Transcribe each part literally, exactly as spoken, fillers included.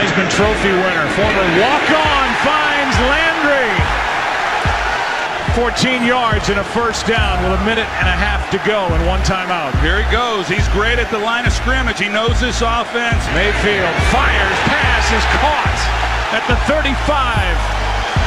Heisman Trophy winner, former walk-on, finds Landry. fourteen yards and a first down with a minute and a half to go and one timeout. Here he goes. He's great at the line of scrimmage. He knows this offense. Mayfield fires. Pass is caught at the thirty-five.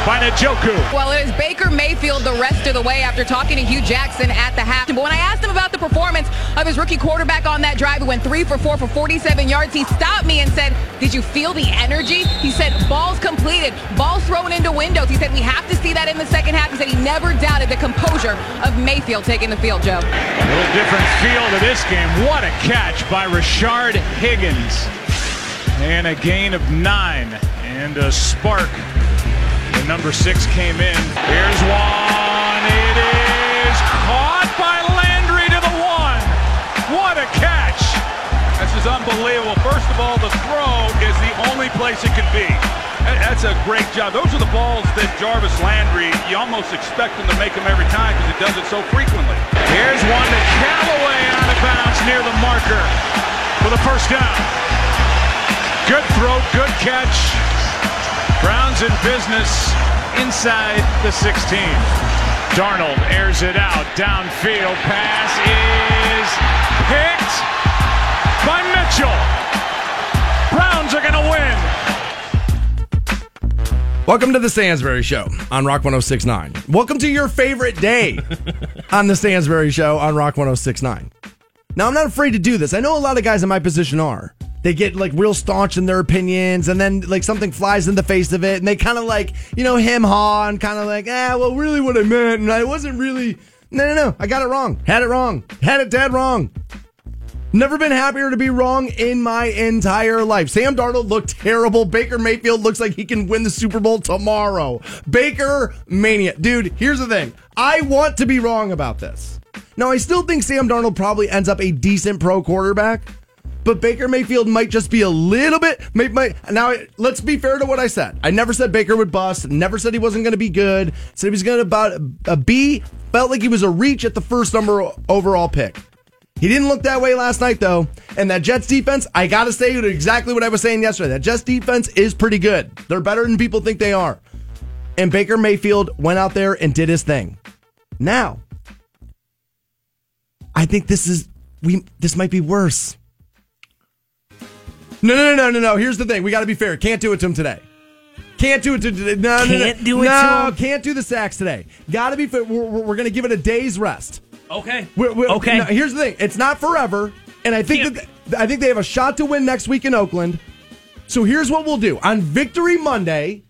By Njoku. Well, it was Baker Mayfield the rest of the way after talking to Hugh Jackson at the half. But when I asked him about the performance of his rookie quarterback on that drive, he went three for four for forty-seven yards. He stopped me and said, "Did you feel the energy?" He said, "Balls completed, balls thrown into windows." He said, "We have to see that in the second half." He said he never doubted the composure of Mayfield taking the field, Joe. A little different feel to this game. What a catch by Rashard Higgins. And a gain of nine and a spark. Number six came in. Here's one. It is caught by Landry to the one. What a catch. This is unbelievable. First of all, the throw is the only place it can be. That's a great job. Those are the balls that Jarvis Landry, you almost expect him to make them every time because he does it so frequently. Here's one to Callaway out of bounds near the marker for the first down. Good throw, good catch. Browns in business inside the sixteen. Darnold airs it out. Downfield pass is picked by Mitchell. Browns are going to win. Welcome to the Stansbury Show on Rock one oh six point nine. Welcome to your favorite day on the Stansbury Show on Rock one oh six point nine. Now, I'm not afraid to do this. I know a lot of guys in my position are. They get, like, real staunch in their opinions, and then, like, something flies in the face of it, and they kind of, like, you know, hem-haw, and kind of like, ah, well, really what I meant, and I wasn't really, no, no, no, I got it wrong, had it wrong, had it dead wrong. Never been happier to be wrong in my entire life. Sam Darnold looked terrible. Baker Mayfield looks like he can win the Super Bowl tomorrow. Baker Mania. Dude, here's the thing. I want to be wrong about this. Now, I still think Sam Darnold probably ends up a decent pro quarterback, but Baker Mayfield might just be a little bit... May, might, now, let's be fair to what I said. I never said Baker would bust. Never said he wasn't going to be good. Said he was going to about a B. Felt like he was a reach at the first number overall pick. He didn't look that way last night, though. And that Jets defense, I got to say exactly what I was saying yesterday. That Jets defense is pretty good. They're better than people think they are. And Baker Mayfield went out there and did his thing. Now, I think this is... we. This might be worse. No, no, no, no, no. Here's the thing. We got to be fair. Can't do it to him today. Can't do it to today. No, can't no, no. Can't do it no, to him. Can't do the sacks today. Got to be fair. We're, we're going to give it a day's rest. Okay. We're, we're, okay. No, here's the thing. It's not forever, and I think that th- I think they have a shot to win next week in Oakland. So here's what we'll do. On Victory Monday,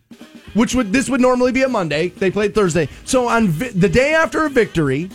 which would this would normally be a Monday. They played Thursday. So on vi- the day after a victory,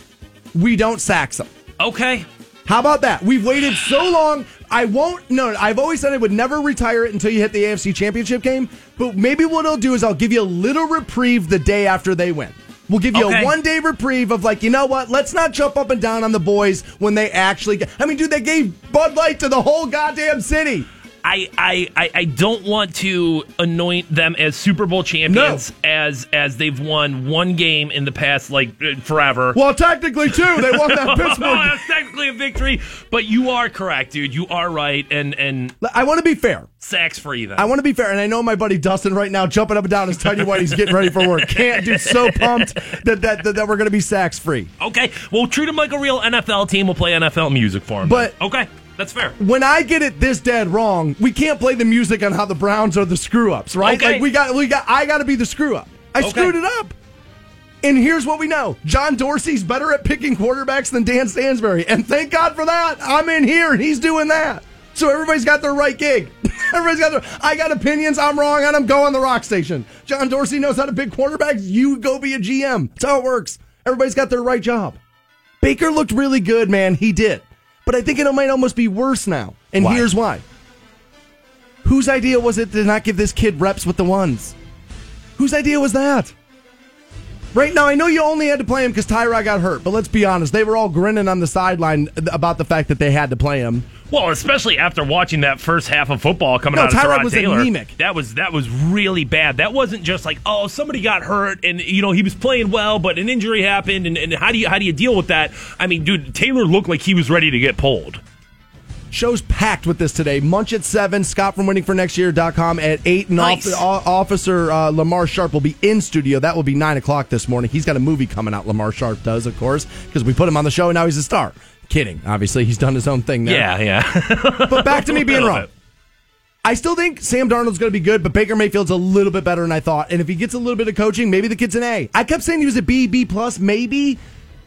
we don't sack them. Okay. How about that? We've waited so long. I won't, no, I've always said I would never retire it until you hit the A F C Championship game, but maybe what I'll do is I'll give you a little reprieve the day after they win. We'll give you okay. a one-day reprieve of like, you know what, let's not jump up and down on the boys when they actually get, I mean, dude, they gave Bud Light to the whole goddamn city. I, I, I don't want to anoint them as Super Bowl champions no. as as they've won one game in the past, like, forever. Well, technically, too. They won that Pittsburgh. Oh, that's technically a victory. But you are correct, dude. You are right. And, and I want to be fair. Sacks free, then. I want to be fair. And I know my buddy Dustin right now jumping up and down his tiny white. He's getting ready for work. Can't, dude. So pumped that, that, that, that we're going to be sacks free. Okay. Well, treat him like a real N F L team. We'll play N F L music for him. But then. Okay. That's fair. When I get it this dead wrong, we can't play the music on how the Browns are the screw-ups, right? Okay. Like we got, we got. I got to be the screw-up. I okay. screwed it up. And here's what we know. John Dorsey's better at picking quarterbacks than Dan Stansbury. And thank God for that. I'm in here, and he's doing that. So everybody's got their right gig. Everybody's got their... I got opinions. I'm wrong on them. Go on the rock station. John Dorsey knows how to pick quarterbacks. You go be a G M. That's how it works. Everybody's got their right job. Baker looked really good, man. He did. But I think it might almost be worse now. And why? Here's why. Whose idea was it to not give this kid reps with the ones? Whose idea was that? Right now, I know you only had to play him because Tyrod got hurt. But let's be honest. They were all grinning on the sideline about the fact that they had to play him. Well, especially after watching that first half of football coming no, out of Tyrod was Taylor. Anemic. That was, that was really bad. That wasn't just like, oh, somebody got hurt and, you know, he was playing well, but an injury happened. And, and how do you how do you deal with that? I mean, dude, Taylor looked like he was ready to get pulled. Show's packed with this today. Munch at seven, Scott from winning for next year dot com at eight, and nice. off, Officer uh, Lamar Sharpe will be in studio. That will be nine o'clock this morning. He's got a movie coming out, Lamar Sharpe does, of course, because we put him on the show and now he's a star. Kidding, obviously. He's done his own thing now. Yeah, yeah. But back to me being wrong. Bit. I still think Sam Darnold's going to be good, but Baker Mayfield's a little bit better than I thought. And if he gets a little bit of coaching, maybe the kid's an A. I kept saying he was a B, B plus, maybe.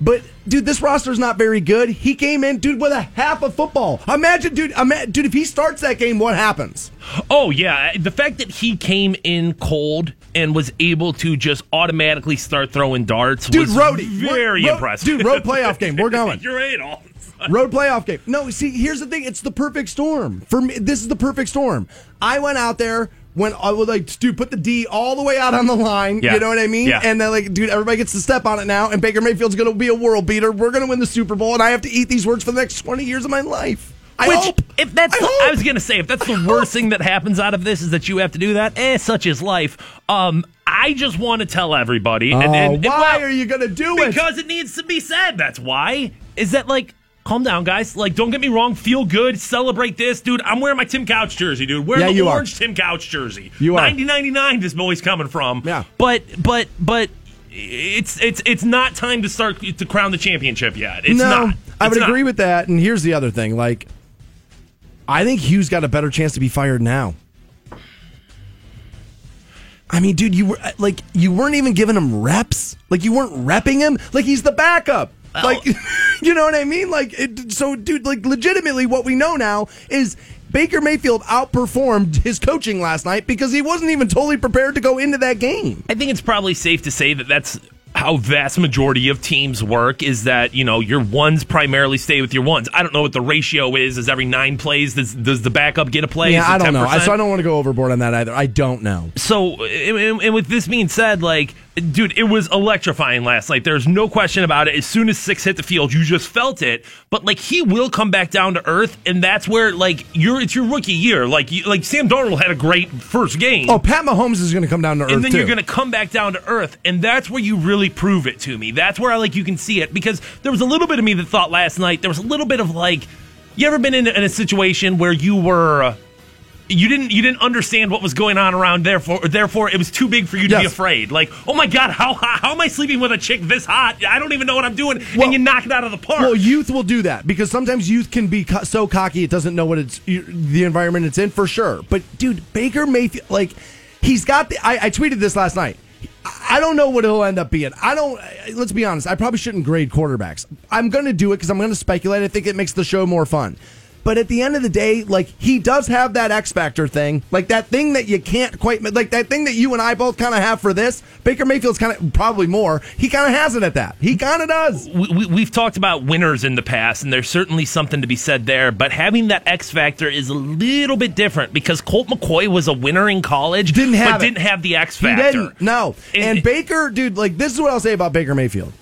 But, dude, this roster's not very good. He came in, dude, with a half of football. Imagine, dude, ima- dude, if he starts that game, what happens? Oh, yeah. The fact that he came in cold and was able to just automatically start throwing darts dude, was roadie. very road, impressive. Dude, road playoff game. We're going. You're eight all. Road playoff game. No, see, here's the thing. It's the perfect storm. For me, this is the perfect storm. I went out there. When I would like, dude, put the D all the way out on the line, yeah. you know what I mean? Yeah. And then, like, dude, everybody gets to step on it now, and Baker Mayfield's going to be a world beater. We're going to win the Super Bowl, and I have to eat these words for the next twenty years of my life. I Which, hope. If that's, I, hope. I was going to say, if that's the worst thing that happens out of this is that you have to do that, eh, such is life. Um, I just want to tell everybody. Uh, and, and, and why well, are you going to do because it? Because it needs to be said. That's why. Is that, like... Calm down, guys. Like, don't get me wrong. Feel good. Celebrate this. Dude, I'm wearing my Tim Couch jersey, dude. Wearing yeah, the orange are. Tim Couch jersey. You are. ninety ninety-nine this boy's coming from. Yeah. But, but, but it's it's it's not time to start to crown the championship yet. It's no, not. It's I would not. agree with that. And here's the other thing. Like, I think Hugh's got a better chance to be fired now. I mean, dude, you were like you weren't even giving him reps. Like, you weren't repping him. Like, he's the backup. Well, like, you know what I mean? Like, it, so, dude, like, legitimately, what we know now is Baker Mayfield outperformed his coaching last night because he wasn't even totally prepared to go into that game. I think it's probably safe to say that that's how vast majority of teams work is that, you know, your ones primarily stay with your ones. I don't know what the ratio is. Is every nine plays, does, does the backup get a play? Yeah, I don't ten percent? know. I, so I don't want to go overboard on that either. I don't know. So, and, and with this being said, like, dude, it was electrifying last night. There's no question about it. As soon as six hit the field, you just felt it. But, like, he will come back down to earth, and that's where, like, you're it's your rookie year. Like, you, like Sam Darnold had a great first game. Oh, Pat Mahomes is going to come down to earth, and then too. You're going to come back down to earth, and that's where you really prove it to me. That's where, I like, you can see it. Because there was a little bit of me that thought last night, there was a little bit of, like, you ever been in, in a situation where you were... You didn't. You didn't understand what was going on around. Therefore, therefore, it was too big for you to yes. be afraid. Like, oh my God, how how am I sleeping with a chick this hot? I don't even know what I'm doing. Well, and you knock it out of the park. Well, youth will do that because sometimes youth can be co- so cocky it doesn't know what it's the environment it's in for sure. But dude, Baker Mayfield, like, he's got the. I, I tweeted this last night. I don't know what he'll end up being. I don't. Let's be honest. I probably shouldn't grade quarterbacks. I'm going to do it because I'm going to speculate. I think it makes the show more fun. But at the end of the day, like, he does have that X Factor thing. Like, that thing that you can't quite... Like, that thing that you and I both kind of have for this. Baker Mayfield's kind of... Probably more. He kind of has it at that. He kind of does. We, we, we've talked about winners in the past, and there's certainly something to be said there. But having that X Factor is a little bit different because Colt McCoy was a winner in college, didn't have but it. didn't have the X Factor. He didn't. No. And, and Baker, dude, like, this is what I'll say about Baker Mayfield.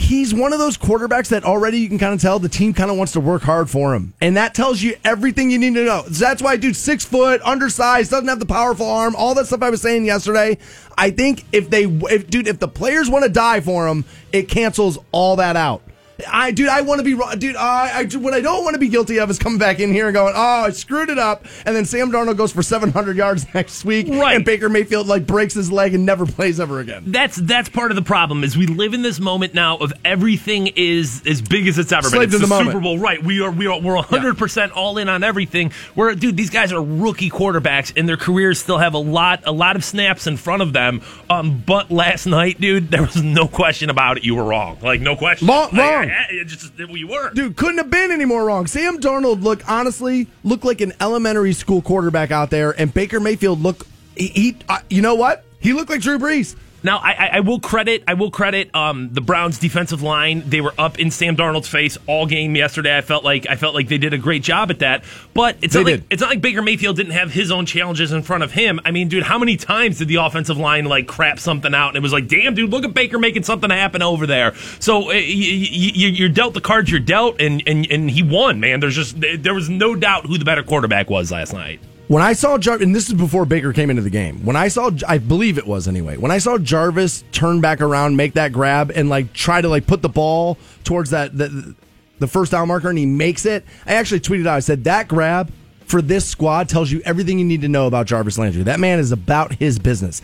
He's one of those quarterbacks that already you can kind of tell the team kind of wants to work hard for him. And that tells you everything you need to know. So that's why, dude, six foot, undersized, doesn't have the powerful arm, all that stuff I was saying yesterday. I think if they, if, dude, if the players want to die for him, it cancels all that out. I, dude, I want to be, dude, I, I, what I don't want to be guilty of is coming back in here and going, oh, I screwed it up, and then Sam Darnold goes for seven hundred yards next week, right. and Baker Mayfield, like, breaks his leg and never plays ever again. That's that's part of the problem, is we live in this moment now of everything is as big as it's ever Slave been. It's to the, the moment. Super Bowl, right. We are, we are, we're one hundred percent yeah. all in on everything, where, dude, these guys are rookie quarterbacks, and their careers still have a lot, a lot of snaps in front of them, um, but last night, dude, there was no question about it, you were wrong. Like, no question. Long, like, wrong. It just, you were. Dude, couldn't have been any more wrong. Sam Darnold looked, honestly, looked like an elementary school quarterback out there, and Baker Mayfield looked, he, he uh, you know what? He looked like Drew Brees. Now, I, I will credit, I will credit um, the Browns' defensive line. They were up in Sam Darnold's face all game yesterday. I felt like I felt like they did a great job at that. But it's not, like, it's not like Baker Mayfield didn't have his own challenges in front of him. I mean, dude, how many times did the offensive line like crap something out? And it was like, damn, dude, look at Baker making something happen over there. So uh, you, you, you're dealt the cards you're dealt, and, and, and he won, man. There's just there was no doubt who the better quarterback was last night. When I saw Jarvis, and this is before Baker came into the game, when I saw, I believe it was anyway, when I saw Jarvis turn back around, make that grab, and like try to like put the ball towards that, that the first down marker, and he makes it. I actually tweeted out, I said, that grab for this squad tells you everything you need to know about Jarvis Landry. That man is about his business.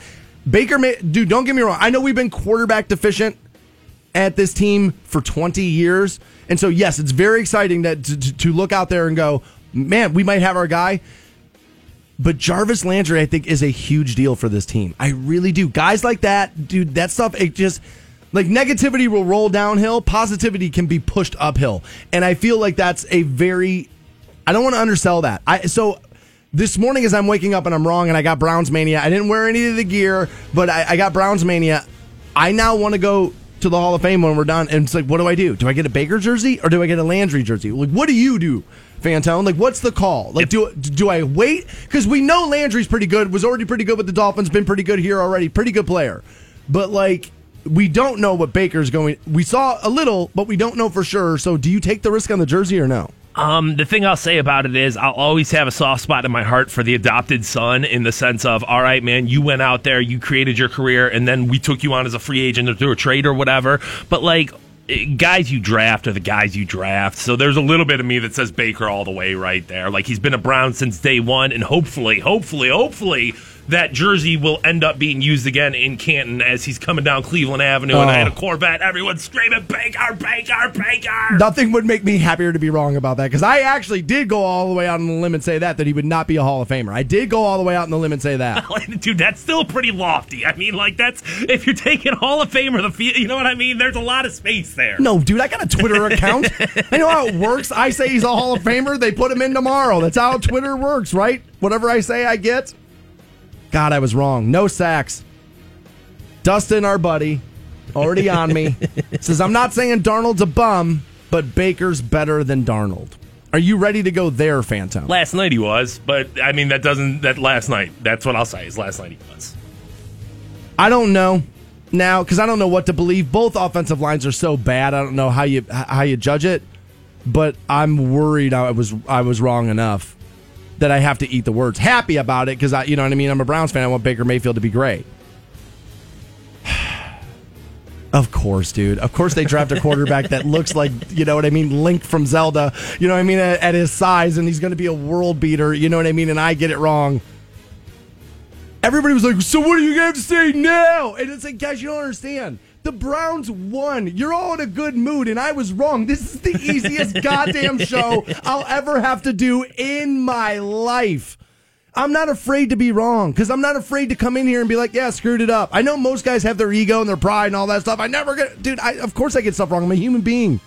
Baker May- dude, don't get me wrong. I know we've been quarterback deficient at this team for twenty years. And so, yes, it's very exciting that to, to look out there and go, man, we might have our guy. But Jarvis Landry, I think, is a huge deal for this team. I really do. Guys like that, dude, that stuff, it just, like, negativity will roll downhill. Positivity can be pushed uphill. And I feel like that's a very, I don't want to undersell that. I So this morning as I'm waking up and I'm wrong and I got Browns Mania, I didn't wear any of the gear, but I, I got Browns Mania. I now want to go to the Hall of Fame when we're done, and it's like, what do I do? Do I get a Baker jersey or do I get a Landry jersey? Like, what do you do, Fantone? Like, what's the call? Like, do do I wait? Because we know Landry's pretty good, was already pretty good with the Dolphins, been pretty good here already, pretty good player. But, like, we don't know what Baker's going. We saw a little, but we don't know for sure. So do you take the risk on the jersey or no? Um, the thing I'll say about it is I'll always have a soft spot in my heart for the adopted son, in the sense of, all right, man, you went out there, you created your career, and then we took you on as a free agent or through a trade or whatever. But, like, guys you draft are the guys you draft. So there's a little bit of me that says Baker all the way right there. Like, he's been a Brown since day one, and hopefully, hopefully, hopefully that jersey will end up being used again in Canton as he's coming down Cleveland Avenue, oh. and I had a Corvette. Everyone's screaming, Baker, Baker, Baker. Nothing would make me happier to be wrong about that, because I actually did go all the way out on the limb and say that, that he would not be a Hall of Famer. I did go all the way out on the limb and say that. Dude, that's still pretty lofty. I mean, like, that's, if you're taking Hall of Famer, the field, you know what I mean? There's a lot of space there. No, dude, I got a Twitter account. I know how it works. I say he's a Hall of Famer. They put him in tomorrow. That's how Twitter works, right? Whatever I say, I get. God, I was wrong. No sacks. Dustin, our buddy, already on me, says, I'm not saying Darnold's a bum, but Baker's better than Darnold. Are you ready to go there, Phantom? Last night he was, but, I mean, that doesn't, that last night, that's what I'll say, is last night he was. I don't know now, because I don't know what to believe. Both offensive lines are so bad, I don't know how you how you judge it, but I'm worried I was I was wrong enough that I have to eat the words. Happy about it, because I, you know what I mean? I'm a Browns fan. I want Baker Mayfield to be great. Of course, dude. Of course they draft a quarterback that looks like, you know what I mean, Link from Zelda, you know what I mean, at, at his size, and he's going to be a world beater, you know what I mean, and I get it wrong. Everybody was like, so what are you going to say now? And it's like, guys, you don't understand. The Browns won. You're all in a good mood, and I was wrong. This is the easiest goddamn show I'll ever have to do in my life. I'm not afraid to be wrong, because I'm not afraid to come in here and be like, yeah, screwed it up. I know most guys have their ego and their pride and all that stuff. I never get, dude, I, of course I get stuff wrong. I'm a human being.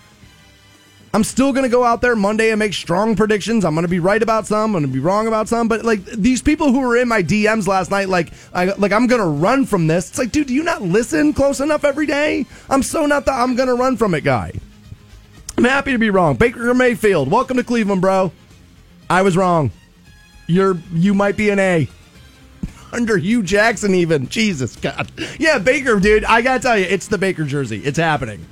I'm still going to go out there Monday and make strong predictions. I'm going to be right about some. I'm going to be wrong about some. But, like, these people who were in my D Ms last night, like, I, like I'm going to run from this. It's like, dude, do you not listen close enough every day? I'm so not the I'm going to run from it guy. I'm happy to be wrong. Baker Mayfield, welcome to Cleveland, bro. I was wrong. You're You might be an A. Under Hugh Jackson even. Jesus, God. Yeah, Baker, dude, I got to tell you, it's the Baker jersey. It's happening.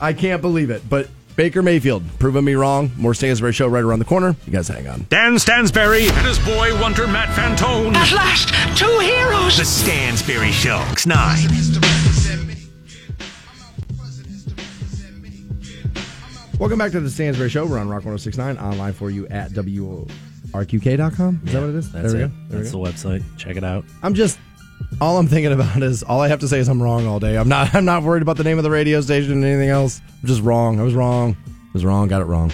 I can't believe it, but Baker Mayfield, proving me wrong. More Stansbury show right around the corner. You guys hang on. Dan Stansbury and his boy Wonder Matt Fantone. At last, two heroes. The Stansbury Show. It's nine. Welcome back to the Stansbury Show. We're on Rock one oh six point nine, online for you at W R Q K dot com. Is yeah, that what it is? That's there we it. Go. There that's we go. The website. Check it out. I'm just... All I'm thinking about is all I have to say is I'm wrong all day. I'm not I'm not worried about the name of the radio station and anything else. I'm just wrong. I was wrong. I was wrong. Got it wrong.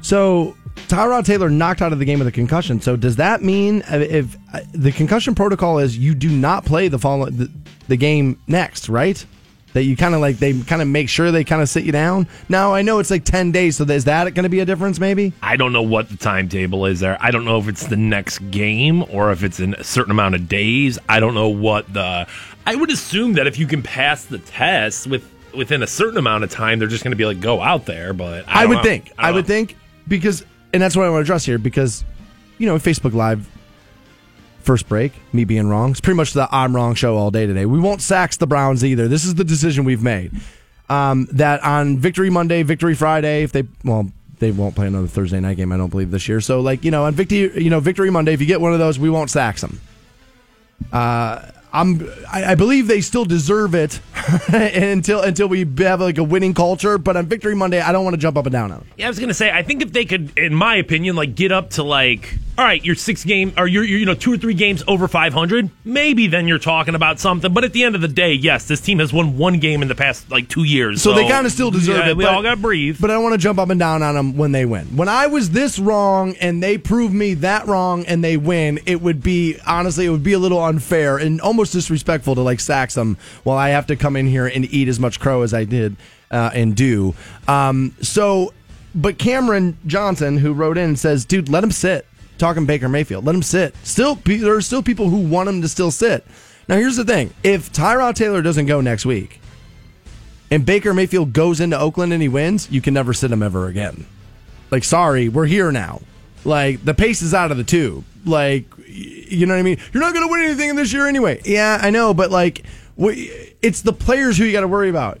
So Tyrod Taylor knocked out of the game with a concussion. So does that mean if uh, the concussion protocol is you do not play the follow, the, the game next, right? That you kind of like, they kind of make sure they kind of sit you down. Now, I know it's like ten days, so is that going to be a difference maybe? I don't know what the timetable is there. I don't know if it's the next game or if it's in a certain amount of days. I don't know what the... I would assume that if you can pass the test with, within a certain amount of time, they're just going to be like, go out there, but... I, I would know. think. I, I would think, because... And that's what I want to address here, because, you know, Facebook Live... First break, me being wrong. It's pretty much the I'm wrong show all day today. We won't sax the Browns either. This is the decision we've made. Um, that on Victory Monday, Victory Friday, if they, well, they won't play another Thursday night game, I don't believe, this year. So, like, you know, on Victory, you know, Victory Monday, if you get one of those, we won't sax them. Uh, I'm, I, I believe they still deserve it. until until we have like a winning culture. But on Victory Monday, I don't want to jump up and down on them. Yeah, I was going to say, I think if they could, in my opinion, like get up to like, all right, you're six game or you're, you're you know two or three games over five hundred, maybe then you're talking about something. But at the end of the day, yes, this team has won one game in the past like two years. So, so they kind of still deserve yeah, it. We but, all got to breathe. But I don't want to jump up and down on them when they win. When I was this wrong and they prove me that wrong and they win, it would be, honestly, it would be a little unfair and almost disrespectful to like sax them while I have to come in here and eat as much crow as I did uh, and do. Um, so, but Cameron Johnson, who wrote in and says, dude, let him sit. Talking Baker Mayfield, let him sit. Still, there are still people who want him to still sit. Now, here's the thing. If Tyrod Taylor doesn't go next week and Baker Mayfield goes into Oakland and he wins, you can never sit him ever again. Like, sorry, we're here now. Like, the pace is out of the tube. Like, you know what I mean? You're not going to win anything this year anyway. Yeah, I know, but, like, it's the players who you got to worry about.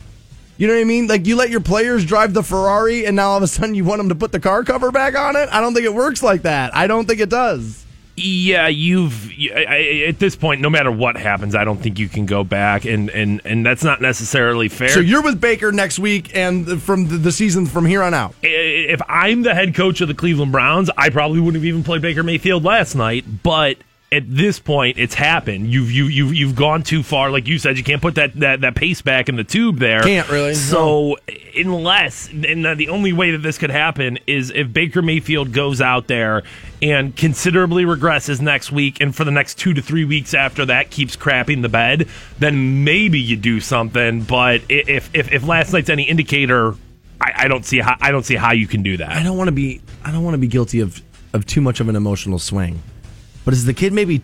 You know what I mean? Like, you let your players drive the Ferrari, and now all of a sudden you want them to put the car cover back on it? I don't think it works like that. I don't think it does. Yeah, you've I, at this point, no matter what happens, I don't think you can go back, and, and, and that's not necessarily fair. So you're with Baker next week, and from the season from here on out. If I'm the head coach of the Cleveland Browns, I probably wouldn't have even played Baker Mayfield last night, but at this point, it's happened. You've you you've you've gone too far, like you said. You can't put that, that, that pace back in the tube there. Can't really. So no. unless and the only way that this could happen is if Baker Mayfield goes out there and considerably regresses next week, and for the next two to three weeks after that keeps crapping the bed, then maybe you do something. But if if, if last night's any indicator, I, I don't see how I don't see how you can do that. I don't want to be I don't want to be guilty of, of too much of an emotional swing. But is the kid maybe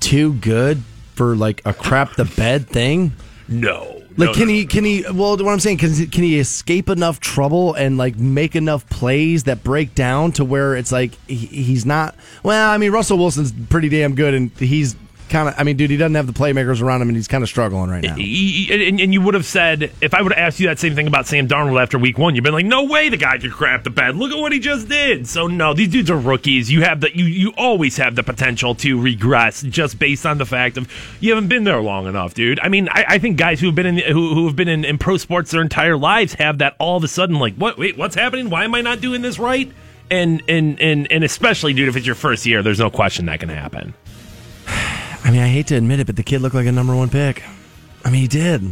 too good for like a crap the bed thing? No. Like no, can no. he can he well what I'm saying, can he, can he escape enough trouble and like make enough plays that break down to where it's like he, he's not well, I mean Russell Wilson's pretty damn good and he's kind of, I mean, dude, he doesn't have the playmakers around him, and he's kind of struggling right now. And, and you would have said, if I would have asked you that same thing about Sam Darnold after week one, you'd been like, no way the guy could crap the bed. Look at what he just did. So, no, these dudes are rookies. You have the, you, you always have the potential to regress just based on the fact of you haven't been there long enough, dude. I mean, I, I think guys who have been in who, who have been in, in pro sports their entire lives have that all of a sudden, like, what? Wait, what's happening? Why am I not doing this right? And, and, and, and especially, dude, if it's your first year, there's no question that can happen. I mean, I hate to admit it, but the kid looked like a number one pick. I mean, he did.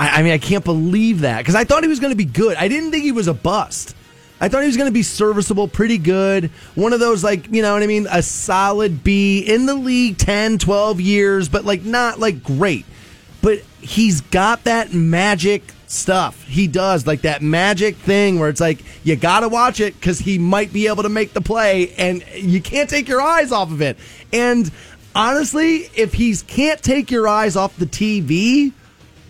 I, I mean, I can't believe that, because I thought he was going to be good. I didn't think he was a bust. I thought he was going to be serviceable, pretty good. One of those, like, you know what I mean, a solid B in the league ten, twelve years, but, like, not, like, great. But he's got that magic stuff. He does, like, that magic thing where it's like, you got to watch it because he might be able to make the play, and you can't take your eyes off of it. And honestly, if he can't take your eyes off the T V,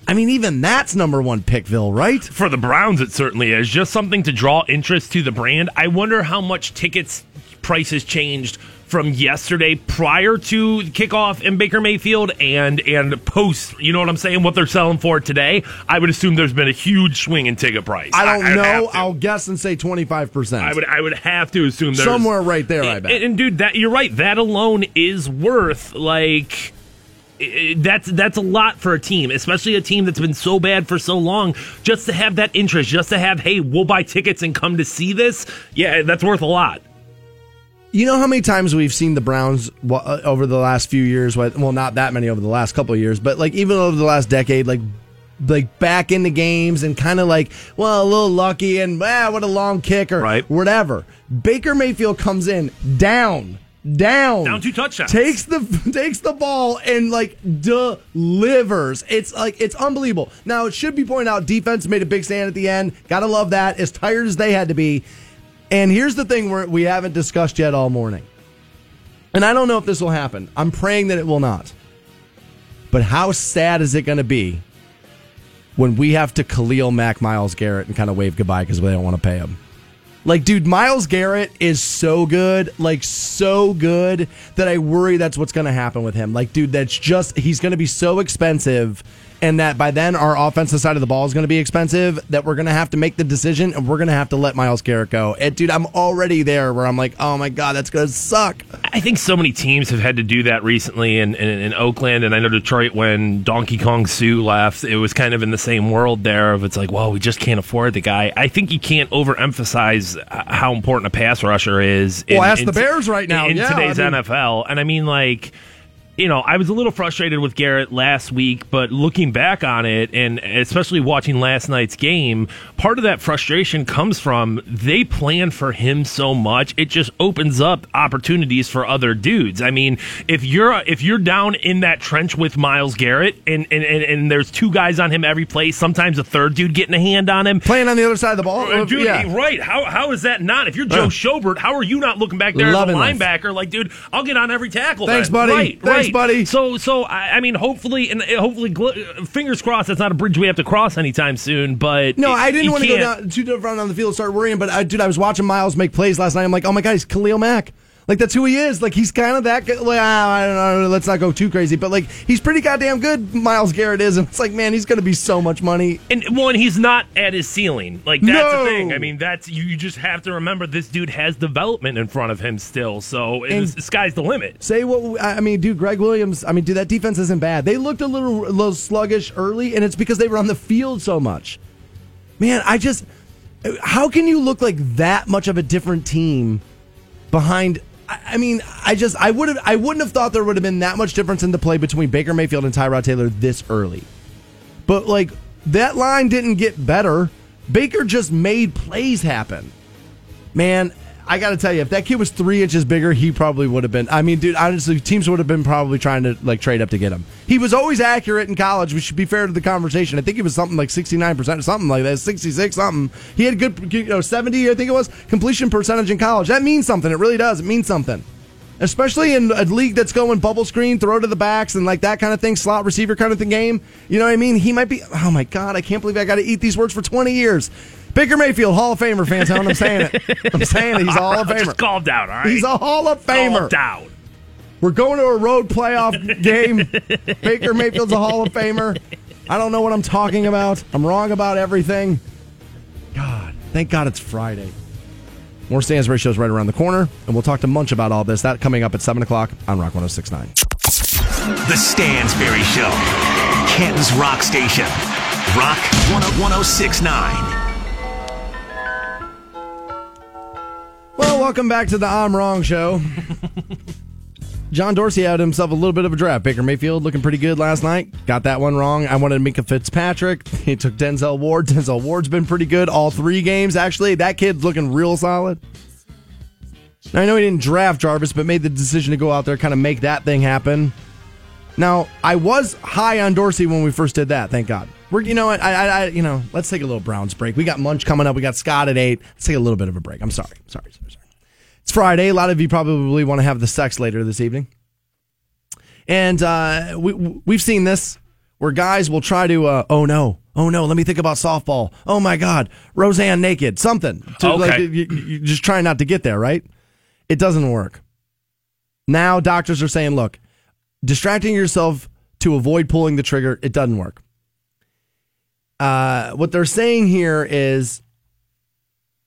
I mean, even that's number one Pickville, right? For the Browns, it certainly is. Just something to draw interest to the brand. I wonder how much tickets prices changed from yesterday prior to kickoff in Baker Mayfield and and post, you know what I'm saying, what they're selling for today. I would assume there's been a huge swing in ticket price. I don't I, I know. I'll guess and say twenty-five percent. I would I would have to assume there's somewhere right there, and, I bet. And, and dude, that you're right. That alone is worth like That's that's a lot for a team, especially a team that's been so bad for so long. Just to have that interest, just to have, hey, we'll buy tickets and come to see this. Yeah, that's worth a lot. You know how many times we've seen the Browns over the last few years, well, not that many over the last couple of years, but like even over the last decade, like like back into games and kind of like, well, a little lucky and ah, what a long kick or right. whatever. Baker Mayfield comes in down, down. Down two touchdowns. Takes the takes the ball and like delivers. It's like it's unbelievable. Now, it should be pointed out, defense made a big stand at the end. Got to love that. As tired as they had to be. And here's the thing we haven't discussed yet all morning. And I don't know if this will happen. I'm praying that it will not. But how sad is it going to be when we have to Khalil Mack, Myles Garrett, and kind of wave goodbye because we don't want to pay him? Like, dude, Myles Garrett is so good, like so good, that I worry that's what's going to happen with him. Like, dude, that's just, he's going to be so expensive. and that by then our offensive side of the ball is going to be expensive, that we're going to have to make the decision and we're going to have to let Myles Garrett go. And, dude, I'm already there where I'm like, oh, my God, that's going to suck. I think so many teams have had to do that recently in, in, in Oakland, and I know Detroit, when Donkey Kong Sue left, it was kind of in the same world there of it's like, well, we just can't afford the guy. I think you can't overemphasize how important a pass rusher is in, well, ask in, the Bears right now. in yeah, today's I mean, N F L. And I mean, like... You know, I was a little frustrated with Garrett last week, but looking back on it, and especially watching last night's game, part of that frustration comes from they plan for him so much, it just opens up opportunities for other dudes. I mean, if you're if you're down in that trench with Myles Garrett, and, and, and, and there's two guys on him every play, sometimes a third dude getting a hand on him. Playing on the other side of the ball. Or, dude, yeah. Right. How how is that not? If you're Joe uh, Schobert, how are you not looking back there as a linebacker? Life. Like, dude, I'll get on every tackle. Thanks, then. buddy. Right, Thanks. right. Buddy. So, so I mean, hopefully, and hopefully, fingers crossed, that's not a bridge we have to cross anytime soon. But no, I didn't want to go down too far down on the field and start worrying. But I, dude, I was watching Myles make plays last night. I'm like, oh my God, he's Khalil Mack. Like, that's who he is. Like, he's kind of that good. Like, I don't know, let's not go too crazy. But, like, he's pretty goddamn good, Myles Garrett is. And it's like, man, he's going to be so much money. And, well, and he's not at his ceiling. Like, that's no. the thing. I mean, that's you, you just have to remember this dude has development in front of him still. So, and the sky's the limit. Say what, I mean, dude, Greg Williams, I mean, dude, that defense isn't bad. They looked a little, a little sluggish early, and it's because they were on the field so much. Man, I just, how can you look like that much of a different team behind... I mean, I just, I would have, I wouldn't have thought there would have been that much difference in the play between Baker Mayfield and Tyrod Taylor this early. But, like, that line didn't get better. Baker just made plays happen. Man, I got to tell you, if that kid was three inches bigger, he probably would have been. I mean, dude, honestly, teams would have been probably trying to, like, trade up to get him. He was always accurate in college. We should be fair to the conversation. I think he was something like sixty-nine percent or something like that, sixty-six something. He had good, you know, seventy, I think it was, completion percentage in college. That means something. It really does. It means something. Especially in a league that's going bubble screen, throw to the backs, and like that kind of thing, slot receiver kind of thing game. You know what I mean? He might be, oh my God, I can't believe I got to eat these words for twenty years. Baker Mayfield, Hall of Famer, Fantone. I'm saying it. I'm saying it. He's a Hall of Famer. Just calm down, all right? He's a Hall of Famer. Calm down. We're going to a road playoff game. Baker Mayfield's a Hall of Famer. I don't know what I'm talking about. I'm wrong about everything. God, thank God it's Friday. More Stansbury shows right around the corner, and we'll talk to Munch about all this. That coming up at seven o'clock on Rock one oh six point nine. The Stansbury Show. Canton's Rock Station. Rock one oh six point nine. Well, welcome back to the I'm Wrong Show. John Dorsey had himself a little bit of a draft. Baker Mayfield looking pretty good last night. Got that one wrong. I wanted Minkah Fitzpatrick. He took Denzel Ward. Denzel Ward's been pretty good all three games, actually. That kid's looking real solid. Now, I know he didn't draft Jarvis, but made the decision to go out there, kind of make that thing happen. Now, I was high on Dorsey when we first did that, thank God. We're, you know what? I, I, I, you know, let's take a little Browns break. We got Munch coming up. We got Scott at eight. Let's take a little bit of a break. I'm sorry. Sorry, sorry, sorry. It's Friday. A lot of you probably want to have the sex later this evening. And uh, we, we've seen this where guys will try to, uh, oh, no. Oh, no. Let me think about softball. Oh, my God. Roseanne naked. Something. To, okay. Like, you, you just try not to get there, right? It doesn't work. Now doctors are saying, look, distracting yourself to avoid pulling the trigger, it doesn't work. Uh, what they're saying here is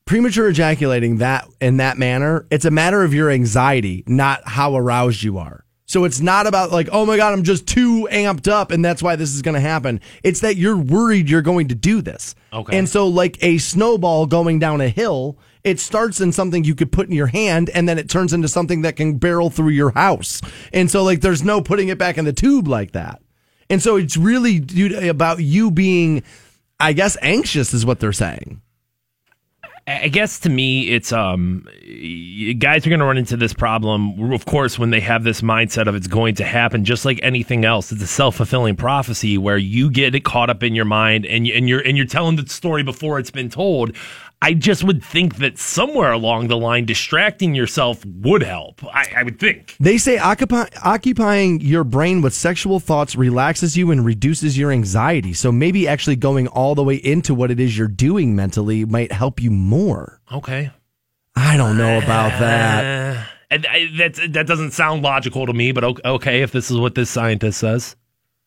premature ejaculating that in that manner, it's a matter of your anxiety, not how aroused you are. So it's not about like, oh my God, I'm just too amped up and that's why this is going to happen. It's that you're worried you're going to do this. Okay. And so like a snowball going down a hill, it starts in something you could put in your hand and then it turns into something that can barrel through your house. And so like there's no putting it back in the tube like that. And so it's really dude, about you being, I guess, anxious is what they're saying. I guess to me, it's um, guys are going to run into this problem, of course, when they have this mindset of it's going to happen, just like anything else. It's a self-fulfilling prophecy where you get it caught up in your mind and, and you're and you're telling the story before it's been told. I just would think that somewhere along the line, distracting yourself would help. I, I would think. They say occupy, occupying your brain with sexual thoughts relaxes you and reduces your anxiety. So maybe actually going all the way into what it is you're doing mentally might help you more. Okay. I don't know about that. Uh, and I, that, that doesn't sound logical to me, but okay if this is what this scientist says.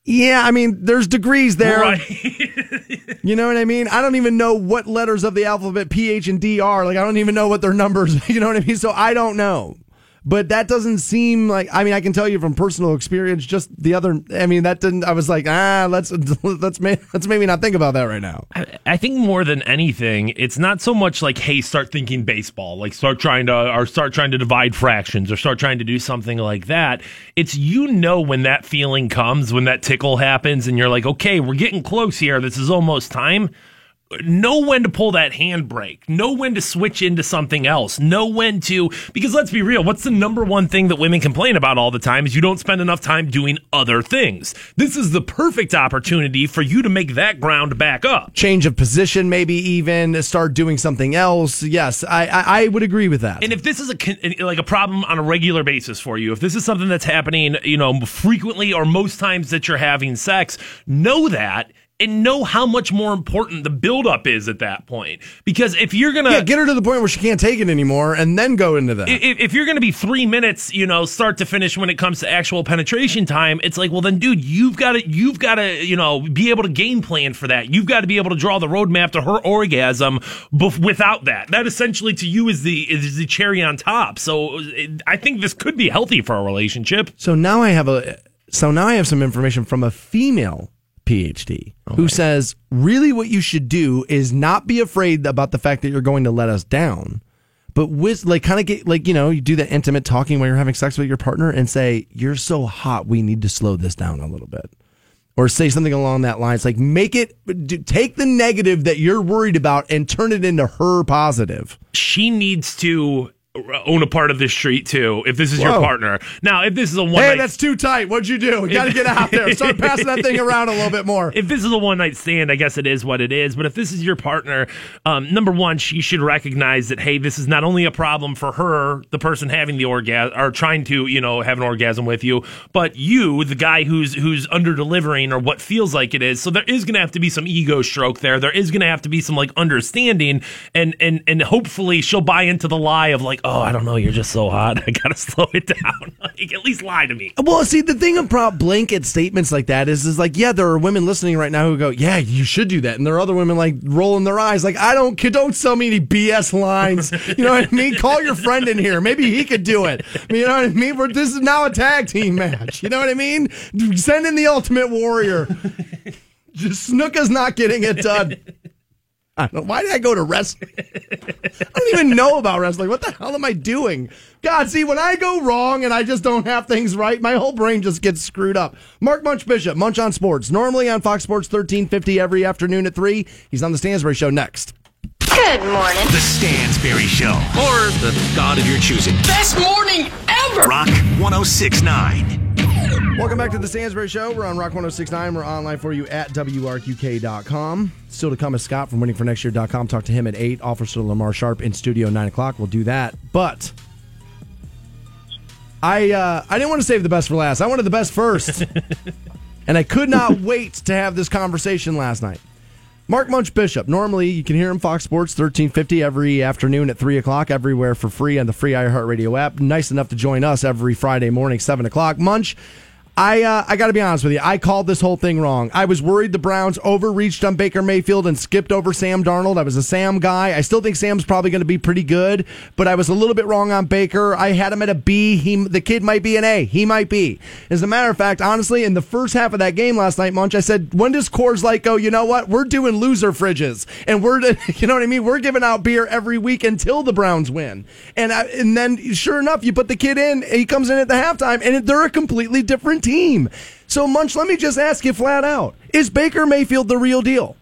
Yeah, I mean, there's degrees there. Right. You know what I mean? I don't even know what letters of the alphabet P, H, and D are. Like, I don't even know what their numbers, you know what I mean? So I don't know. But that doesn't seem like, I mean, I can tell you from personal experience, just the other, I mean, that didn't, I was like, ah, let's, let's, let's maybe not think about that right now. I, I think more than anything, it's not so much like, hey, start thinking baseball, like start trying to, or start trying to divide fractions or start trying to do something like that. It's, you know, when that feeling comes, when that tickle happens and you're like, okay, we're getting close here. This is almost time. Know when to pull that handbrake. Know when to switch into something else. Know when to, because let's be real, what's the number one thing that women complain about all the time is you don't spend enough time doing other things. This is the perfect opportunity for you to make that ground back up. Change of position, maybe even start doing something else. Yes, I, I, I would agree with that. And if this is a like a problem on a regular basis for you, if this is something that's happening, you know, frequently or most times that you're having sex, know that. And know how much more important the buildup is at that point. Because if you're going to... Yeah, get her to the point where she can't take it anymore and then go into that. If, if you're going to be three minutes, you know, start to finish when it comes to actual penetration time, it's like, well, then, dude, you've got to, you've got to, you know, be able to game plan for that. You've got to be able to draw the roadmap to her orgasm bef- without that. That essentially to you is the, is the cherry on top. So it, I think this could be healthy for a relationship. So now I have a... So now I have some information from a female P H D, okay, who says, really what you should do is not be afraid about the fact that you're going to let us down, but with, like, kind of get, like, you know, you do the intimate talking when you're having sex with your partner and say, you're so hot, we need to slow this down a little bit. Or say something along that lines, like, make it, take the negative that you're worried about and turn it into her positive. She needs to own a part of this street too. If this is Whoa. Your partner, now if this is a one, hey, night... that's too tight. What'd you do? You got to get out there. Start passing that thing around a little bit more. If this is a one night stand, I guess it is what it is. But if this is your partner, um, number one, she should recognize that, hey, this is not only a problem for her, the person having the orgasm or trying to, you know, have an orgasm with you, but you, the guy who's who's under delivering or what feels like it is. So there is going to have to be some ego stroke there. There is going to have to be some like understanding, and and and hopefully she'll buy into the lie of like, oh, I don't know, you're just so hot, I gotta slow it down. Like, at least lie to me. Well, see, the thing about blanket statements like that is, is like, yeah, there are women listening right now who go, yeah, you should do that. And there are other women like rolling their eyes. Like, I don't, don't sell me any B S lines. You know what I mean? Call your friend in here. Maybe he could do it. You know what I mean? We're, this is now a tag team match. You know what I mean? Send in the Ultimate Warrior. Just Snuka's not getting it done. I don't, why did I go to wrestling? I don't even know about wrestling. What the hell am I doing? God, see, when I go wrong and I just don't have things right, my whole brain just gets screwed up. Mark Munch Bishop, Munch on Sports, normally on Fox Sports thirteen fifty every afternoon at three. He's on The Stansbury Show next. Good morning. The Stansbury Show, or the god of your choosing. Best morning ever. Rock one oh six point nine. Welcome back to the Stansbury Show. We're on Rock one oh six point nine. We're online for you at W R Q K dot com. Still to come is Scott from winning for next year dot com. Talk to him at eight. Officer Lamar Sharpe in studio nine o'clock. We'll do that. But I uh, I didn't want to save the best for last. I wanted the best first. And I could not wait to have this conversation last night. Mark Munch Bishop. Normally, you can hear him Fox Sports thirteen fifty every afternoon at three o'clock, everywhere for free on the free iHeartRadio app. Nice enough to join us every Friday morning, seven o'clock. Munch, I uh, I got to be honest with you. I called this whole thing wrong. I was worried the Browns overreached on Baker Mayfield and skipped over Sam Darnold. I was a Sam guy. I still think Sam's probably going to be pretty good, but I was a little bit wrong on Baker. I had him at a B. He, the kid might be an A. He might be. As a matter of fact, honestly, in the first half of that game last night, Munch, I said, when does Coors Light go, you know what? We're doing loser fridges, and we're, you know what I mean? We're giving out beer every week until the Browns win. And, I, and then, sure enough, you put the kid in, he comes in at the halftime, and they're a completely different team. So, Munch, let me just ask you flat out, is Baker Mayfield the real deal?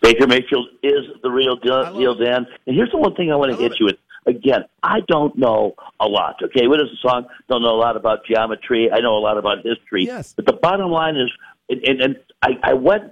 Baker Mayfield is the real deal, Dan. And here's the one thing I want to hit you with. Again, I don't know a lot, okay? What is the song? Don't know a lot about geometry. I know a lot about history. Yes. But the bottom line is, and, and, and I, I went,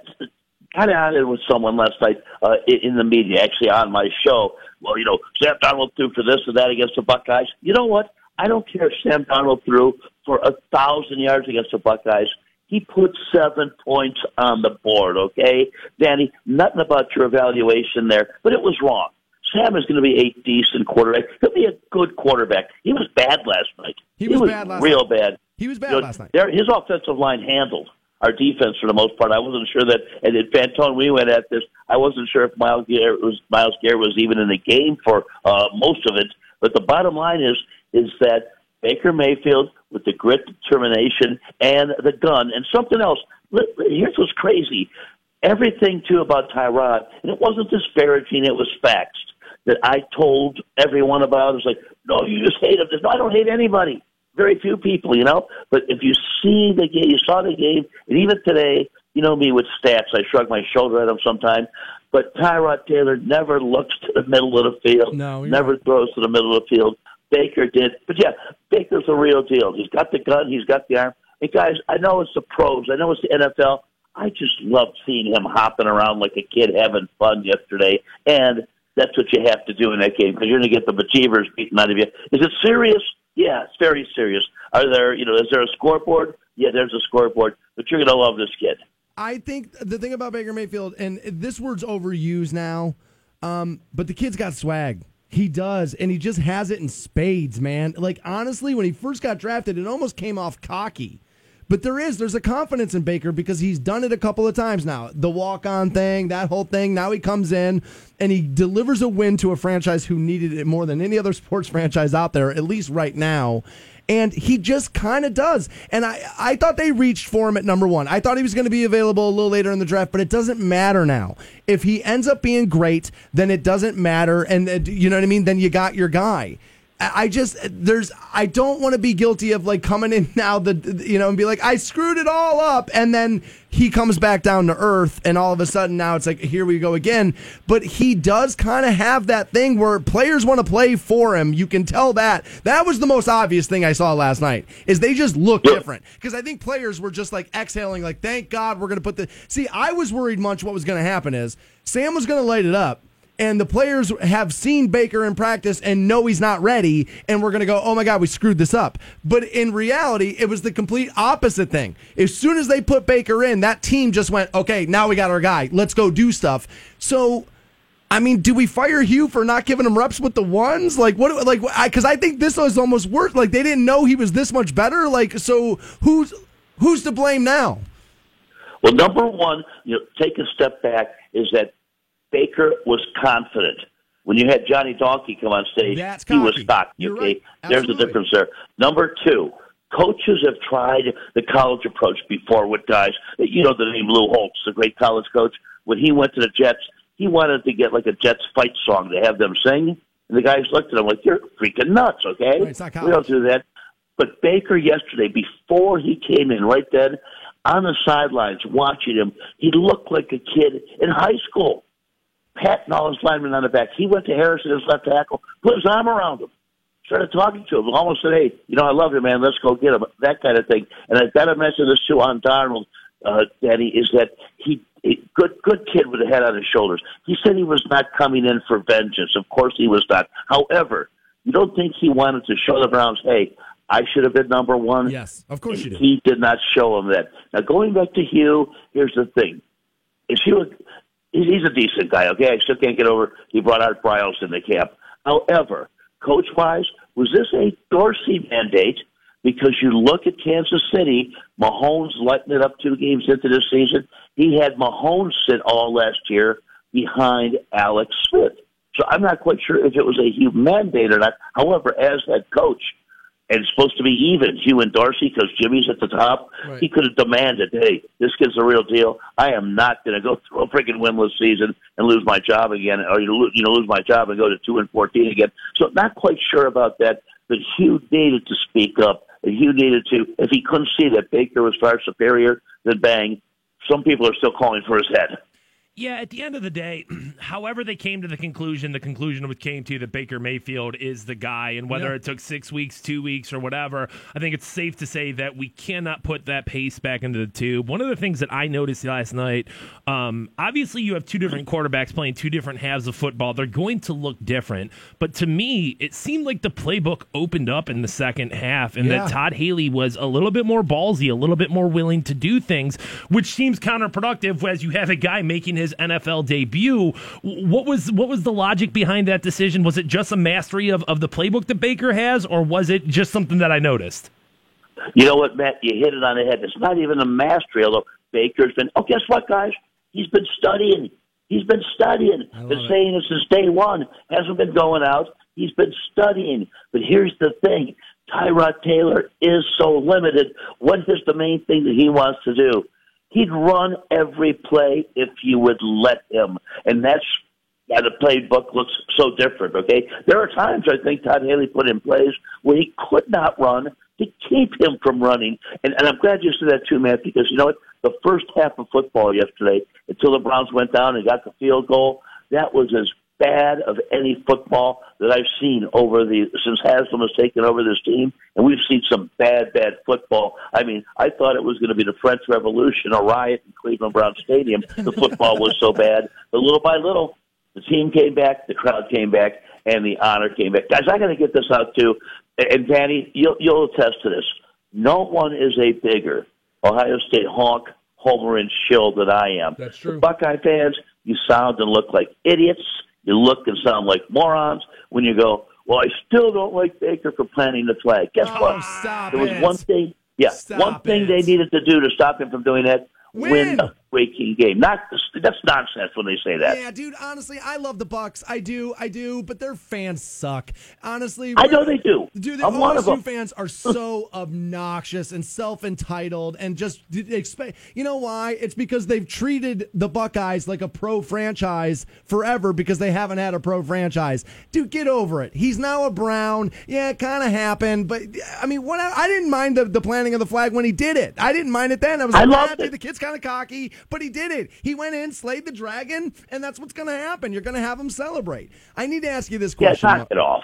got out of it with someone last night uh, in the media, actually on my show. Well, you know, Sam Darnold threw for this and that against the Buckeyes. You know what? I don't care if Sam Darnold threw for a thousand yards against the Buckeyes. He put seven points on the board, okay? Danny, nothing about your evaluation there, but it was wrong. Sam is going to be a decent quarterback. He'll be a good quarterback. He was bad last night. He was, he was bad last real night. Real bad. He was bad you know, last night. His offensive line handled our defense for the most part. I wasn't sure that, and in Fantone, we went at this. I wasn't sure if Myles Garrett was, Myles Garrett was even in the game for uh, most of it. But the bottom line is is that Baker Mayfield, with the grit, determination, and the gun, and something else. Here's what's crazy. Everything, too, about Tyrod, and it wasn't disparaging, it was facts that I told everyone about. It was like, no, you just hate him. No, I don't hate anybody. Very few people, you know? But if you see the game, you saw the game, and even today, you know me with stats. I shrug my shoulder at them sometimes. But Tyrod Taylor never looks to the middle of the field, no, never not. throws to the middle of the field. Baker did. But, yeah, Baker's the real deal. He's got the gun. He's got the arm. And, guys, I know it's the pros. I know it's the N F L. I just loved seeing him hopping around like a kid having fun yesterday. And that's what you have to do in that game because you're going to get the bejeebers beaten out of you. Is it serious? Yeah, it's very serious. Are there, you know, is there a scoreboard? Yeah, there's a scoreboard. But you're going to love this kid. I think the thing about Baker Mayfield, and this word's overused now, um, but the kid's got swag. He does, and he just has it in spades, man. Like, honestly, when he first got drafted, it almost came off cocky. But there is, there's a confidence in Baker because he's done it a couple of times now. The walk-on thing, that whole thing. Now he comes in, and he delivers a win to a franchise who needed it more than any other sports franchise out there, at least right now. And he just kind of does. And I, I thought they reached for him at number one. I thought he was going to be available a little later in the draft, but it doesn't matter now. If he ends up being great, then it doesn't matter. And uh, you know what I mean? Then you got your guy. I just, there's, I don't want to be guilty of like coming in now, the you know, and be like, I screwed it all up. And then he comes back down to earth and all of a sudden now it's like, here we go again. But he does kind of have that thing where players want to play for him. You can tell that. That was the most obvious thing I saw last night is they just look different. Because I think players were just like exhaling, like, thank God we're going to put the, see, I was worried much what was going to happen is Sam was going to light it up. And the players have seen Baker in practice and know he's not ready, and we're going to go, oh, my God, we screwed this up. But in reality, it was the complete opposite thing. As soon as they put Baker in, that team just went, okay, now we got our guy. Let's go do stuff. So, I mean, do we fire Hugh for not giving him reps with the ones? Like, what? Like, because I, I think this was almost worse. Like, they didn't know he was this much better. Like, so who's who's to blame now? Well, number one, you know, take a step back, is that Baker was confident. When you had Johnny Donkey come on stage, he was cocky. You're okay, right. There's a difference there. Number two, coaches have tried the college approach before with guys. You know the name Lou Holtz, the great college coach. When he went to the Jets, he wanted to get like a Jets fight song to have them sing, and the guys looked at him like, "You're freaking nuts, okay? Right, it's not college. We don't do that." But Baker yesterday, before he came in, right then on the sidelines watching him, he looked like a kid in high school. Patting all his linemen on the back. He went to Harrison, his left tackle, put his arm around him, started talking to him, almost said, hey, you know, I love you, man, let's go get him, that kind of thing. And I've got to mention this, too, on Darnold, uh, Danny, is that he, he good good kid with a head on his shoulders. He said he was not coming in for vengeance. Of course he was not. However, you don't think he wanted to show the Browns, hey, I should have been number one. Yes, of course you did. He did not show him that. Now, going back to Hugh, here's the thing. If Hugh was... He's a decent guy, okay? I still can't get over he brought Art Briles in the camp. However, coach-wise, was this a Dorsey mandate? Because you look at Kansas City, Mahomes lighting it up two games into this season. He had Mahomes sit all last year behind Alex Smith. So I'm not quite sure if it was a Hugh mandate or not. However, as head coach, and it's supposed to be even, Hugh and Dorsey, because Jimmy's at the top. Right. He could have demanded, hey, this kid's the real deal. I am not going to go through a freaking winless season and lose my job again, or you know, lose my job and go to two and fourteen again. So not quite sure about that, but Hugh needed to speak up. And Hugh needed to, if he couldn't see that Baker was far superior, then bang, some people are still calling for his head. Yeah, at the end of the day, however they came to the conclusion, the conclusion which came to that Baker Mayfield is the guy, and whether yeah. it took six weeks, two weeks, or whatever, I think it's safe to say that we cannot put that pace back into the tube. One of the things that I noticed last night, um, obviously you have two different quarterbacks playing two different halves of football. They're going to look different, but to me, it seemed like the playbook opened up in the second half, and yeah. that Todd Haley was a little bit more ballsy, a little bit more willing to do things, which seems counterproductive as you have a guy making his N F L debut. What was what was the logic behind that decision? Was it just a mastery of, of the playbook that Baker has, or was it just something that I noticed? You know what, Matt? You hit it on the head. It's not even a mastery, although Baker's been, oh, guess what, guys? He's been studying. He's been studying. Been saying it since day one. Hasn't been going out. He's been studying. But here's the thing. Tyrod Taylor is so limited. What is the main thing that he wants to do? He'd run every play if you would let him. And that's why the playbook looks so different, okay? There are times I think Todd Haley put in plays where he could not run to keep him from running. And, and I'm glad you said that too, Matt, because you know what? The first half of football yesterday, until the Browns went down and got the field goal, that was as bad of any football that I've seen over the since Haslam has taken over this team, and we've seen some bad, bad football. I mean, I thought it was going to be the French Revolution, a riot in Cleveland Brown Stadium. The football was so bad. But little by little, the team came back, the crowd came back, and the honor came back. Guys, I got to get this out too, and Danny, you'll, you'll attest to this. No one is a bigger Ohio State honk, homer, and shill than I am. That's true. The Buckeye fans, you sound and look like idiots. You look and sound like morons when you go, well, I still don't like Baker for planting the flag. Guess oh, what? Stop there was it. one thing, yeah, stop one thing it. they needed to do to stop him from doing that. Win, win a breaking game. Not that's nonsense when they say that. Yeah, dude. Honestly, I love the Bucks. I do, I do. But their fans suck. Honestly, I know they do. Dude, the I'm O S U one of them. Fans are so obnoxious and self-entitled, and just expect. You know why? It's because they've treated the Buckeyes like a pro franchise forever because they haven't had a pro franchise. Dude, get over it. He's now a Brown. Yeah, it kind of happened, but I mean, what? I didn't mind the, the planting of the flag when he did it. I didn't mind it then. I was like, ah, dude, the kid's kind of cocky, but he did it. He went in, slayed the dragon, and that's what's going to happen. You're going to have him celebrate. I need to ask you this question. Yeah, knock it off.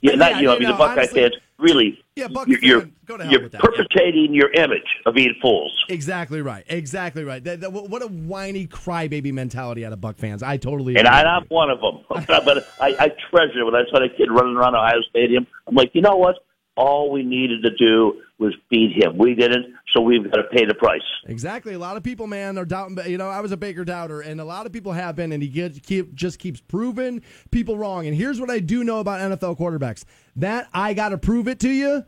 Yeah, not, yeah, you know, I mean, know, the Buckeye fans, really, yeah, Buckeye you're, fan, go to hell you're with that, perpetrating yeah. your image of being fools. Exactly right. Exactly right. That, that, what a whiny crybaby mentality out of Buck fans. I totally agree. And I, I'm one of them. But I, I treasure when I saw that kid running around Ohio Stadium. I'm like, you know what? All we needed to do was beat him. We didn't, so we've got to pay the price. Exactly. A lot of people, man, are doubting. You know, I was a Baker doubter, and a lot of people have been, and he gets, keep, just keeps proving people wrong. And here's what I do know about N F L quarterbacks. That I got to prove it to you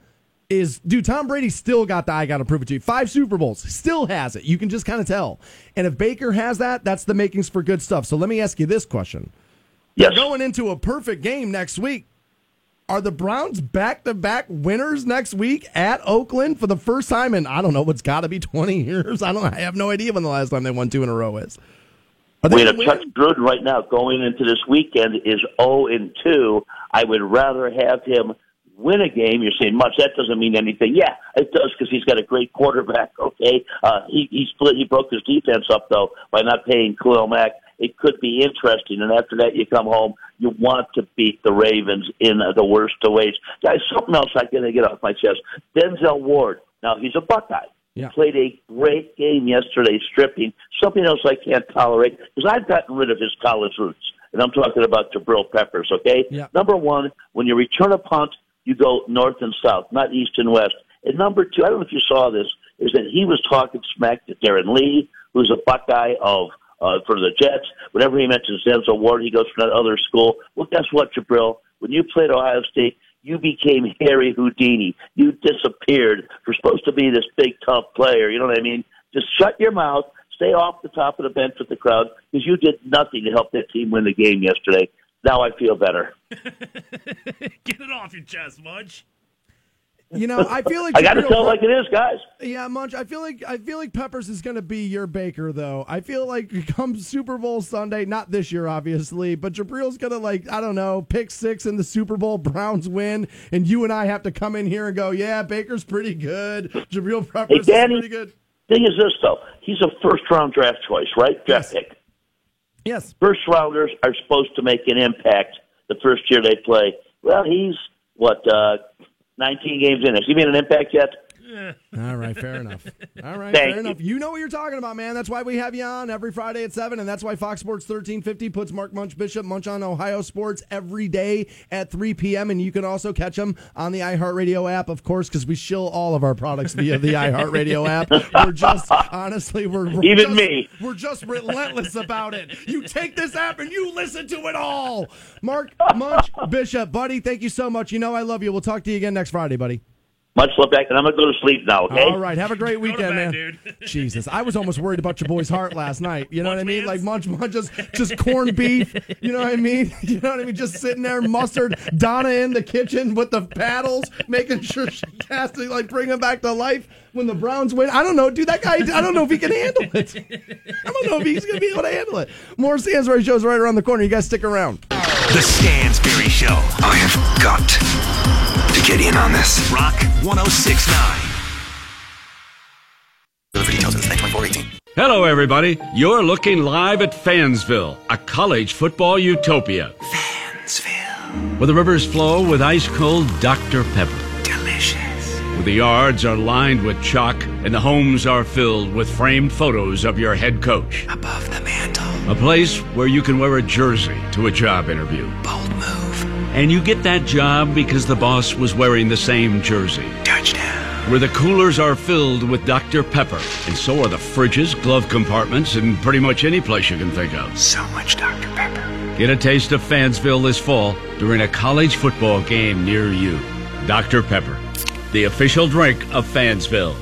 is, dude, Tom Brady still got the I got to prove it to you. Five Super Bowls. Still has it. You can just kind of tell. And if Baker has that, that's the makings for good stuff. So let me ask you this question. Yes. You're going into a perfect game next week. Are the Browns back-to-back winners next week at Oakland for the first time in, I don't know, what's got to be twenty years? I don't. I have no idea when the last time they won two in a row is. Wait, a touch good right now going into this weekend is oh and two. I would rather have him win a game. You're saying, Munch, that doesn't mean anything. Yeah, it does because he's got a great quarterback, okay? Uh, he, he, split, he broke his defense up, though, by not paying Khalil Mack. It could be interesting, and after that you come home, you want to beat the Ravens in the worst of ways. Guys, something else I'm going to get off my chest. Denzel Ward, now he's a Buckeye. Yeah. He played a great game yesterday stripping, something else I can't tolerate, because I've gotten rid of his college roots, and I'm talking about Jabril Peppers, okay? Yeah. Number one, when you return a punt, you go north and south, not east and west. And number two, I don't know if you saw this, is that he was talking smack to Darren Lee, who's a Buckeye of Uh, for the Jets. Whenever he mentions Denzel Ward, he goes from that other school. Well, guess what, Jabril? When you played Ohio State, you became Harry Houdini. You disappeared. You're supposed to be this big, tough player. You know what I mean? Just shut your mouth. Stay off the top of the bench with the crowd because you did nothing to help that team win the game yesterday. Now I feel better. Get it off your chest, Munch. You know, I feel like I got to tell like it is, guys. Yeah, Munch. I feel like I feel like Peppers is going to be your Baker, though. I feel like come Super Bowl Sunday, not this year, obviously, but Jabril's going to like I don't know, pick six in the Super Bowl, Browns win, and you and I have to come in here and go, yeah, Baker's pretty good. Jabril Peppers hey, Danny, is pretty good. Thing is this though, he's a first round draft choice, right? Draft yes. pick. Yes. First rounders are supposed to make an impact the first year they play. Well, he's what. uh nineteen games in. Has he made an impact yet? All right, fair enough. All right, Thank fair enough. You. you know what you're talking about, man. That's why we have you on every Friday at seven, and that's why Fox Sports thirteen fifty puts Mark Munch Bishop, Munch on Ohio Sports, every day at three p.m., and you can also catch him on the iHeartRadio app, of course, because we shill all of our products via the iHeartRadio app. We're just, honestly, we're, we're Even just, me. We're just relentless about it. You take this app and you listen to it all. Mark Munch Bishop, buddy, thank you so much. You know I love you. We'll talk to you again next Friday, buddy. Much love, back, and I'm going to go to sleep now, okay? All right, have a great weekend, man. Dude. Jesus, I was almost worried about your boy's heart last night. You know Munch what I mean? Is. Like, Munch Munch, just, just corned beef, you know what I mean? You know what I mean? Just sitting there, mustard, Donna in the kitchen with the paddles, making sure she has to, like, bring him back to life when the Browns win. I don't know, dude, that guy, I don't know if he can handle it. I don't know if he's going to be able to handle it. More Stansbury Show's right around the corner. You guys stick around. The Stansbury Show. I have got... get in on this. Rock one oh six point nine. Details of the Hello, everybody. You're looking live at Fansville, a college football utopia. Fansville. Where the rivers flow with ice-cold Doctor Pepper. Delicious. Where the yards are lined with chalk and the homes are filled with framed photos of your head coach. Above the mantle. A place where you can wear a jersey to a job interview. Bold move. And you get that job because the boss was wearing the same jersey. Touchdown. Where the coolers are filled with Doctor Pepper. And so are the fridges, glove compartments, and pretty much any place you can think of. So much Doctor Pepper. Get a taste of Fansville this fall during a college football game near you. Doctor Pepper, the official drink of Fansville.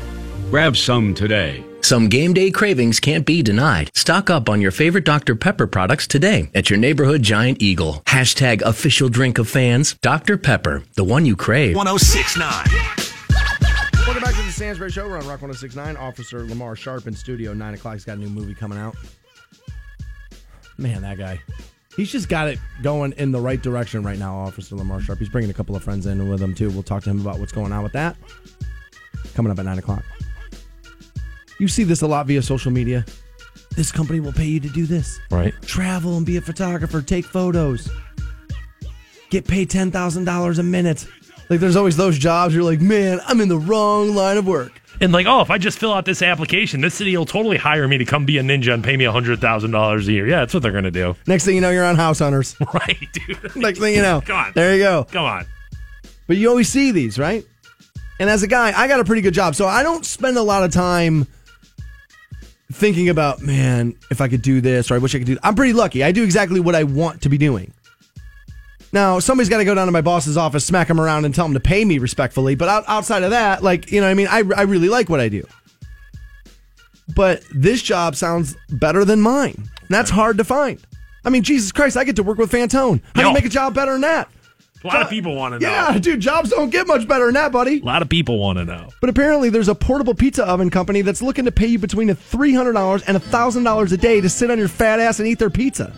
Grab some today. Some game day cravings can't be denied. Stock up on your favorite Doctor Pepper products today at your neighborhood Giant Eagle. Hashtag official drink of fans. Doctor Pepper, the one you crave. one oh six point nine. Welcome back to the Stansbury Show. We're on Rock one oh six point nine. Officer Lamar Sharpe in studio. nine o'clock. He's got a new movie coming out. Man, that guy. He's just got it going in the right direction right now, Officer Lamar Sharpe. He's bringing a couple of friends in with him, too. We'll talk to him about what's going on with that. Coming up at nine o'clock. You see this a lot via social media. This company will pay you to do this. Right. Travel and be a photographer. Take photos. Get paid ten thousand dollars a minute. Like, there's always those jobs you're like, man, I'm in the wrong line of work. And like, oh, if I just fill out this application, this city will totally hire me to come be a ninja and pay me one hundred thousand dollars a year. Yeah, that's what they're going to do. Next thing you know, you're on House Hunters. Right, dude. Next thing you know. Come on. There you go. Come on. But you always see these, right? And as a guy, I got a pretty good job. So I don't spend a lot of time thinking about, man, if I could do this, or I wish I could do that. I'm pretty lucky. I do exactly what I want to be doing. Now, somebody's got to go down to my boss's office, smack him around, and tell him to pay me respectfully. But out, outside of that, like, you know what I mean? I, I really like what I do. But this job sounds better than mine. And that's hard to find. I mean, Jesus Christ, I get to work with Fantone. How do you make a job better than that? A lot of people want to know. Yeah, dude, jobs don't get much better than that, buddy. A lot of people want to know. But apparently there's a portable pizza oven company that's looking to pay you between three hundred dollars and one thousand dollars a day to sit on your fat ass and eat their pizza.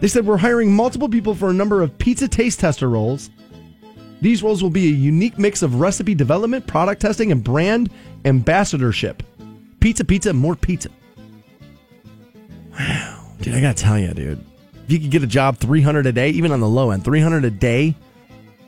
They said, we're hiring multiple people for a number of pizza taste tester roles. These roles will be a unique mix of recipe development, product testing, and brand ambassadorship. Pizza, pizza, more pizza. Wow. Dude, I got to tell you, dude. If you could get a job three hundred a day, even on the low end, three hundred a day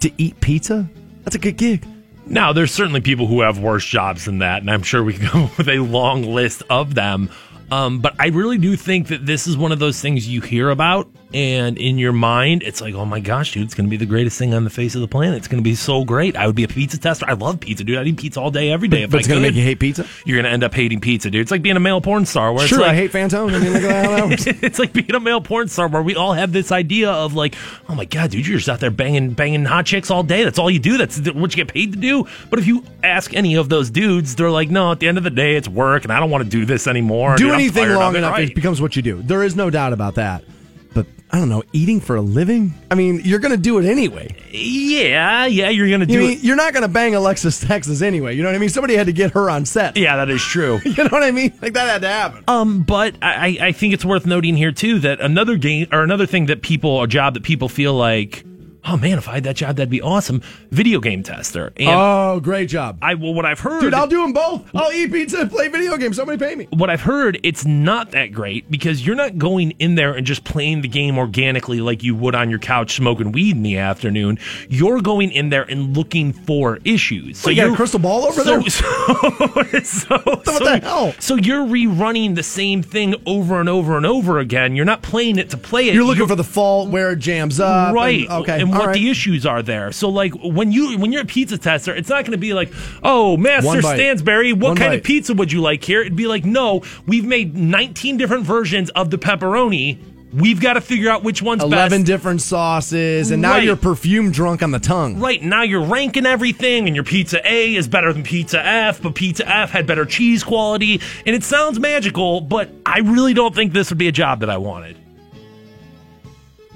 to eat pizza, that's a good gig. Now, there's certainly people who have worse jobs than that, and I'm sure we can come up with a long list of them. Um, but I really do think that this is one of those things you hear about, and in your mind, it's like, oh my gosh, dude, it's going to be the greatest thing on the face of the planet. It's going to be so great. I would be a pizza tester. I love pizza, dude. I'd eat pizza all day, every day. But, if but it's going to make you hate pizza? You're going to end up hating pizza, dude. It's like being a male porn star. Where sure, it's like, I hate Fantone. I mean, look at that. It's like being a male porn star where we all have this idea of like, oh my God, dude, you're just out there banging banging hot chicks all day. That's all you do. That's what you get paid to do. But if you ask any of those dudes, they're like, no, at the end of the day, it's work, and I don't want to do this anymore. Do dude, anything long enough, right. It becomes what you do. There is no doubt about that. But, I don't know, eating for a living? I mean, you're going to do it anyway. Yeah, yeah, you're going to do you mean, it. You're not going to bang Alexis Texas anyway. You know what I mean? Somebody had to get her on set. Yeah, that is true. You know what I mean? Like, that had to happen. Um, But I, I think it's worth noting here, too, that another game, or another thing that people, a job that people feel like, oh, man, if I had that job, that'd be awesome. Video game tester. And oh, great job. I well, what I've heard... Dude, I'll do them both. I'll eat pizza and play video games. Somebody pay me. What I've heard, it's not that great because you're not going in there and just playing the game organically like you would on your couch smoking weed in the afternoon. You're going in there and looking for issues. So well, you got a crystal ball over so, there? So, so, so, what the so, hell? So you're rerunning the same thing over and over and over again. You're not playing it to play it. You're looking you're, for the fault where it jams up. Right. And, okay. And what right. the issues are there. So, like, when, you, when you're a pizza tester, it's not going to be like, oh, Master Stansbury, what One kind bite. of pizza would you like here? It'd be like, no, we've made nineteen different versions of the pepperoni. We've got to figure out which one's best. eleven different sauces, and now right. you're perfume drunk on the tongue. Right, now you're ranking everything, and your pizza A is better than pizza F, but pizza F had better cheese quality, and it sounds magical, but I really don't think this would be a job that I wanted.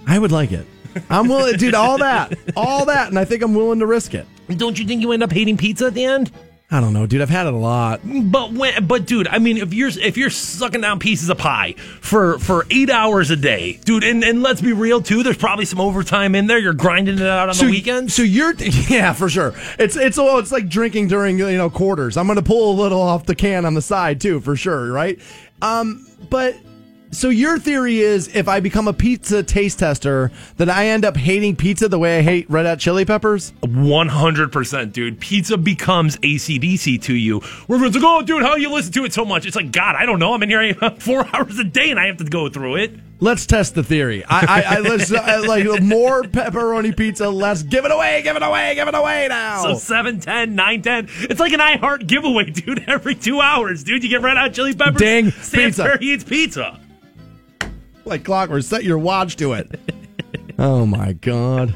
I would like it. I'm willing, dude, all that, all that, and I think I'm willing to risk it. Don't you think you end up hating pizza at the end? I don't know, dude. I've had it a lot. But when, but dude, I mean, if you're if you're sucking down pieces of pie for, for eight hours a day, dude, and, and let's be real too, there's probably some overtime in there. You're grinding it out on so, the weekends. So you're yeah, for sure. It's it's oh, it's like drinking during you know quarters. I'm gonna pull a little off the can on the side too, for sure, right? Um, but. So your theory is if I become a pizza taste tester, then I end up hating pizza the way I hate Red Hot Chili Peppers? one hundred percent, dude. Pizza becomes A C D C to you. Everyone's like, oh, dude, how do you listen to it so much? It's like, God, I don't know. I'm in here four hours a day, and I have to go through it. Let's test the theory. I, I, I let's I, like more pepperoni pizza, less. Give it away, give it away, give it away now. So seven, ten, nine, ten. It's like an iHeart giveaway, dude. Every two hours, dude, you get Red Hot Chili Peppers. Dang, Stansbury pizza. Eats pizza. Like clockwork, set your watch to it. Oh my God.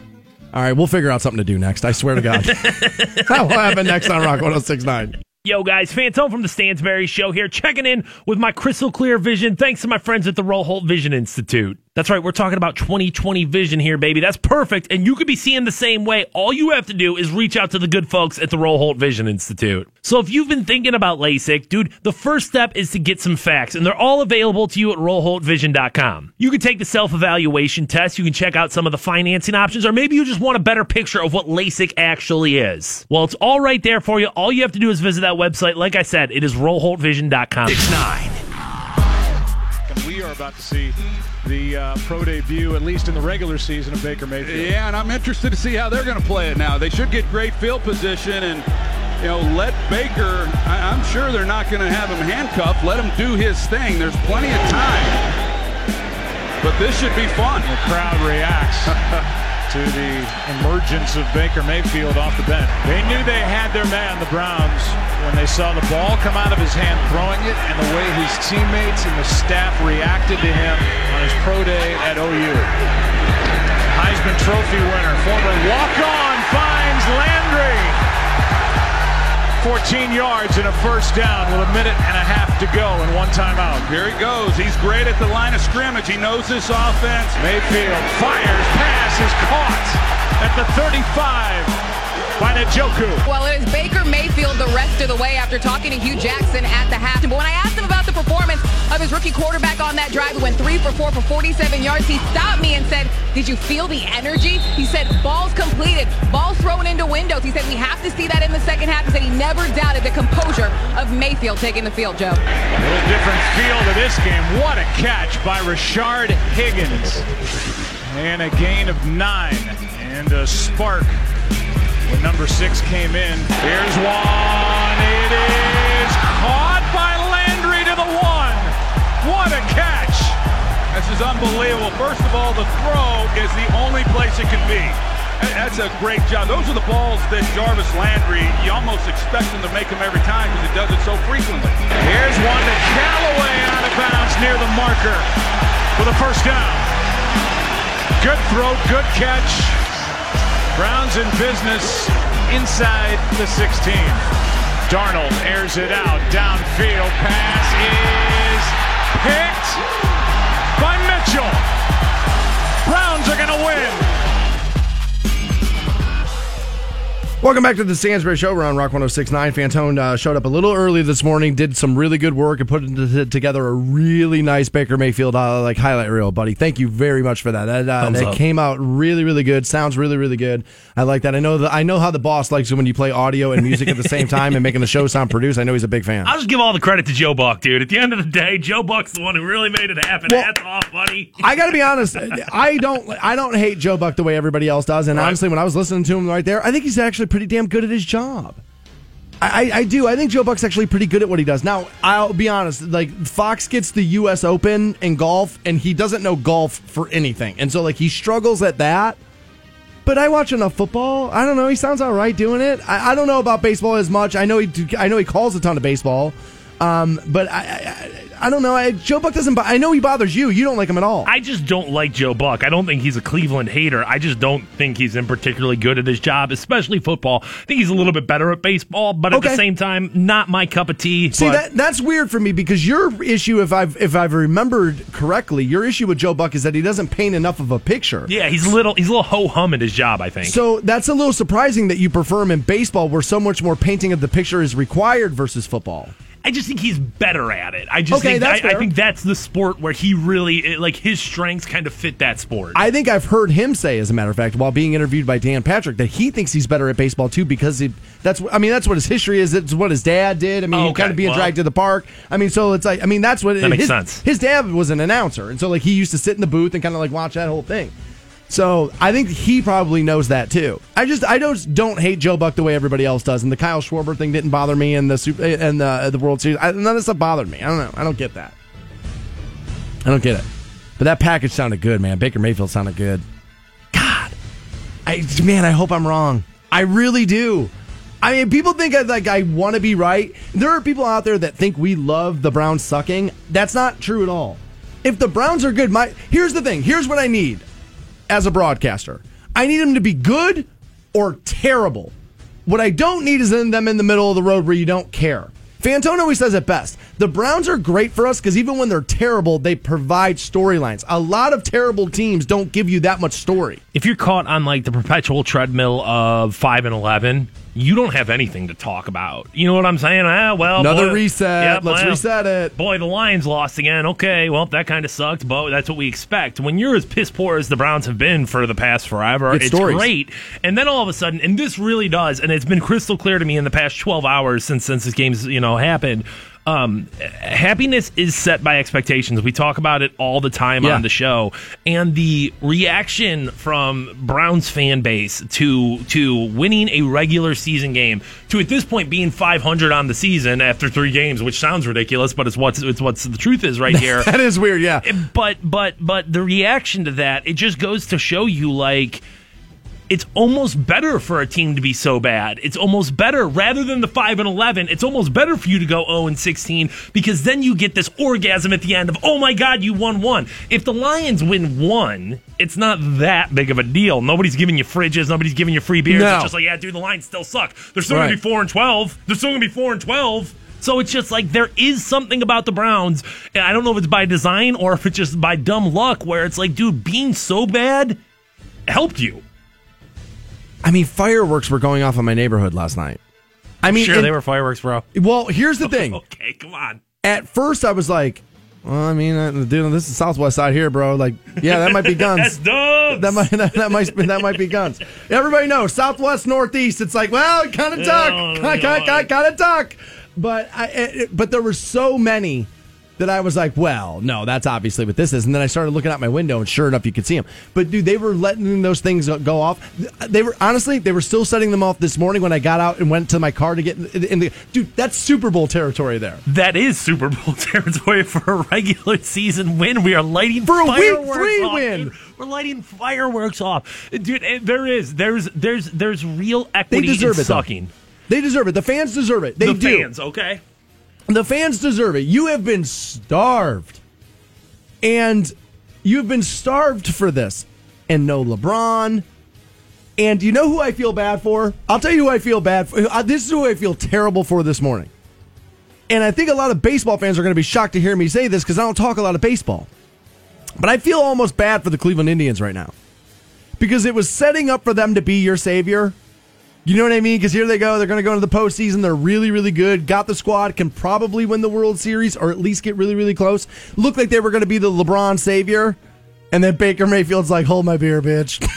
All right, we'll figure out something to do next. I swear to God. That will happen next on Rock one oh six point nine. Yo, guys, Fantone from the Stansbury Show here, checking in with my crystal clear vision thanks to my friends at the Roe Holt Vision Institute. That's right, we're talking about twenty twenty vision here, baby. That's perfect, and you could be seeing the same way. All you have to do is reach out to the good folks at the Roe Holt Vision Institute. So if you've been thinking about LASIK, dude, the first step is to get some facts, and they're all available to you at roe holt vision dot com. You can take the self-evaluation test, you can check out some of the financing options, or maybe you just want a better picture of what LASIK actually is. Well, it's all right there for you. All you have to do is visit that website. Like I said, it is roe holt vision dot com. It's nine. And we are about to see the uh, pro debut, at least in the regular season, of Baker Mayfield. Yeah, and I'm interested to see how they're going to play it now. They should get great field position and, you know, let Baker, I- I'm sure they're not going to have him handcuffed. Let him do his thing. There's plenty of time. But this should be fun. The crowd reacts. To the emergence of Baker Mayfield off the bench. They knew they had their man, the Browns, when they saw the ball come out of his hand throwing it and the way his teammates and the staff reacted to him on his pro day at O U. Heisman Trophy winner, former walk-on, finds Landry. fourteen yards and a first down with a minute and a half to go and one timeout. Here he goes. He's great at the line of scrimmage. He knows this offense. Mayfield fires pass. Is caught at the thirty-five by Njoku. Well, it is Baker Mayfield the rest of the way after talking to Hugh Jackson at the half. But when I asked him about the performance of his rookie quarterback on that drive, who went three for four for forty-seven yards, he stopped me and said, did you feel the energy? He said, balls completed, balls thrown into windows. He said, we have to see that in the second half. He said he never doubted the composure of Mayfield taking the field, Joe. A little different feel to this game. What a catch by Rashard Higgins. And a gain of nine, and a spark when number six came in. Here's one, it is caught by Landry to the one. What a catch. This is unbelievable. First of all, the throw is the only place it can be. That's a great job. Those are the balls that Jarvis Landry, you almost expect him to make them every time because he does it so frequently. Here's one to Callaway out of bounds near the marker for the first down. Good throw, good catch. Browns in business inside the sixteen. Darnold airs it out. Downfield pass is picked by Mitchell. Browns are going to win. Welcome back to the Stansbury Show. We're on Rock one oh six point nine. Fantone uh, showed up a little early this morning, did some really good work, and put t- together a really nice Baker Mayfield uh, like highlight reel, buddy. Thank you very much for that. That, uh, that came out really, really good. Sounds really, really good. I like that. I know the, I know how the boss likes it when you play audio and music at the same time and making the show sound produced. I know he's a big fan. I'll just give all the credit to Joe Buck, dude. At the end of the day, Joe Buck's the one who really made it happen. Well, that's off, buddy. I got to be honest. I don't I don't hate Joe Buck the way everybody else does. And right. honestly, when I was listening to him right there, I think he's actually pretty damn good at his job. I, I do. I think Joe Buck's actually pretty good at what he does. Now, I'll be honest. Like, Fox gets the U S Open in golf, and he doesn't know golf for anything. And so, like, he struggles at that. But I watch enough football. I don't know. He sounds all right doing it. I, I don't know about baseball as much. I know he. I know he calls a ton of baseball. Um, but I, I don't know. I, Joe Buck doesn't. I know he bothers you. You don't like him at all. I just don't like Joe Buck. I don't think he's a Cleveland hater. I just don't think he's in particularly good at his job, especially football. I think he's a little bit better at baseball, but at okay. the same time, not my cup of tea. See, but- that that's weird for me because your issue, if I've if I've remembered correctly, your issue with Joe Buck is that he doesn't paint enough of a picture. Yeah, he's little. He's a little ho hum at his job. I think so. That's a little surprising that you prefer him in baseball, where so much more painting of the picture is required versus football. I just think he's better at it. I just okay, think that's I, I think that's the sport where he really, like, his strengths kind of fit that sport. I think I've heard him say, as a matter of fact, while being interviewed by Dan Patrick, that he thinks he's better at baseball too because it, that's I mean that's what his history is. It's what his dad did. I mean, okay, he kind of being well, dragged to the park. I mean, so it's like I mean that's what that it, makes his, sense. His dad was an announcer, and so like he used to sit in the booth and kind of like watch that whole thing. So I think he probably knows that too. I just I don't don't hate Joe Buck the way everybody else does, and the Kyle Schwarber thing didn't bother me, and the super, and the, the World Series, I, none of this stuff bothered me. I don't know. I don't get that. I don't get it. But that package sounded good, man. Baker Mayfield sounded good. God, I man, I hope I'm wrong. I really do. I mean, people think I, like I want to be right. There are people out there that think we love the Browns sucking. That's not true at all. If the Browns are good, my here's the thing. Here's what I need. As a broadcaster, I need them to be good or terrible. What I don't need is them in the middle of the road where you don't care. Fantone always says it best. The Browns are great for us because even when they're terrible, they provide storylines. A lot of terrible teams don't give you that much story. If you're caught on like the perpetual treadmill of five and eleven, you don't have anything to talk about. You know what I'm saying? Ah, well, Another boy, reset. Yeah, Let's well, reset it. Boy, the Lions lost again. Okay, well, that kind of sucked, but that's what we expect. When you're as piss poor as the Browns have been for the past forever, it's, it's great. And then all of a sudden, and this really does, and it's been crystal clear to me in the past twelve hours since since this game's, you know, happened. Um, happiness is set by expectations. We talk about it all the time yeah. on the show, and the reaction from Browns fan base to to winning a regular season game to at this point being five hundred on the season after three games, which sounds ridiculous, but it's what's it's what's the truth is right here. That is weird, yeah. But but but the reaction to that, it just goes to show you like. It's almost better for a team to be so bad. It's almost better rather than the five and eleven. It's almost better for you to go oh and sixteen because then you get this orgasm at the end of, oh my God, you won one. If the Lions win one, it's not that big of a deal. Nobody's giving you fridges. Nobody's giving you free beers. No. It's just like, yeah, dude, the Lions still suck. They're still right. going to be four and twelve. They're still going to be four and twelve. So it's just like there is something about the Browns. I don't know if it's by design or if it's just by dumb luck where it's like, dude, being so bad helped you. I mean, fireworks were going off in my neighborhood last night. I mean, sure, and, they were fireworks, bro. Well, here's the thing. Okay, come on. At first, I was like, well, I mean, uh, dude, this is the Southwest side here, bro. Like, yeah, that might be guns. That's dope. That might, that, that, might, that might be guns. Everybody knows, Southwest, Northeast, it's like, well, kind of talk. Kind of talk. But I, it, but there were so many that I was like, well, no, that's obviously what this is. And then I started looking out my window, and sure enough, you could see them. But, dude, they were letting those things go off. They were, honestly, they were still setting them off this morning when I got out and went to my car to get in the. Dude, that's Super Bowl territory there. That is Super Bowl territory for a regular season win. We are lighting for a fireworks week three off, win. Dude. We're lighting fireworks off. Dude, there is. There's, there's, there's real equity in it, sucking. Though. They deserve it. The fans deserve it. They the do. The fans, okay. The fans deserve it. You have been starved. And you've been starved for this. And no LeBron. And you know who I feel bad for? I'll tell you who I feel bad for. This is who I feel terrible for this morning. And I think a lot of baseball fans are going to be shocked to hear me say this because I don't talk a lot of baseball. But I feel almost bad for the Cleveland Indians right now. Because it was setting up for them to be your savior. You know what I mean? Because here they go. They're going to go into the postseason. They're really, really good. Got the squad. Can probably win the World Series or at least get really, really close. Looked like they were going to be the LeBron savior. And then Baker Mayfield's like, hold my beer, bitch.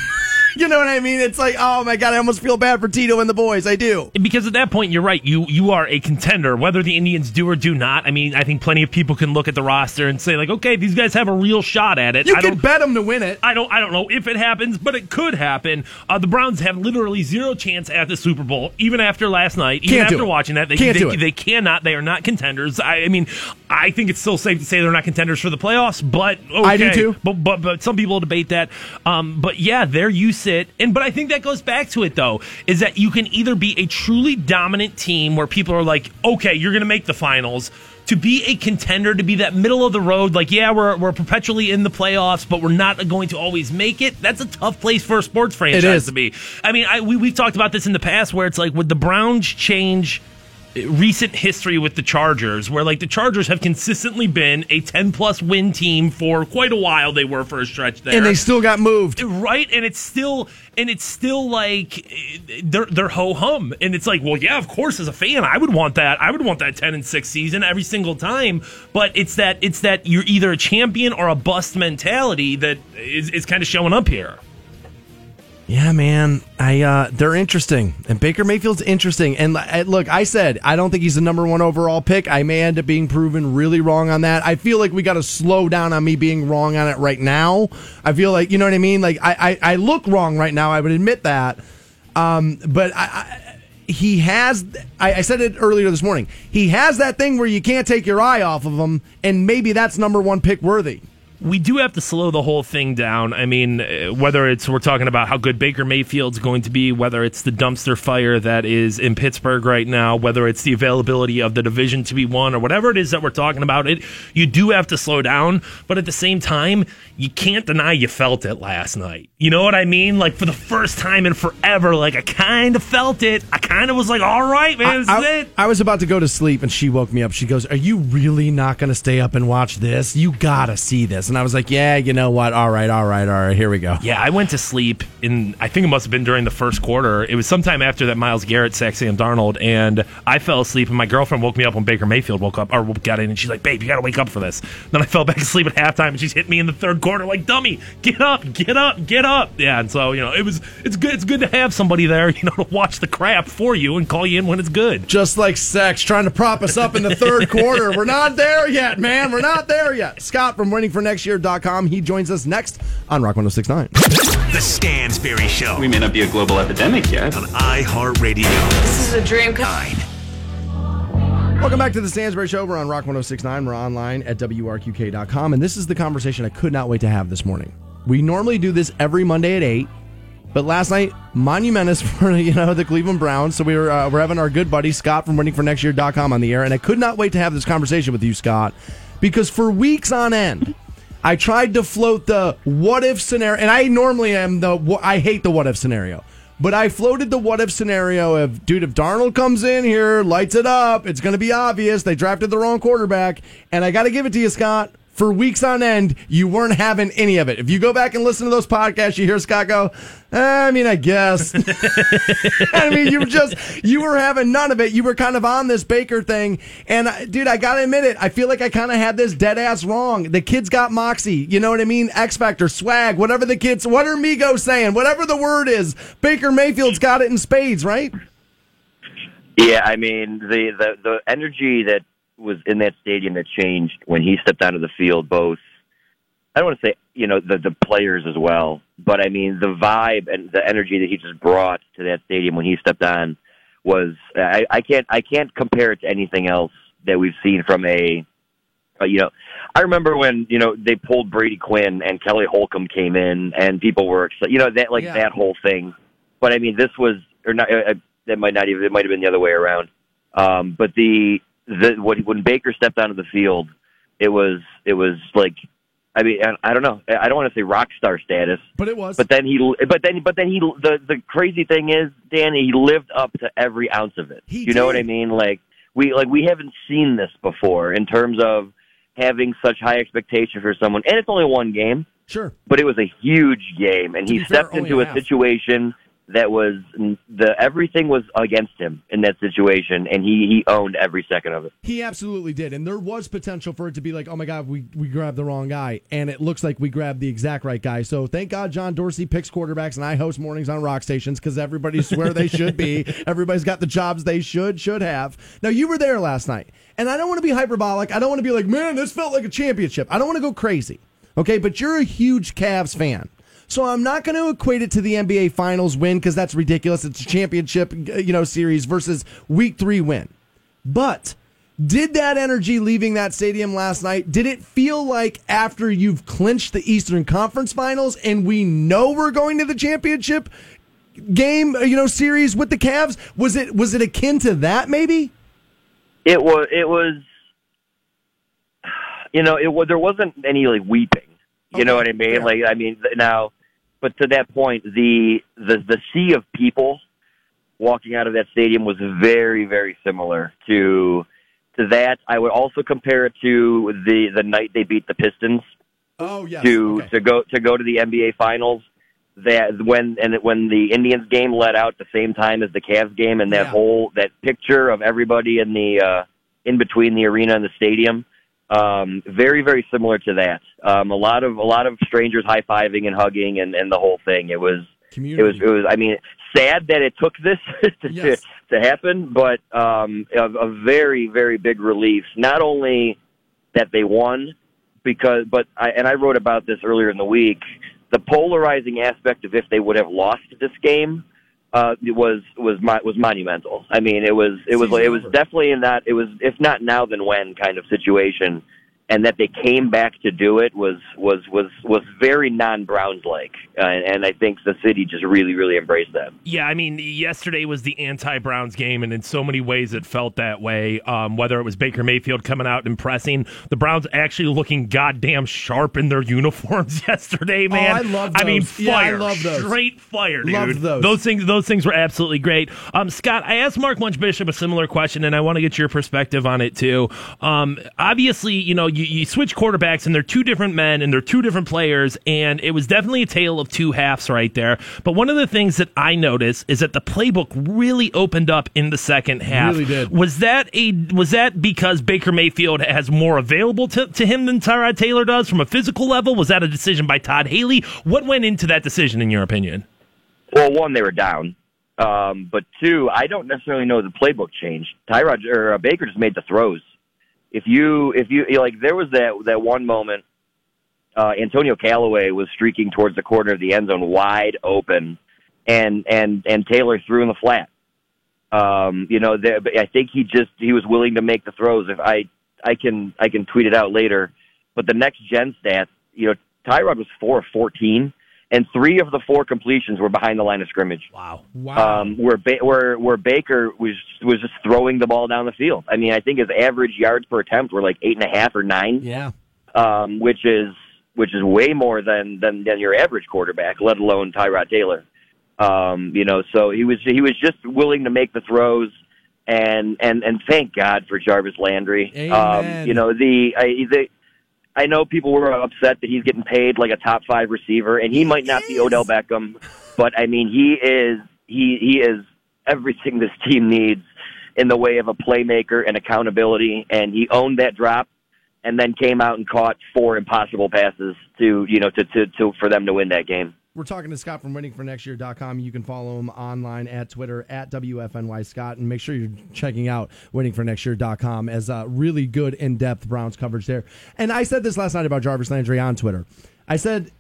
You know what I mean? It's like, oh my God, I almost feel bad for Tito and the boys. I do. Because at that point, you're right. You you are a contender, whether the Indians do or do not. I mean, I think plenty of people can look at the roster and say, like, okay, these guys have a real shot at it. You I can don't, bet them to win it. I don't I don't know if it happens, but it could happen. Uh, the Browns have literally zero chance at the Super Bowl, even after last night, even Can't after watching that. They, Can't they, do it. They cannot. They are not contenders. I, I mean, I think it's still safe to say they're not contenders for the playoffs, but okay. I do too. But, but, but some people debate that. Um, but yeah, they're used it. And but I think that goes back to it, though, is that you can either be a truly dominant team where people are like, okay, you're going to make the finals, to be a contender, to be that middle of the road, like, yeah, we're we're perpetually in the playoffs, but we're not going to always make it. That's a tough place for a sports franchise to be. I mean, I, we, we've talked about this in the past where it's like, would the Browns change recent history with the Chargers, where like the Chargers have consistently been a ten plus win team for quite a while. They were for a stretch there, and they still got moved, right? And it's still and it's still like they're they're ho hum, and it's like, well, yeah, of course, as a fan, I would want that. I would want that ten and six season every single time. But it's that it's that you're either a champion or a bust mentality that is is kind of showing up here. Yeah, man, I uh, they're interesting, and Baker Mayfield's interesting. And uh, look, I said I don't think he's the number one overall pick. I may end up being proven really wrong on that. I feel like we got to slow down on me being wrong on it right now. I feel like, you know what I mean. Like I, I, I look wrong right now. I would admit that. Um, but I, I, he has. I, I said it earlier this morning. He has that thing where you can't take your eye off of him, and maybe that's number one pick worthy. We do have to slow the whole thing down. I mean, whether it's we're talking about how good Baker Mayfield's going to be, whether it's the dumpster fire that is in Pittsburgh right now, whether it's the availability of the division to be won, or whatever it is that we're talking about, it you do have to slow down. But at the same time, you can't deny you felt it last night. You know what I mean? Like, for the first time in forever, like, I kind of felt it. I kind of was like, all right, man, this I, is I, it. I was about to go to sleep, and she woke me up. She goes, are you really not going to stay up and watch this? You got to see this. And I was like, yeah, you know what? All right, all right, all right. Here we go. Yeah, I went to sleep in, I think it must have been during the first quarter. It was sometime after that Myles Garrett sacked Sam Darnold, and I fell asleep, and my girlfriend woke me up when Baker Mayfield woke up, or got in, and she's like, babe, you got to wake up for this. Then I fell back asleep at halftime, and she's hit me in the third quarter like, dummy, get up, get up, get up. Yeah, and so, you know, it was, it's good, it's good to have somebody there, you know, to watch the crap for you and call you in when it's good. Just like sex, trying to prop us up in the third quarter. We're not there yet, man. We're not there yet. Scott from Winning for Next Year dot com. He joins us next on Rock one oh six point nine. The Stansbury Show. We may not be a global epidemic yet. On iHeartRadio. This is a dream come. Welcome back to the Stansbury Show. We're on Rock one oh six point nine. We're online at W R Q K dot com. And this is the conversation I could not wait to have this morning. We normally do this every Monday at eight. But last night, monumentous for, you know, the Cleveland Browns. So we were, uh, we're having our good buddy Scott from Winning for Next Year dot com on the air. And I could not wait to have this conversation with you, Scott. Because for weeks on end, I tried to float the what-if scenario, and I normally am the, I hate the what-if scenario, but I floated the what-if scenario of, dude, if Darnold comes in here, lights it up, it's going to be obvious, they drafted the wrong quarterback, and I got to give it to you, Scott, for weeks on end, you weren't having any of it. If you go back and listen to those podcasts, you hear Scott go, I mean, I guess. I mean, you were just, you were having none of it. You were kind of on this Baker thing. And, I, dude, I got to admit it. I feel like I kind of had this dead ass wrong. The kid's got moxie. You know what I mean? X Factor, swag, whatever the kids, what are Migos saying? Whatever the word is, Baker Mayfield's got it in spades, right? Yeah, I mean, the, the, the energy that was in that stadium that changed when he stepped onto the field, both, I don't want to say, you know, the, the players as well, but I mean, the vibe and the energy that he just brought to that stadium when he stepped on was, I, I can't, I can't compare it to anything else that we've seen from a, uh, you know, I remember when, you know, they pulled Brady Quinn and Kelly Holcomb came in and people were excited, you know, that, like, yeah, that whole thing. But I mean, this was, or not, uh, that might not even, it might've been the other way around. Um, but the, The, when Baker stepped onto the field, it was it was like, I mean, I, I don't know, I don't want to say rock star status, but it was. But then he, but then, but then he, the, the crazy thing is, Danny, he lived up to every ounce of it. He you did. know what I mean? Like we, like we haven't seen this before in terms of having such high expectations for someone, and it's only one game, sure, but it was a huge game, and to he stepped fair, into a half. situation that was, the everything was against him in that situation, and he, he owned every second of it. He absolutely did, and there was potential for it to be like, oh my God, we, we grabbed the wrong guy, and it looks like we grabbed the exact right guy. So thank God John Dorsey picks quarterbacks, and I host mornings on rock stations because everybody's where they should be. Everybody's got the jobs they should, should have. Now, you were there last night, and I don't want to be hyperbolic. I don't want to be like, man, this felt like a championship. I don't want to go crazy, okay? But you're a huge Cavs fan. So I'm not going to equate it to the N B A Finals win because that's ridiculous. It's a championship, you know, series versus week three win. But Did that energy leaving that stadium last night, did it feel like after you've clinched the Eastern Conference Finals and we know we're going to the championship game, you know, series with the Cavs, was it was it akin to that maybe? It was, it was, you know, it was, there wasn't any like weeping, you okay. know what I mean? Yeah. Like, I mean, now, but to that point, the, the, the sea of people walking out of that stadium was very, very similar to, to that. I would also compare it to the, the night they beat the Pistons. Oh yes. To okay. to go to go to the N B A Finals. That when and when the Indians game let out the same time as the Cavs game, and that yeah. whole that picture of everybody in the uh, in between the arena and the stadium, um, very very similar to that. Um, a lot of a lot of strangers high fiving and hugging and, and the whole thing. It was Community. it was it was. I mean, sad that it took this to, yes. to, to happen, but um, a, a very very big relief. Not only that they won, because but I, and I wrote about this earlier in the week. The polarizing aspect of if they would have lost this game uh, was was was monumental. I mean, it was it was it was definitely not it was if not now then when kind of situation, and that they came back to do it was was was, was very non-Browns like, uh, and I think the city just really really embraced that. Yeah, I mean, yesterday was the anti-Browns game, and in so many ways it felt that way. Um, whether it was Baker Mayfield coming out and pressing, the Browns actually looking goddamn sharp in their uniforms yesterday, man. Oh, I love those. I mean, fire, yeah, I love those. Straight fire, dude. Love those. Those things, those things were absolutely great. Um, Scott, I asked Mark Munch Bishop a similar question, and I want to get your perspective on it too. Um, obviously, you know. You, you switch quarterbacks, and they're two different men, and they're two different players, and it was definitely a tale of two halves right there. But one of the things that I noticed is that the playbook really opened up in the second half. Really did. Was that a was that because Baker Mayfield has more available to, to him than Tyrod Taylor does from a physical level? Was that a decision by Todd Haley? What went into that decision, in your opinion? Well, one, they were down. Um, but two, I don't necessarily know the playbook changed. Tyrod or uh, Baker just made the throws. If you, if you, like, there was that, that one moment, uh, Antonio Callaway was streaking towards the corner of the end zone wide open, and, and, and Taylor threw in the flat. Um, you know, there, I think he just, he was willing to make the throws. If I, I can, I can tweet it out later, but the next gen stats, you know, Tyrod was four of fourteen, and three of the four completions were behind the line of scrimmage. Wow. Wow. Um, where, ba- where, where Baker was was just throwing the ball down the field. I mean, I think his average yards per attempt were like eight and a half or nine. Yeah. Um, which is which is way more than, than, than your average quarterback, let alone Tyrod Taylor. Um, you know, so he was he was just willing to make the throws, and and, and thank God for Jarvis Landry. Amen. Um, you know, the I, the I know people were upset that he's getting paid like a top five receiver, and he might not be Odell Beckham, but I mean, he is, he, he is everything this team needs in the way of a playmaker and accountability. And he owned that drop and then came out and caught four impossible passes to, you know, to, to, to for them to win that game. We're talking to Scott from winning for next year dot com. You can follow him online at Twitter, at W F N Y Scott, and make sure you're checking out winning for next year dot com as uh, really good, in-depth Browns coverage there. And I said this last night about Jarvis Landry on Twitter. I said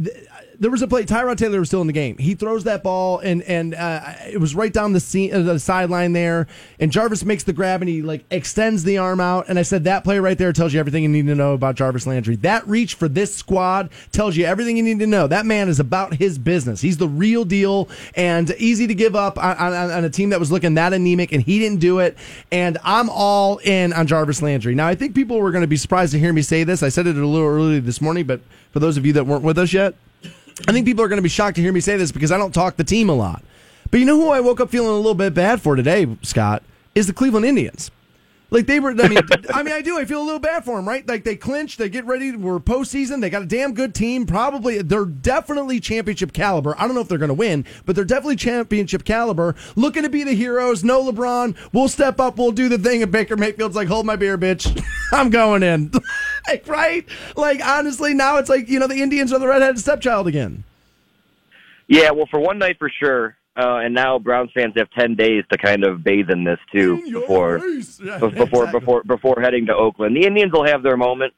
th- there was a play. Tyrod Taylor was still in the game. He throws that ball, and and uh, it was right down the, scene, uh, the sideline there, and Jarvis makes the grab, and he like extends the arm out. And I said that play right there tells you everything you need to know about Jarvis Landry. That reach for this squad tells you everything you need to know. That man is about his business. He's the real deal, and easy to give up on, on, on a team that was looking that anemic, and he didn't do it. And I'm all in on Jarvis Landry. Now, I think people were going to be surprised to hear me say this. I said it a little early this morning, but for those of you that weren't with us yet, I think people are going to be shocked to hear me say this because I don't talk the team a lot. But you know who I woke up feeling a little bit bad for today, Scott, is the Cleveland Indians. Like they were, I mean, I mean, I do. I feel a little bad for them, right? Like they clinch, they get ready. We're postseason. They got a damn good team. Probably, they're definitely championship caliber. I don't know if they're going to win, but they're definitely championship caliber. Looking to be the heroes. No LeBron. We'll step up. We'll do the thing. And Baker Mayfield's like, "Hold my beer, bitch. I'm going in." Like, right? Like, honestly, now it's like, you know, the Indians are the redheaded stepchild again. Yeah, well, for one night for sure. Uh, and now Browns fans have ten days to kind of bathe in this too in before yeah, before exactly. before before heading to Oakland. The Indians will have their moment.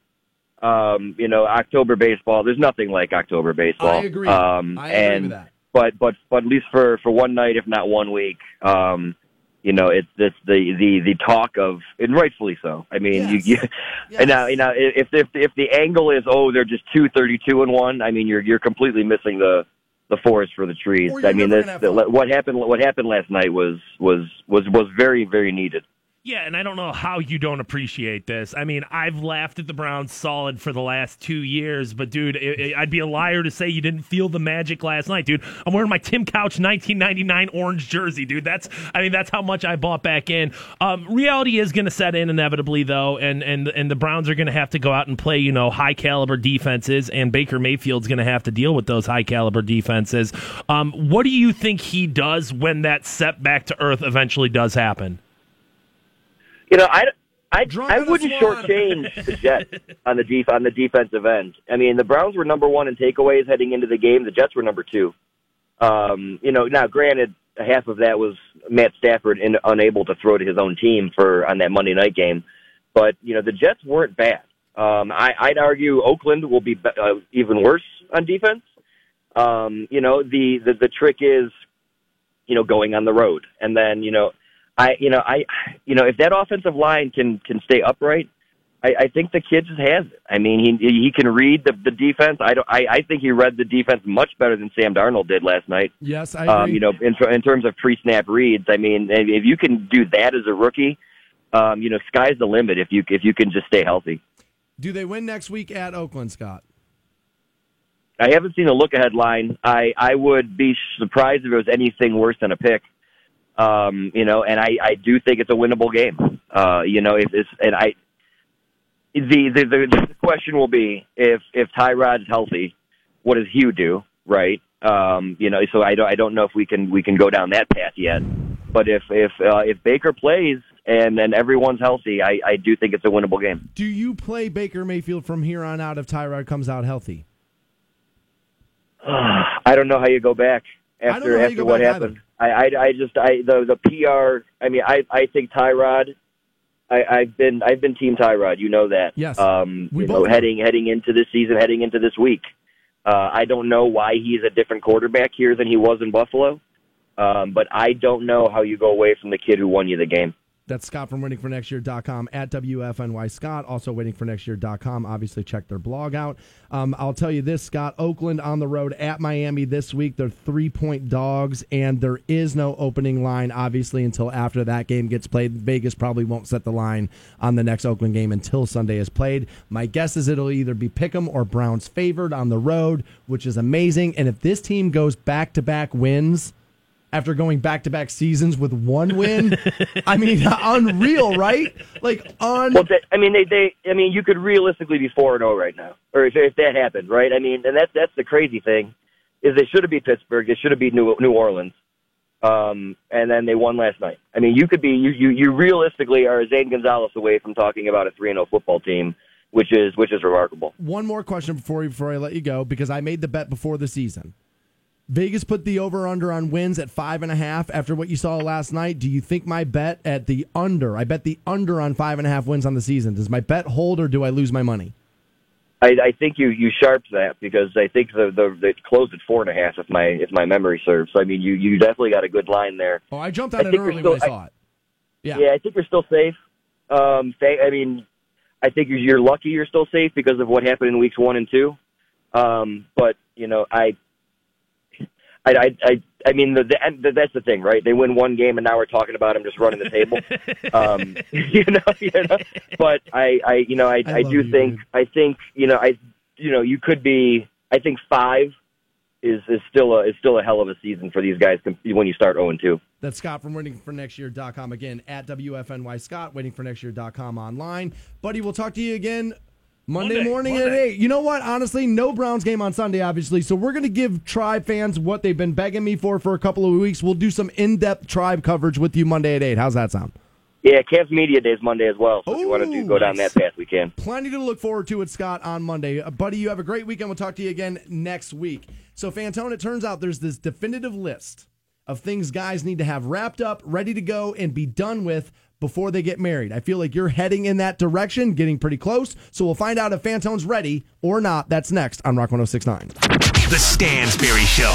Um, you know, October baseball. There's nothing like October baseball. I agree. Um, I agree and, with that. But but but at least for, for one night, if not one week, um, You know, it's this the, the, the talk of, and rightfully so. I mean, yes. you, you yes. and now you know if if if the angle is oh they're just two thirty-two and one. I mean, you're you're completely missing the, the forest for the trees. I mean, this, the, what happened what happened last night was was, was was very very needed. Yeah, and I don't know how you don't appreciate this. I mean, I've laughed at the Browns solid for the last two years, but, dude, it, it, I'd be a liar to say you didn't feel the magic last night, dude. I'm wearing my Tim Couch nineteen ninety-nine orange jersey, dude. That's, I mean, that's how much I bought back in. Um, reality is going to set in inevitably, though, and, and, and the Browns are going to have to go out and play, you know, high-caliber defenses, and Baker Mayfield's going to have to deal with those high-caliber defenses. Um, what do you think he does when that setback to earth eventually does happen? You know, I, I, I wouldn't shortchange the Jets on the def, on the defensive end. I mean, the Browns were number one in takeaways heading into the game. The Jets were number two. Um, you know, now granted, half of that was Matt Stafford in, unable to throw to his own team for on that Monday night game. But, you know, the Jets weren't bad. Um, I, I'd argue Oakland will be uh, even worse on defense. Um, you know, the, the, the trick is, you know, going on the road. And then, you know, I, you know, I, you know, if that offensive line can, can stay upright, I, I think the kid just has it. I mean, he he can read the, the defense. I don't. I, I think he read the defense much better than Sam Darnold did last night. Yes, I agree. Um, you know, in, in terms of pre-snap reads, I mean, if you can do that as a rookie, um, you know, sky's the limit if you if you can just stay healthy. Do they win next week at Oakland, Scott? I haven't seen a look-ahead line. I, I would be surprised if it was anything worse than a pick. Um, you know, and I, I do think it's a winnable game. Uh, you know, if it's, and I, the, the, the, the question will be if, if Tyrod's healthy, what does Hugh do? Right. Um, you know, so I don't, I don't know if we can, we can go down that path yet, but if, if, uh, if Baker plays and, and everyone's healthy, I, I do think it's a winnable game. Do you play Baker Mayfield from here on out if Tyrod comes out healthy? Uh, I don't know how you go back after, after what happened. Either. I, I, I just I the the P R. I mean, I, I think Tyrod. I, I've been I've been Team Tyrod. You know that. Yes. Um, we you know, heading heading into this season, heading into this week. Uh, I don't know why he's a different quarterback here than he was in Buffalo, um, but I don't know how you go away from the kid who won you the game. That's Scott from winning for next year dot com at W F N Y Scott. Also waiting for next year dot com. Obviously, check their blog out. Um, I'll tell you this, Scott. Oakland on the road at Miami this week. They're three-point dogs, and there is no opening line, obviously, until after that game gets played. Vegas probably won't set the line on the next Oakland game until Sunday is played. My guess is it'll either be Pick'em or Browns favored on the road, which is amazing. And if this team goes back-to-back wins after going back-to-back seasons with one win, I mean, unreal, right? Like, un. Well, they, I mean, they, they. I mean, you could realistically be four and zero right now, or if, if that happened, right? I mean, and that's that's the crazy thing, is they should have beat Pittsburgh, they should have beat New New Orleans, um, and then they won last night. I mean, you could be, you you, you realistically are Zane Gonzalez away from talking about a three and zero football team, which is which is remarkable. One more question before before I let you go, because I made the bet before the season. Vegas put the over-under on wins at five and a half after what you saw last night. Do you think my bet at the under, I bet the under on five and a half wins on the season, does my bet hold or do I lose my money? I, I think you, you sharped that because I think the, the, the it closed at four and a half if my if my memory serves. So, I mean, you, you definitely got a good line there. Oh, I jumped on it early still, when I saw I, it. Yeah. yeah, I think you're still safe. Um, I mean, I think you're lucky you're still safe because of what happened in weeks one and two. Um, but, you know, I... I, I, I, I mean, the, the, that's the thing, right? They win one game, and now we're talking about them just running the table. um, you know, you know. But I, I you know, I, I, I do you, think, dude. I think, you know, I, you know, you could be. I think five is, is still a is still a hell of a season for these guys when you start oh and two. That's Scott from waiting for next year dot com again at W F N Y Scott. waiting for next year dot com online, buddy. We'll talk to you again Monday, Monday morning Monday. at eight. You know what? Honestly, no Browns game on Sunday, obviously. So we're going to give Tribe fans what they've been begging me for for a couple of weeks. We'll do some in-depth Tribe coverage with you Monday at eight. How's that sound? Yeah, Cavs Media Day is Monday as well. So Ooh, if you want to do, go down that path, we can. Plenty to look forward to with Scott on Monday. Uh, buddy, you have a great weekend. We'll talk to you again next week. So, Fantone, it turns out there's this definitive list of things guys need to have wrapped up, ready to go, and be done with before they get married. I feel like you're heading in that direction, getting pretty close. So we'll find out if Fantone's ready or not. That's next on Rock one oh six point nine. The Stansbury Show.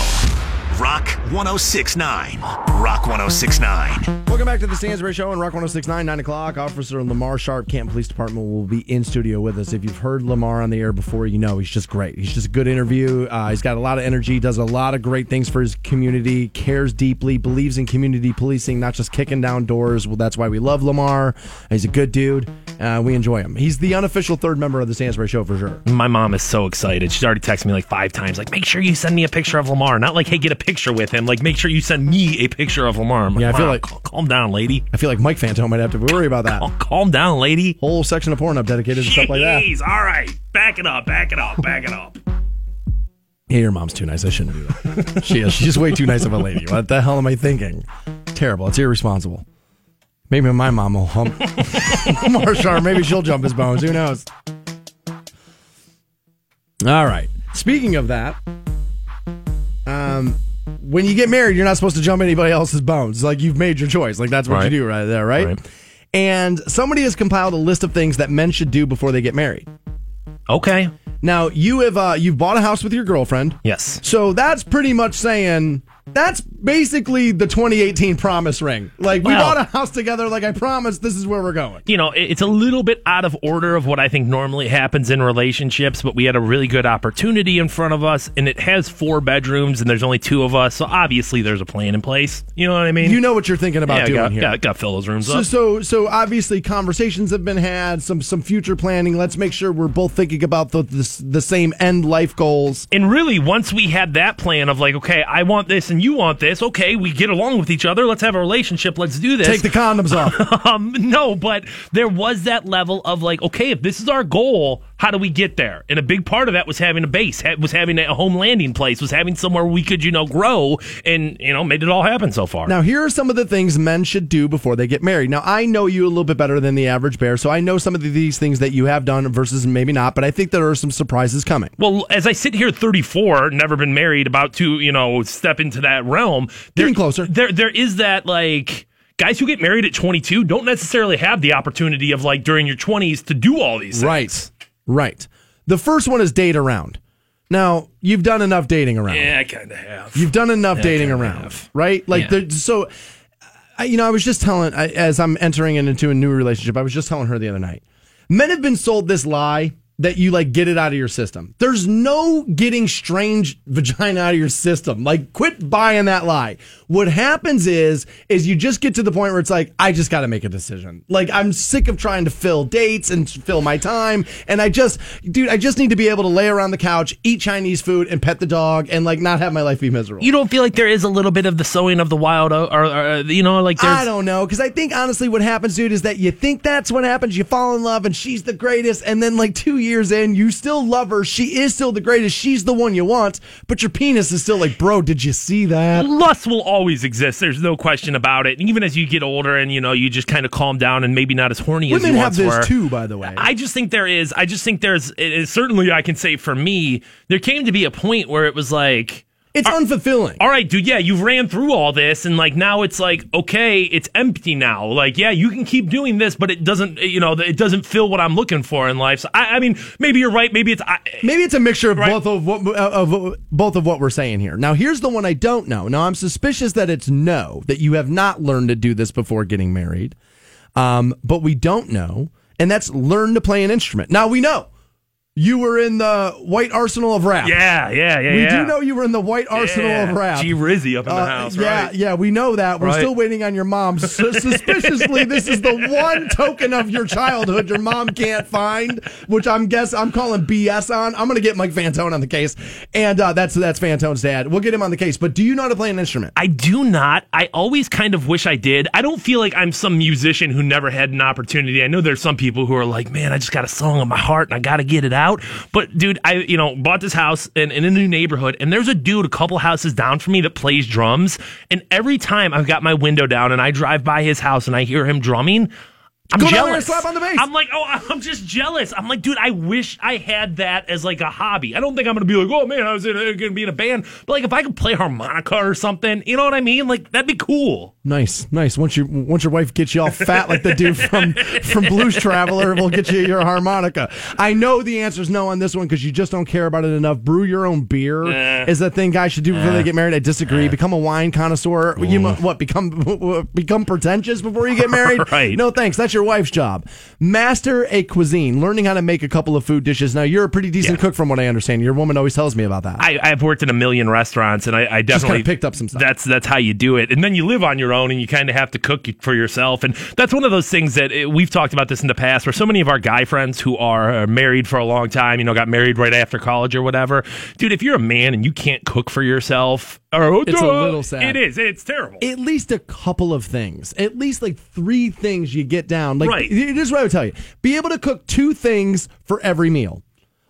Rock one oh six point nine. Rock one oh six point nine. Welcome back to the Stansbury Show on Rock one oh six point nine, nine o'clock. Officer Lamar Sharpe, Canton Police Department, will be in studio with us. If you've heard Lamar on the air before, you know he's just great. He's just a good interview. Uh, he's got a lot of energy, does a lot of great things for his community, cares deeply, believes in community policing, not just kicking down doors. Well, that's why we love Lamar. He's a good dude. Uh, we enjoy him. He's the unofficial third member of the Stansbury Show for sure. My mom is so excited. She's already texted me like five times, like, make sure you send me a picture of Lamar. Not like, hey, get a picture with him. Like, make sure you send me a picture of Lamar. Like, yeah, I feel wow, like cal- calm down, lady. I feel like Mike Fantone might have to worry about that. Cal- calm down, lady. Whole section of Pornhub dedicated Jeez, to stuff like that. Jeez, all right. Back it up, back it up, back it up. Hey, your mom's too nice. I shouldn't do that. She is. She's way too nice of a lady. What the hell am I thinking? Terrible. It's irresponsible. Maybe my mom will hump Lamar Sharpe. Maybe she'll jump his bones. Who knows? All right. Speaking of that, um, when you get married, you're not supposed to jump anybody else's bones. Like, you've made your choice. Like, that's what right. you do right there, right? right? And somebody has compiled a list of things that men should do before they get married. Okay. Now, you have uh, you've bought a house with your girlfriend. Yes. So that's pretty much saying... That's basically the twenty eighteen promise ring. Like, we well, bought a house together, like I promised, this is where we're going. You know, it's a little bit out of order of what I think normally happens in relationships, but we had a really good opportunity in front of us, and it has four bedrooms, and there's only two of us, so obviously there's a plan in place. You know what I mean? You know what you're thinking about yeah, doing gotta, here. Yeah, got to fill those rooms so, up. So, so obviously conversations have been had, some some future planning. Let's make sure we're both thinking about the, the, the same end life goals. And really, once we had that plan of like, okay, I want this, and you want this, okay, we get along with each other, let's have a relationship, let's do this. Take the condoms off. um, no, but there was that level of like, okay, if this is our goal, how do we get there? And a big part of that was having a base, was having a home landing place, was having somewhere we could, you know, grow and, you know, made it all happen so far. Now, here are some of the things men should do before they get married. Now, I know you a little bit better than the average bear, so I know some of these things that you have done versus maybe not, but I think there are some surprises coming. Well, as I sit here thirty-four, never been married, about to, you know, step into that realm, there, getting closer. There, there is that, like, guys who get married at twenty-two don't necessarily have the opportunity of, like, during your twenties to do all these things. Right, right. The first one is date around. Now, you've done enough dating around. Yeah, I kind of have. You've done enough yeah, dating around, have. right? Like, yeah. so, I, you know, I was just telling, I, as I'm entering into a new relationship, I was just telling her the other night, men have been sold this lie that you, like, get it out of your system. There's no getting strange vagina out of your system. Like, quit buying that lie. What happens is, is you just get to the point where it's like, I just got to make a decision. Like, I'm sick of trying to fill dates and fill my time. And I just, dude, I just need to be able to lay around the couch, eat Chinese food, and pet the dog, and, like, not have my life be miserable. You don't feel like there is a little bit of the sowing of the wild, or, or you know, like there's... I don't know, because I think, honestly, what happens, dude, is that you think that's what happens. You fall in love, and she's the greatest, and then, like, two years years in, you still love her, she is still the greatest, she's the one you want, but your penis is still like, bro, did you see that? Lust will always exist, there's no question about it, and even as you get older and, you know, you just kind of calm down and maybe not as horny as you once were. Women have this too, by the way. I just think there is, I just think there's, it is, certainly I can say for me, there came to be a point where it was like, it's all, unfulfilling. All right, dude, yeah, you've ran through all this, and, like, now it's like, okay, it's empty now. Like, yeah, you can keep doing this, but it doesn't, you know, it doesn't fill what I'm looking for in life. So, I, I mean, maybe you're right. Maybe it's... I, maybe it's a mixture of, right? both of, what, of, of both of what we're saying here. Now, here's the one I don't know. Now, I'm suspicious that it's no, that you have not learned to do this before getting married. Um, but we don't know, and that's learn to play an instrument. Now, we know. You were in the white arsenal of rap. Yeah, yeah, yeah. We yeah. do know you were in the white arsenal yeah. of rap. G Rizzy up in the uh, house, right? Yeah, yeah, we know that. We're right. still waiting on your mom. Suspiciously, this is the one token of your childhood your mom can't find, which I'm guess I'm calling B S on. I'm going to get Mike Fantone on the case, and uh, that's that's Fantone's dad. We'll get him on the case. But do you know how to play an instrument? I do not. I always kind of wish I did. I don't feel like I'm some musician who never had an opportunity. I know there's some people who are like, man, I just got a song on my heart, and I got to get it out. Out. But dude, I you know bought this house in, in a new neighborhood, and there's a dude a couple houses down from me that plays drums. And every time I've got my window down and I drive by his house and I hear him drumming, I'm Go jealous. Down there and slap on the base. I'm like, oh, I'm just jealous. I'm like, dude, I wish I had that as like a hobby. I don't think I'm going to be like, oh, man, I was going to be in a band. But like, if I could play harmonica or something, you know what I mean? Like, that'd be cool. Nice, nice. Once your once your wife gets you all fat like the dude from, from Blues Traveler, we'll get you your harmonica. I know the answer is no on this one because you just don't care about it enough. Brew your own beer uh, is the thing guys should do before uh, they get married. I disagree. Uh, become a wine connoisseur. Ooh. You what? Become become pretentious before you get married? Right. No thanks. That's your wife's job. Master a cuisine, learning how to make a couple of food dishes. Now, you're a pretty decent yeah. cook from what I understand. Your woman always tells me about that. I, I've worked in a million restaurants, and I, I definitely just picked up some stuff. That's, that's how you do it. And then you live on your own, and you kind of have to cook for yourself. And that's one of those things that it, we've talked about this in the past, where so many of our guy friends who are married for a long time, you know, got married right after college or whatever. Dude, if you're a man and you can't cook for yourself, or, it's duh, a little sad. It is. It's terrible. At least a couple of things. At least like three things you get down. Like, right. This is what I would tell you. Be able to cook two things for every meal.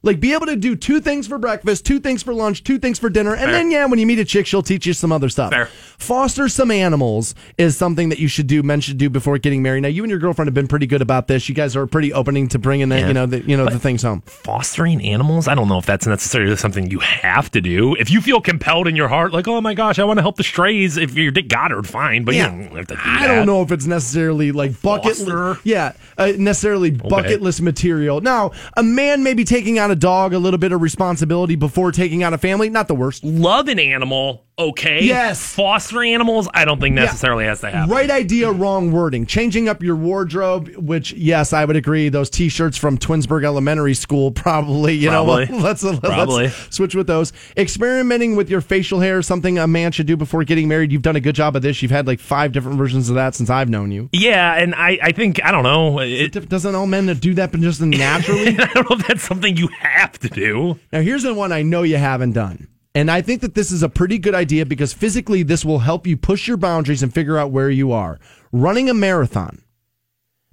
Like, be able to do two things for breakfast, two things for lunch, two things for dinner, and Fair. then, yeah, when you meet a chick, she'll teach you some other stuff. Fair. Foster some animals is something that you should do, men should do before getting married. Now, you and your girlfriend have been pretty good about this. You guys are pretty opening to bringing the, yeah. you know, the, you know, the things home. Fostering animals? I don't know if that's necessarily something you have to do. If you feel compelled in your heart, like, oh, my gosh, I want to help the strays, if you're Dick Goddard, fine, but yeah. you don't have to do that. I don't know if it's necessarily, like, bucket li- yeah, uh, necessarily bucket list material. Now, a man may be taking out a dog, a little bit of responsibility before taking out a family, not the worst. Love an animal, okay. Yes. Foster animals, I don't think necessarily yeah. has to happen. Right idea, wrong wording. Changing up your wardrobe, which, yes, I would agree, those t-shirts from Twinsburg Elementary School, probably, you probably. know, well, let's, probably. let's switch with those. Experimenting with your facial hair, something a man should do before getting married. You've done a good job of this. You've had like five different versions of that since I've known you. Yeah, and I, I think, I don't know. It, it, doesn't all men do that just naturally? I don't know if that's something you have to do. Now, here's the one I know you haven't done. And I think that this is a pretty good idea because physically this will help you push your boundaries and figure out where you are. Running a marathon.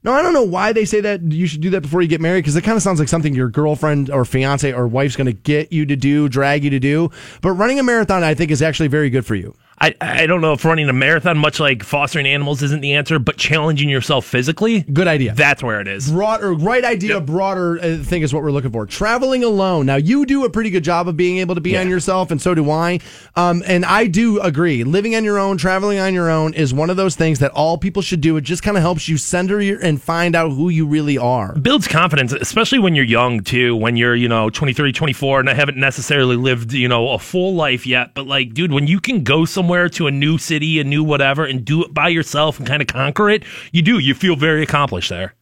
Now, I don't know why they say that you should do that before you get married because it kind of sounds like something your girlfriend or fiance or wife's going to get you to do, drag you to do. But running a marathon, I think, is actually very good for you. I, I don't know if running a marathon, much like fostering animals, isn't the answer, but challenging yourself physically. Good idea. That's where it is. Broad, or right idea, yep. broader thing is what we're looking for. Traveling alone. Now, you do a pretty good job of being able to be yeah. on yourself, and so do I. Um, and I do agree. Living on your own, traveling on your own is one of those things that all people should do. It just kind of helps you center your, and find out who you really are. Builds confidence, especially when you're young, too, when you're, you know, twenty-three, twenty-four, and I haven't necessarily lived, you know, a full life yet. But, like, dude, when you can go somewhere, to a new city, a new whatever, and do it by yourself and kind of conquer it, you do. You feel very accomplished there.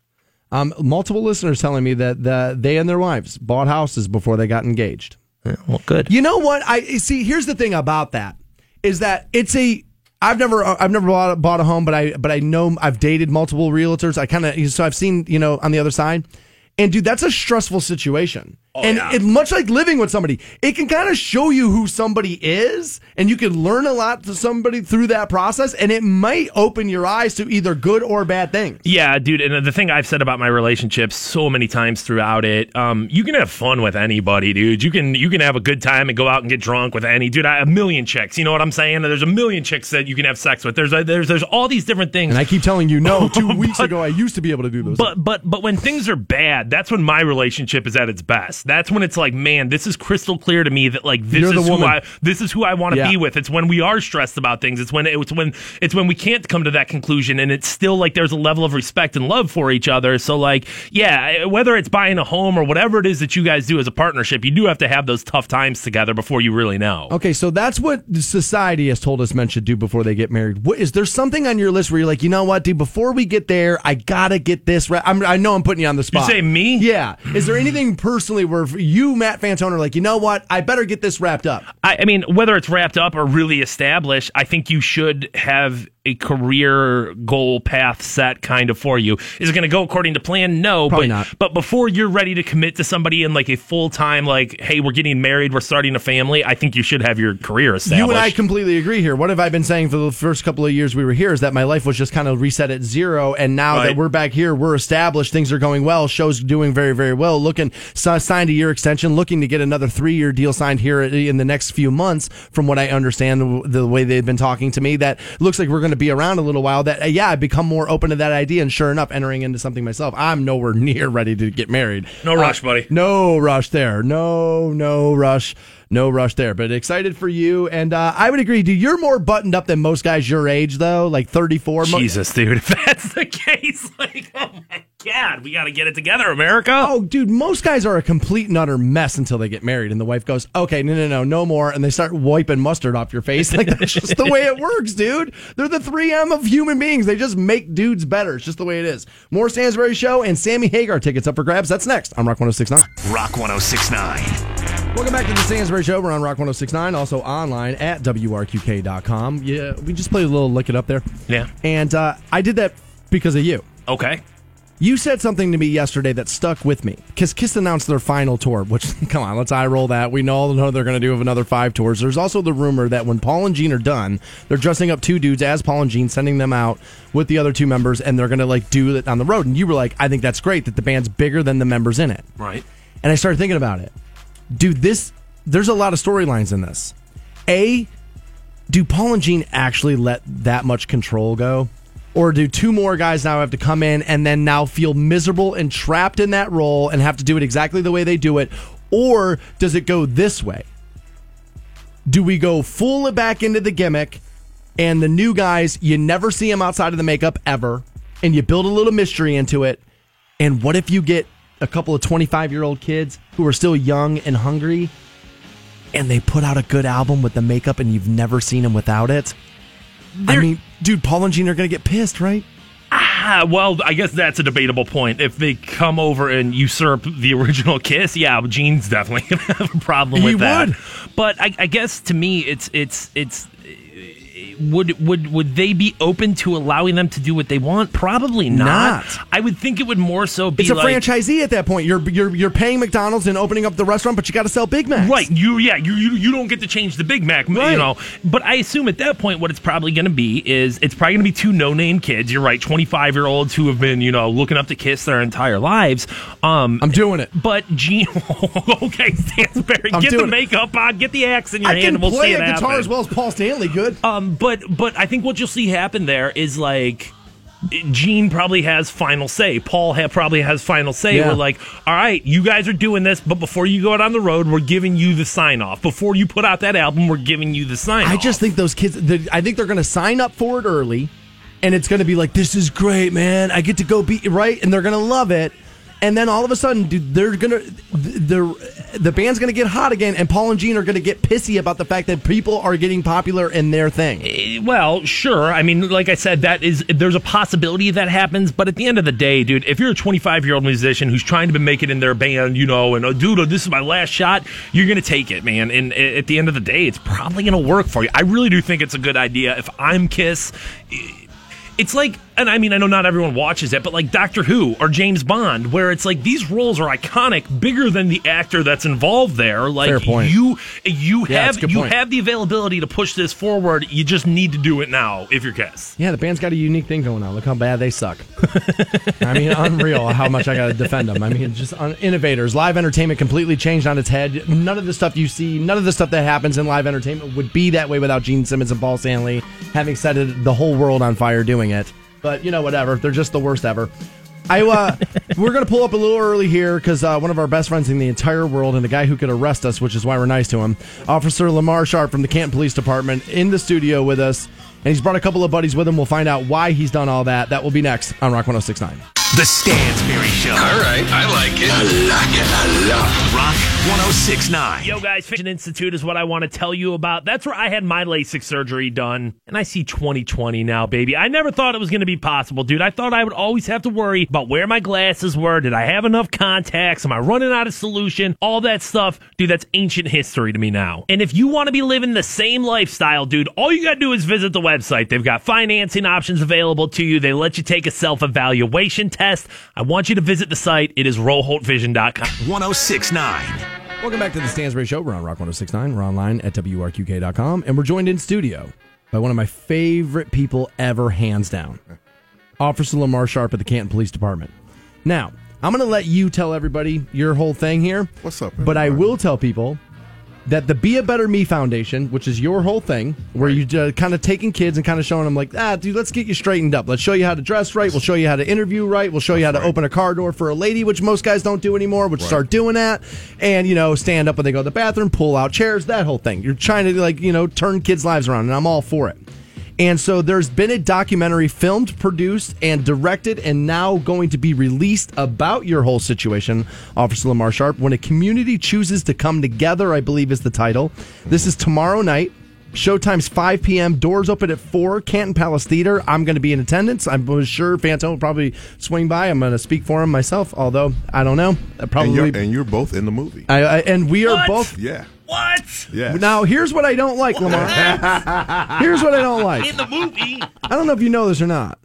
Um, multiple listeners telling me that the, they and their wives bought houses before they got engaged. Yeah, well, good. You know what? I see. Here's the thing about that is that it's a. I've never I've never bought, bought a home, but I but I know I've dated multiple realtors. I kind of so I've seen you know on the other side. And, dude, that's a stressful situation. Oh, and yeah. it, much like living with somebody, it can kind of show you who somebody is, and you can learn a lot to somebody through that process, and it might open your eyes to either good or bad things. Yeah, dude, and the thing I've said about my relationships so many times throughout it, um, you can have fun with anybody, dude. You can you can have a good time and go out and get drunk with any dude. I have a million chicks. You know what I'm saying? There's a million chicks that you can have sex with. There's a, there's there's all these different things. And I keep telling you, no, two weeks but, ago I used to be able to do those but, things. But, but when things are bad, that's when my relationship is at its best. That's when it's like, man, this is crystal clear to me that like this You're is who I this is who I want to yeah. be with. It's when we are stressed about things. It's when it's when it's when we can't come to that conclusion, and it's still like there's a level of respect and love for each other. So like, yeah, whether it's buying a home or whatever it is that you guys do as a partnership, you do have to have those tough times together before you really know. Okay, so that's what society has told us men should do before they get married. What, is there something on your list where you're like, you know what, dude, before we get there, I gotta get this right? I'm, I know I'm putting you on the spot. You say me? Yeah. Is there anything personally where you, Matt Fantone, are like, you know what? I better get this wrapped up. I, I mean, whether it's wrapped up or really established, I think you should have a career goal path set kind of for you. Is it going to go according to plan? No, Probably but not. But before you're ready to commit to somebody in like a full time, like, hey, we're getting married, we're starting a family, I think you should have your career established. You and I completely agree here. What have I been saying for the first couple of years we were here is that my life was just kind of reset at zero, and now right. that we're back here, we're established, things are going well, show's doing very, very well, looking signed a year extension, looking to get another three year deal signed here in the next few months, from what I understand the way they've been talking to me, that looks like we're going to be around a little while, that, yeah, I become more open to that idea. And sure enough, entering into something myself, I'm nowhere near ready to get married. No rush, uh, buddy. No rush there. No, no rush. No rush there, but excited for you. And uh, I would agree, dude, you're more buttoned up than most guys your age, though, like thirty-four. Jesus, mo- dude, if that's the case, like, oh, my God, we got to get it together, America. Oh, dude, most guys are a complete and utter mess until they get married, and the wife goes, okay, no, no, no, no more, and they start wiping mustard off your face. Like, that's just the way it works, dude. They're the three M of human beings. They just make dudes better. It's just the way it is. More Stansbury Show and Sammy Hagar tickets up for grabs. That's next on Rock one oh six point nine. Rock one oh six point nine. Welcome back to the Stansbury Show. We're on Rock one oh six point nine, also online at W R Q K dot com. Yeah, we just played a little Lick It Up there. Yeah. And uh, I did that because of you. Okay. You said something to me yesterday that stuck with me. Because Kiss announced their final tour, which, come on, let's eye roll that. We all know they're going to do another five tours. There's also the rumor that when Paul and Gene are done, they're dressing up two dudes as Paul and Gene, sending them out with the other two members, and they're going to like do it on the road. And you were like, I think that's great that the band's bigger than the members in it. Right. And I started thinking about it. Dude, this, there's a lot of storylines in this. A, do Paul and Gene actually let that much control go? Or do two more guys now have to come in and then now feel miserable and trapped in that role and have to do it exactly the way they do it? Or does it go this way? Do we go full back into the gimmick and the new guys, you never see them outside of the makeup ever, and you build a little mystery into it, and what if you get a couple of twenty-five-year-old kids who are still young and hungry, and they put out a good album with the makeup, and you've never seen them without it? They're, I mean, dude, Paul and Gene are going to get pissed, right? Ah, well, I guess that's a debatable point. If they come over and usurp the original Kiss, yeah, Gene's definitely going to have a problem with he that. He would. But I, I guess to me, it's it's it's would would would they be open to allowing them to do what they want? Probably not. not. I would think it would more so be. It's a like, franchisee at that point. You're you're you're paying McDonald's and opening up the restaurant, but you got to sell Big Macs, right? You yeah you, you you don't get to change the Big Mac, right. You know. But I assume at that point, what it's probably going to be is it's probably going to be two no name kids. You're right, twenty-five year olds who have been you know looking up to Kiss their entire lives. Um, I'm doing it. But Gene, okay, Stansbury, I'm get the makeup it. on, get the axe in your I hand. Can we'll play see a it guitar happen. As well as Paul Stanley. Good. Um, but. But but I think what you'll see happen there is like Gene probably has final say. Paul ha- probably has final say. Yeah. We're like, all right, you guys are doing this, but before you go out on the road, we're giving you the sign off. Before you put out that album, we're giving you the sign off. I just think those kids, the, I think they're going to sign up for it early, and it's going to be like, this is great, man. I get to go be right, and they're going to love it. And then all of a sudden, dude, they're gonna, they're, the band's gonna get hot again, and Paul and Gene are gonna get pissy about the fact that people are getting popular in their thing. Well, sure. I mean, like I said, that is, there's a possibility that happens. But at the end of the day, dude, if you're a twenty-five year old musician who's trying to make it in their band, you know, and oh, dude, this is my last shot, you're gonna take it, man. And at the end of the day, it's probably gonna work for you. I really do think it's a good idea. If I'm Kiss. It's like, and I mean, I know not everyone watches it, but like Doctor Who or James Bond, where it's like these roles are iconic, bigger than the actor that's involved there. Like, fair point. you, you yeah, have you point. have the availability to push this forward. You just need to do it now if you're Kiss. Yeah, the band's got a unique thing going on. Look how bad they suck. I mean, unreal how much I got to defend them. I mean, just un- innovators. Live entertainment completely changed on its head. None of the stuff you see, none of the stuff that happens in live entertainment would be that way without Gene Simmons and Paul Stanley having set it, the whole world on fire doing it, but you know, whatever. They're just the worst ever. I uh, we're gonna pull up a little early here because uh, one of our best friends in the entire world and the guy who could arrest us, which is why we're nice to him, Officer Lamar Sharpe from the Canton Police Department, in the studio with us, and he's brought a couple of buddies with him. We'll find out why he's done all that. That will be next on Rock one oh six point nine. The Stansberry Show. All right, I like it. I like it a lot. Rock one oh six point nine. Yo, guys, Fiction Institute is what I want to tell you about. That's where I had my LASIK surgery done, and I see twenty twenty now, baby. I never thought it was going to be possible, dude. I thought I would always have to worry about where my glasses were. Did I have enough contacts? Am I running out of solution? All that stuff. Dude, that's ancient history to me now. And if you want to be living the same lifestyle, dude, all you got to do is visit the website. They've got financing options available to you. They let you take a self-evaluation test. Test. I want you to visit the site. It is row holt vision dot com. one oh six point nine. Welcome back to the Stansbury Show. We're on Rock one oh six point nine. We're online at W R Q K dot com. And we're joined in studio by one of my favorite people ever, hands down, Officer Lamar Sharpe at the Canton Police Department. Now, I'm going to let you tell everybody your whole thing here. What's up, everybody? But I will tell people that the Be a Better Me Foundation, which is your whole thing, where right. you're uh, kind of taking kids and kind of showing them like, ah, dude, let's get you straightened up. Let's show you how to dress right. We'll show you how to interview right. We'll show That's you how right. to open a car door for a lady, which most guys don't do anymore, which right. start doing that. And, you know, stand up when they go to the bathroom, pull out chairs, that whole thing. You're trying to, like, you know, turn kids' lives around, and I'm all for it. And so there's been a documentary filmed, produced, and directed, and now going to be released about your whole situation, Officer Lamar Sharpe. When a Community Chooses to Come Together, I believe is the title. This is tomorrow night. Showtime's five p.m. Doors open at four. Canton Palace Theater. I'm going to be in attendance. I'm sure Fantone will probably swing by. I'm going to speak for him myself, although I don't know. I probably. And you're, and you're both in the movie. I, I, and we are what? both. Yeah. What? Yeah. Now, here's what I don't like, what? Lamar. Here's what I don't like. In the movie. I don't know if you know this or not,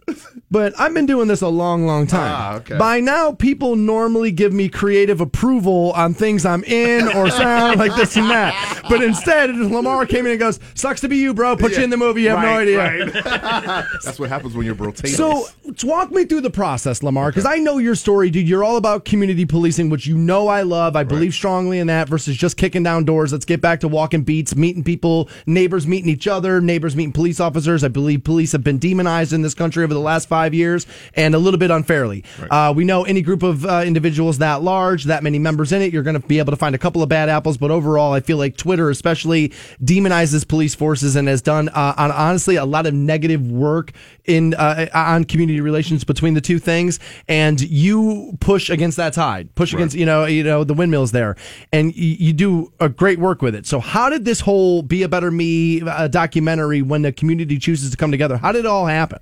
but I've been doing this a long, long time. Ah, okay. By now, people normally give me creative approval on things I'm in or sound like this and that. But instead, Lamar came in and goes, sucks to be you, bro. Put yeah. you in the movie. You have right, no idea. Right. That's what happens when you're rotating. So walk me through the process, Lamar, because okay. I know your story, dude. You're all about community policing, which you know I love. I right. believe strongly in that versus just kicking down doors. Let's get back to walking beats, meeting people, neighbors meeting each other, neighbors meeting police officers. I believe police have been demonized in this country over the last five years and a little bit unfairly. Right. Uh, we know any group of uh, individuals that large, that many members in it, you're going to be able to find a couple of bad apples. But overall, I feel like Twitter especially demonizes police forces and has done, uh, on, honestly, a lot of negative work in uh, on community relations between the two things. And you push against that tide, push right. against, you know, you know the windmills there. And you, you do a great work. work with it. So how did this whole Be a Better Me uh, documentary, when the community chooses to come together, how did it all happen?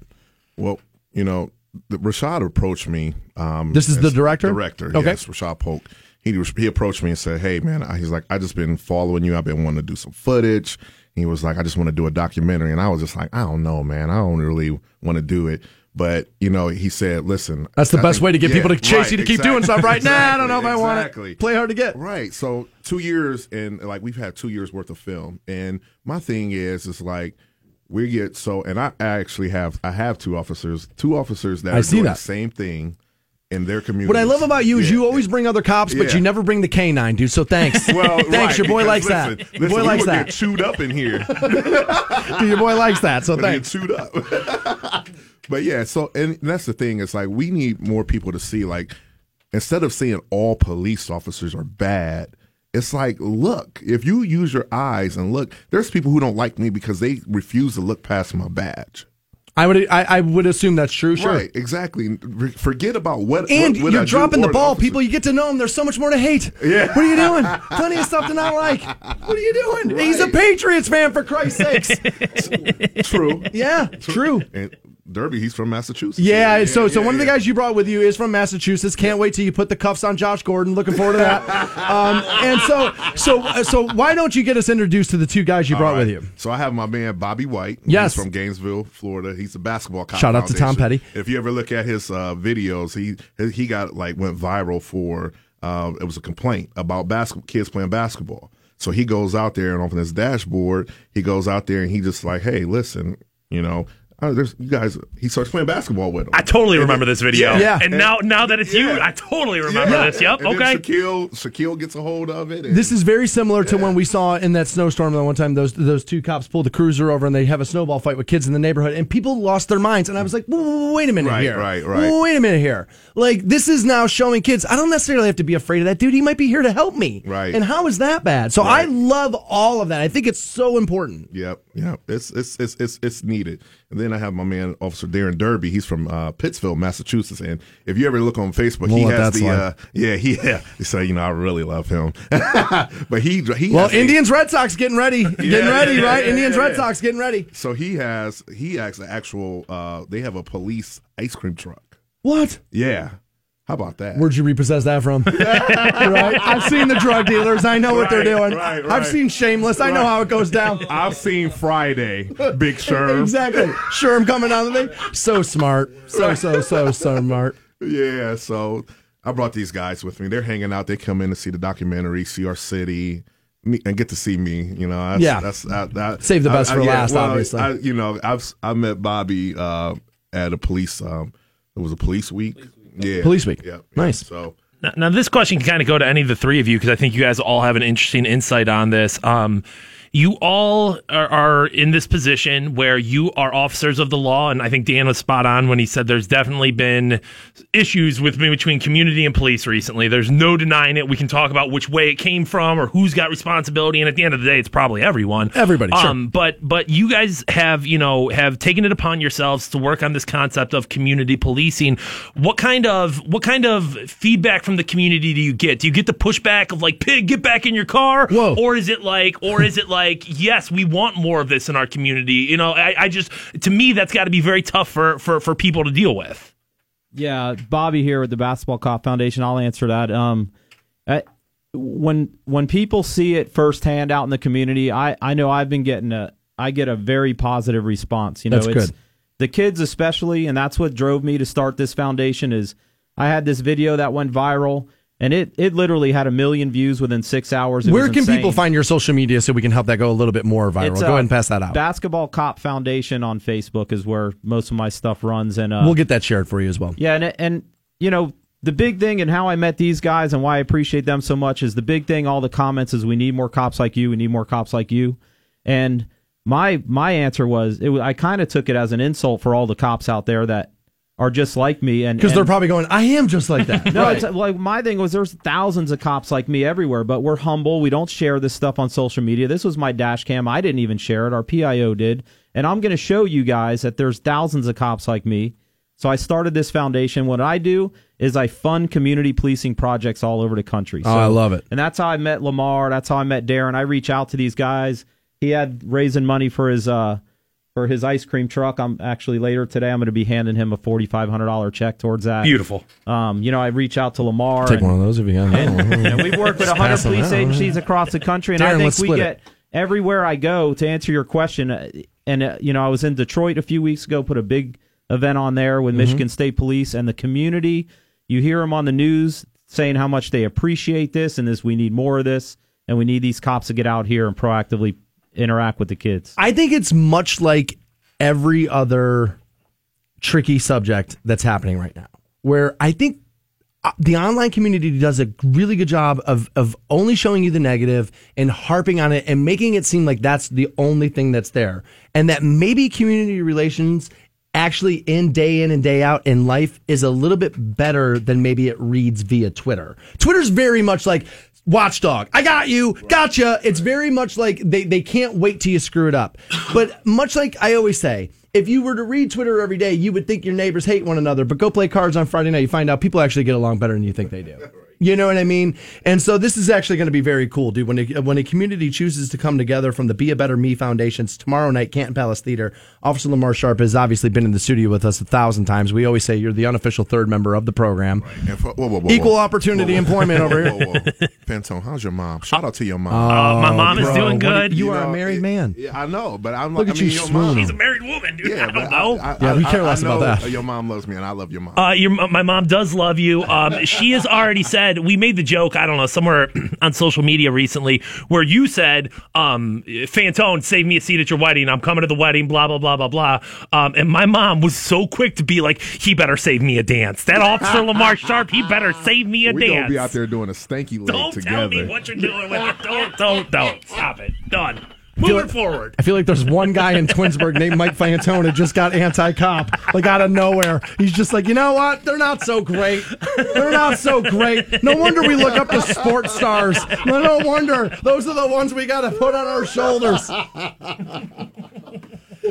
Well, you know, the, Rashad approached me. Um, this is the director? Director, okay. Yes, Rashad Polk. He, he approached me and said, hey, man, he's like, I just been following you. I've been wanting to do some footage. He was like, I just want to do a documentary. And I was just like, I don't know, man. I don't really want to do it. But, you know, he said, listen. That's the I best think, way to get yeah, people to chase right, you to exactly, keep doing stuff, right? Exactly, nah, I don't know if exactly. I want it. Play hard to get. Right. So two years, and, like, we've had two years' worth of film. And my thing is, is, like, we get so, and I actually have, I have two officers, two officers that I are doing that. the same thing in their community. What I love about you is yeah, you always bring other cops, yeah. but you never bring the canine, dude. So thanks. Well, thanks. Right, your boy likes listen, that. Your listen, boy likes that. Get chewed up in here. Dude, your boy likes that. So we'll thanks. Get chewed up. But yeah, so and that's the thing. It's like we need more people to see. Like instead of seeing all police officers are bad, it's like look. If you use your eyes and look, there's people who don't like me because they refuse to look past my badge. I would I, I would assume that's true. Sure, right, exactly. Forget about what. And what, what you're I dropping the ball, officers. People. You get to know them. There's so much more to hate. Yeah. What are you doing? Plenty of stuff to not like. What are you doing? Right. He's a Patriots fan, for Christ's sakes. True. Yeah. True. true. And, Derby, he's from Massachusetts. Yeah, yeah so so yeah, one yeah. of the guys you brought with you is from Massachusetts. Can't wait till you put the cuffs on Josh Gordon. Looking forward to that. um, and so so so why don't you get us introduced to the two guys you brought right. with you? So I have my man Bobby White. Yes, he's from Gainesville, Florida. He's a basketball cop. Shout out to Tom Petty. If you ever look at his uh, videos, he he got like went viral for uh, it was a complaint about basketball kids playing basketball. So he goes out there and on his dashboard, he goes out there and he just like, hey, listen, you know. Oh, there's you guys. He starts playing basketball with him. I totally and remember then, this video. Yeah, yeah. And, and now, now that it's yeah. you, I totally remember yeah. this. Yep. And okay. Then Shaquille, Shaquille gets a hold of it. And, this is very similar yeah. to when we saw in that snowstorm that one time. Those those two cops pulled the cruiser over and they have a snowball fight with kids in the neighborhood, and people lost their minds. And I was like, wait a minute right, here. Right, right, right. Wait a minute here. Like this is now showing kids. I don't necessarily have to be afraid of that dude. He might be here to help me. Right. And how is that bad? So right. I love all of that. I think it's so important. Yep. Yep. It's it's it's it's, it's needed. And then I have my man, Officer Darren Derby. He's from uh, Pittsfield, Massachusetts. And if you ever look on Facebook, we'll he has the, uh, yeah, he, yeah. So, you know, I really love him. But he, he well, has Indians, a, Red Sox getting ready. Yeah, getting ready, yeah, right? Yeah, Indians, yeah, Red yeah. Sox getting ready. So he has, he has an actual, uh, they have a police ice cream truck. What? Yeah. How about that? Where'd you repossess that from? Right? I've seen the drug dealers. I know what right, they're doing. Right, right. I've seen Shameless. I right. know how it goes down. I've seen Friday. Big Sherm. Exactly. Sherm coming out of the thing. So smart. So, so, so, so smart. Yeah, so I brought these guys with me. They're hanging out. They come in to see the documentary, see our city, and get to see me. You know, that's, yeah. That's, I, that, Save the best I, for I, last, yeah, well, obviously. I, you know, I've I met Bobby uh, at a police, um, it was a police week. Police week. Yeah. Police week. Yeah. Nice. So Now, now this question can kind of go to any of the three of you because I think you guys all have an interesting insight on this. Um, you all are, are in this position where you are officers of the law, and I think Dan was spot on when he said there's definitely been issues with between community and police recently. There's no denying it. We can talk about which way it came from or who's got responsibility, and at the end of the day, it's probably everyone. Everybody, um, sure. But, but you guys have, you know, have taken it upon yourselves to work on this concept of community policing. What kind of, what kind of feedback from the community do you get? Do you get the pushback of like, pig, get back in your car? Whoa. Or is it like, or is it like, Like, yes, we want more of this in our community. You know, I, I just, to me, that's got to be very tough for, for, for people to deal with. Yeah, Bobby here with the Basketball Cop Foundation. I'll answer that. Um, I, when when people see it firsthand out in the community, I, I know I've been getting a I get a very positive response. You know, that's it's good. The kids especially, and that's what drove me to start this foundation. Is I had this video that went viral. And it, it literally had a million views within six hours. It Where can insane. people find your social media so we can help that go a little bit more viral? It's, uh, go ahead and pass that out. Basketball Cop Foundation on Facebook is where most of my stuff runs. And uh, we'll get that shared for you as well. Yeah, and, and you know, the big thing and how I met these guys and why I appreciate them so much is the big thing, all the comments is we need more cops like you, we need more cops like you. And my my answer was, it, I kind of took it as an insult for all the cops out there that are just like me, and because they're probably going, I am just like that. No, right. It's like my thing was there's thousands of cops like me everywhere, but we're humble. We don't share this stuff on social media. This was my dash cam. I didn't even share it. Our P I O did, and I'm going to show you guys that there's thousands of cops like me. So I started this foundation. What I do is I fund community policing projects all over the country. So, oh, I love it. And that's how I met Lamar. That's how I met Darren. I reach out to these guys. He had raising money for his. Uh, For his ice cream truck. I'm actually later today, I'm going to be handing him a forty-five hundred dollars check towards that. Beautiful. Um, you know, I reach out to Lamar. Take and, one of those if you got and, and we've worked with one hundred police out. agencies across the country, and Darren, I think we get it. Everywhere I go. To answer your question, uh, and uh, you know, I was in Detroit a few weeks ago, put a big event on there with mm-hmm. Michigan State Police and the community. You hear them on the news saying how much they appreciate this and this. We need more of this, and we need these cops to get out here and proactively interact with the kids. I think it's much like every other tricky subject that's happening right now, where I think the online community does a really good job of of only showing you the negative and harping on it and making it seem like that's the only thing that's there, and that maybe community relations actually in day in and day out in life is a little bit better than maybe it reads via Twitter. Twitter's very much like watchdog. I got you. Gotcha. It's very much like they, they can't wait till you screw it up. But much like I always say, if you were to read Twitter every day, you would think your neighbors hate one another. But go play cards on Friday night. You find out people actually get along better than you think they do. You know what I mean? And so this is actually going to be very cool, dude. When a, when a community chooses to come together from the Be a Better Me Foundations tomorrow night, Canton Palace Theater, Officer Lamar Sharpe has obviously been in the studio with us a thousand times. We always say you're the unofficial third member of the program. Right. For, whoa, whoa, whoa, Equal whoa. opportunity whoa, whoa. employment over here. Whoa, whoa. Fantone, how's your mom? Shout out to your mom. Uh, my mom bro, is doing good. You, you, you know, are a married it, man. Yeah, I know, but I'm like, I mean, you your mom. She's a married woman, dude. Yeah, I don't know. I, I, yeah, we care less about that. Your mom loves me, and I love your mom. Uh, your, my mom does love you. Um, she has already said, we made the joke, I don't know, somewhere on social media recently, where you said, um, Fantone, save me a seat at your wedding. I'm coming to the wedding, blah, blah, blah, blah, blah. Um, and my mom was so quick to be like, he better save me a dance. That Officer Lamar Sharpe, he better save me a we dance. We're going to be out there doing a stanky leg don't together. Don't tell me what you're doing with it. Don't, don't, don't. Stop it. Done. Moving like, forward. I feel like there's one guy in Twinsburg named Mike Fantone who just got anti-cop, like out of nowhere. He's just like, you know what? They're not so great. They're not so great. No wonder we look up to sports stars. No wonder. Those are the ones we got to put on our shoulders.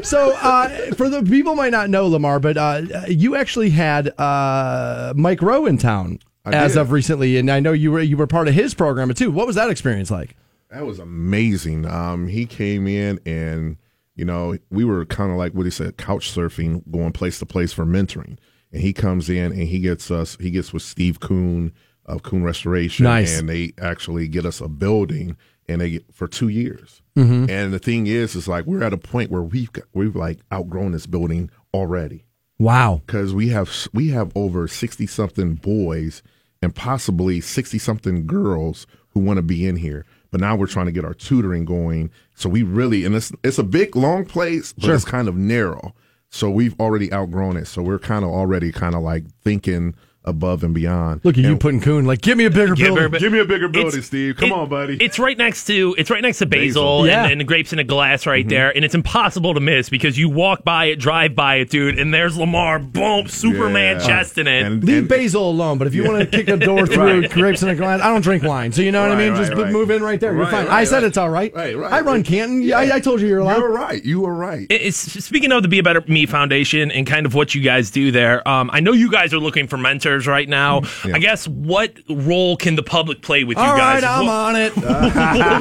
So, uh, for the people who might not know, Lamar, but uh, you actually had uh, Mike Rowe in town I as did. of recently, and I know you were you were part of his program, too. What was that experience like? That was amazing. Um, he came in and, you know, we were kind of like what he said, couch surfing, going place to place for mentoring. And he comes in and he gets us, he gets with Steve Kuhn of Kuhn Restoration. Nice. And they actually get us a building and they get, for two years. Mm-hmm. And the thing is, is like we're at a point where we've got, we've like outgrown this building already. Wow. Because we have, we have over sixty something boys and possibly sixty something girls who want to be in here. But now we're trying to get our tutoring going. So we really, and it's it's a big, long place, but sure. It's kind of narrow. So we've already outgrown it. So we're kind of already kind of like thinking above and beyond. Look at and, you putting Kuhn like, give me a bigger give building. Her, give me a bigger building, Steve. Come it, on, buddy. It's right next to it's right next to basil, basil. Yeah. and, and the grapes in a glass right mm-hmm. there, and it's impossible to miss because you walk by it, drive by it, dude, and there's Lamar, boom, Superman yeah. chesting it. And, and, Leave and, basil alone, but if you yeah. want to kick a door through right. grapes in a glass, I don't drink wine, so you know right, what I mean? Right, Just right. move in right there. Right, You're fine. Right, I said right. it's all right. Right, right. I run Canton. Yeah. I, I told you you're allowed. You were right. You were right. It's, speaking of the Be a Better Me Foundation and kind of what you guys do there, um, I know you guys are looking for mentors right now. Yeah. I guess what role can the public play with you All guys? All right, I'm what, on it. Uh.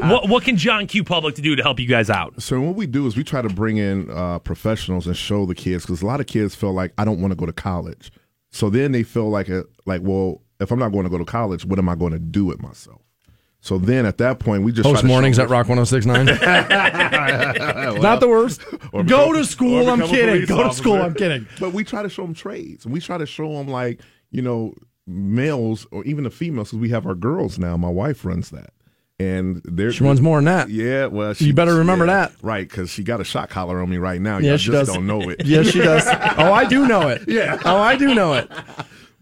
what, what, what can John Q. Public do to help you guys out? So what we do is we try to bring in uh, professionals and show the kids, because a lot of kids feel like, I don't want to go to college. So then they feel like, a, like, well, if I'm not going to go to college, what am I going to do with myself? So then at that point, we just Post mornings at Rock one oh six point nine. Well, not the worst. Become, go to school, I'm kidding. Go to school, I'm kidding. But we try to show them trades. We try to show them, like, you know, males or even the females, because we have our girls now. My wife runs that. And she runs more than that. Yeah, well, she, you better remember yeah, that, right? Because she got a shot collar on me right now. Yeah, Y'all she just does. Don't know it. Yes, she does. Oh, I do know it. Yeah. Oh, I do know it.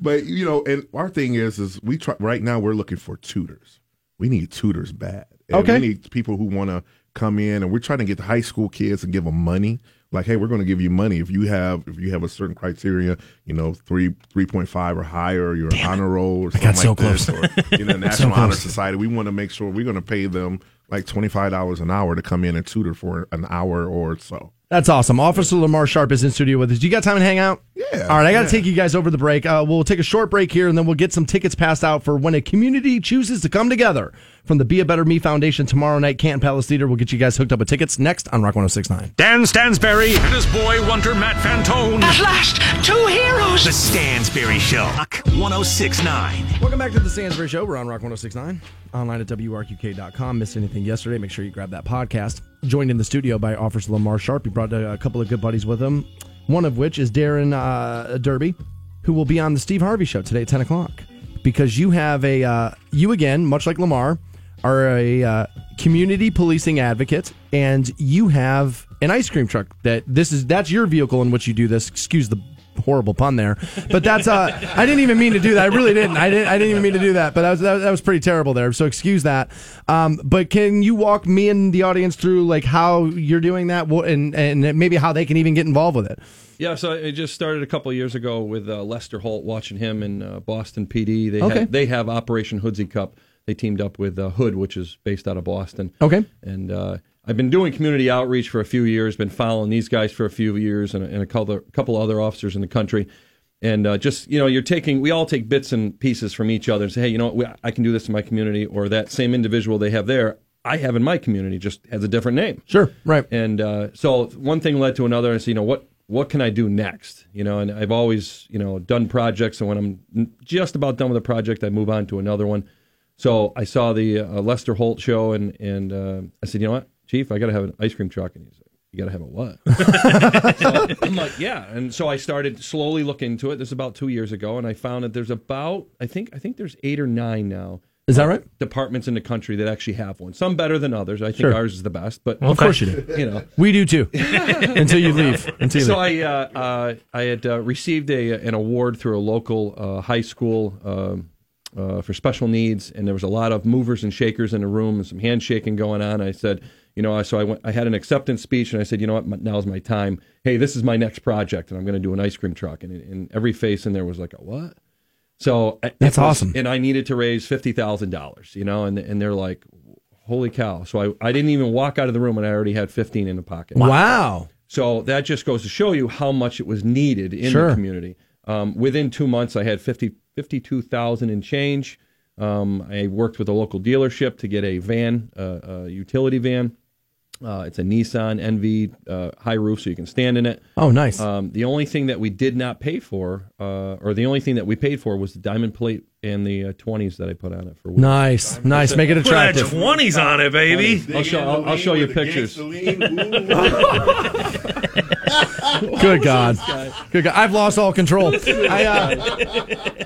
But you know, and our thing is, is we try. Right now, we're looking for tutors. We need tutors bad. And okay. We need people who want to come in, and we're trying to get the high school kids and give them money. Like, hey, we're going to give you money if you have if you have a certain criteria, you know, three three point five or higher, or you're Damn an honor roll, or something I got so like close. This, or you know, National so Honor Society. We want to make sure we're going to pay them like twenty five dollars an hour to come in and tutor for an hour or so. That's awesome. Officer Lamar Sharpe is in studio with us. Do you got time to hang out? Yeah. All right, I got to yeah. take you guys over the break. Uh, we'll take a short break here, and then we'll get some tickets passed out for when a community chooses to come together from the Be a Better Me Foundation tomorrow night, Canton Palace Theater. We'll get you guys hooked up with tickets next on Rock one oh six point nine. Dan Stansbury and his boy wonder Matt Fantone. At last, two heroes. The Stansbury Show. Rock one oh six point nine. Welcome back to the Stansbury Show. We're on Rock one oh six point nine. Online at W R Q K dot com. Missed anything yesterday? Make sure you grab that podcast. Joined in the studio by Officer Lamar Sharpe. He brought a couple of good buddies with him, one of which is Darren uh, Derby, who will be on the Steve Harvey Show today at ten o'clock. Because you have a, uh, you again, much like Lamar, are a uh, community policing advocate, and you have an ice cream truck. That this is That's your vehicle in which you do this. Excuse the horrible pun there. But that's, uh, I didn't even mean to do that. I really didn't. I didn't, I didn't even mean to do that. But that was, that was pretty terrible there. So excuse that. Um, but can you walk me and the audience through like how you're doing that and, and maybe how they can even get involved with it? Yeah, so it just started a couple of years ago with uh, Lester Holt, watching him in uh, Boston P D. They, okay. have, they have Operation Hoodsy Cup. They teamed up with uh, Hood, which is based out of Boston. Okay. And uh, I've been doing community outreach for a few years, been following these guys for a few years, and, and a couple, couple other officers in the country. And uh, just, you know, you're taking, we all take bits and pieces from each other and say, hey, you know what, we, I can do this in my community, or that same individual they have there, I have in my community, just has a different name. Sure, right. And uh, so one thing led to another, and I said, you know, what, what can I do next? You know, and I've always, you know, done projects, and when I'm just about done with a project, I move on to another one. So I saw the uh, Lester Holt show, and, and uh, I said, you know what? Chief, I got to have an ice cream truck. And he's like, you got to have a what? So I'm like, yeah. And so I started slowly looking into it. This is about two years ago. And I found that there's about, I think I think there's eight or nine now. Is that right? Departments in the country that actually have one. Some better than others. I think sure. ours is the best. But well, of course I, you do. You know. We do too. Until you leave. Until you so leave. I uh, uh, I had uh, received a an award through a local uh, high school um, uh, for special needs. And there was a lot of movers and shakers in the room and some handshaking going on. I said, You know, so I went, I had an acceptance speech, and I said, you know what, now's my time. Hey, this is my next project, and I'm going to do an ice cream truck. And, and every face in there was like, a what? So that's awesome. And I needed to raise fifty thousand dollars, you know, and and they're like, holy cow. So I, I didn't even walk out of the room, and I already had fifteen in the pocket. Wow. So that just goes to show you how much it was needed in sure. the community. Um, within two months, I had fifty, fifty-two thousand and change. Um, I worked with a local dealership to get a van, uh, a utility van. Uh, it's a Nissan N V, uh, high roof, so you can stand in it. Oh, nice. Um, the only thing that we did not pay for, uh, or the only thing that we paid for, was the diamond plate and the uh, twenties that I put on it for weeks. Nice, nice. Make it attractive. Put that twenties on it, baby. I'll show, I'll, I'll show you pictures. Good God. Good God. I've lost all control. I, uh,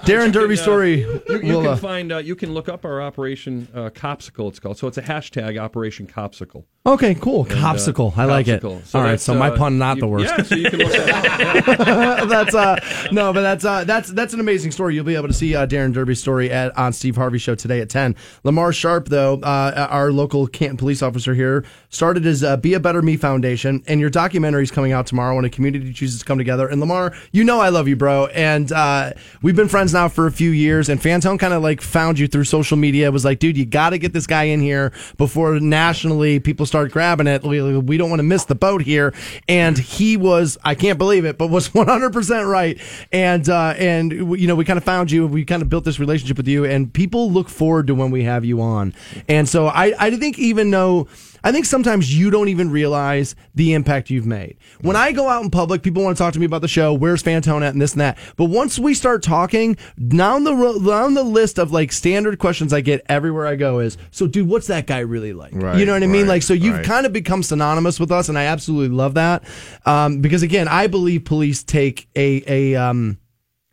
Darren Derby story. You, you we'll, can uh, find, uh, you can look up our Operation uh, Copsicle, it's called. So it's a hashtag Operation Copsicle. Okay, cool. And, Copsicle. Uh, I like Copsicle. It. So all right, so uh, my pun, not you, the worst. Yeah, so you can look that up. Yeah. That's, uh, no, but that's, uh, that's, that's an amazing story. You'll be able to see uh, Darren Derby's story at, on Steve Harvey's show today at ten. Lamar Sharpe, though, uh, our local Canton police officer here, started his uh, Be a Better Me Foundation, and your documentary is coming out tomorrow when a community chooses to come together. And Lamar, you know I love you, bro. And uh, we've been friends now for a few years, and Fantone kind of like found you through social media. It was like, dude, you got to get this guy in here before nationally people start grabbing it. We, we don't want to miss the boat here. And he was, I can't believe it, but was one hundred percent right. And, uh, and you know, we kind of found you. We kind of built this relationship with you, and people look forward to when we have you on. And so I, I think even though... I think sometimes you don't even realize the impact you've made. When I go out in public, people want to talk to me about the show. Where's Fantone at and this and that. But once we start talking, down the down the list of like standard questions I get everywhere I go is, so dude, what's that guy really like? Right, you know what I mean? Right, like, so you've right. kind of become synonymous with us, and I absolutely love that. Um, because again, I believe police take a a um,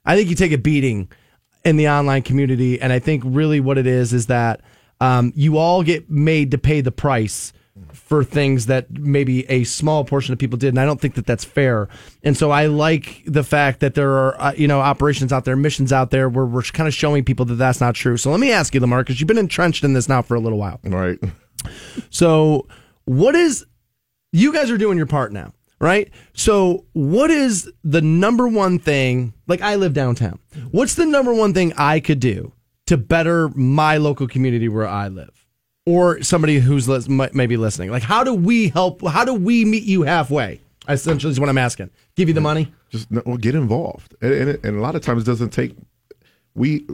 I think you take a beating in the online community, and I think really what it is is that um, you all get made to pay the price for things that maybe a small portion of people did, and I don't think that that's fair. And so I like the fact that there are uh, you know operations out there, missions out there, where we're kind of showing people that that's not true. So let me ask you, Lamar, because you've been entrenched in this now for a little while. Right. So what is, you guys are doing your part now, right? So what is the number one thing, like I live downtown, what's the number one thing I could do to better my local community where I live? Or somebody who's maybe listening. Like, how do we help? How do we meet you halfway? Essentially is what I'm asking. Give you the money? Just well, get involved. And, and, and a lot of times it doesn't take... We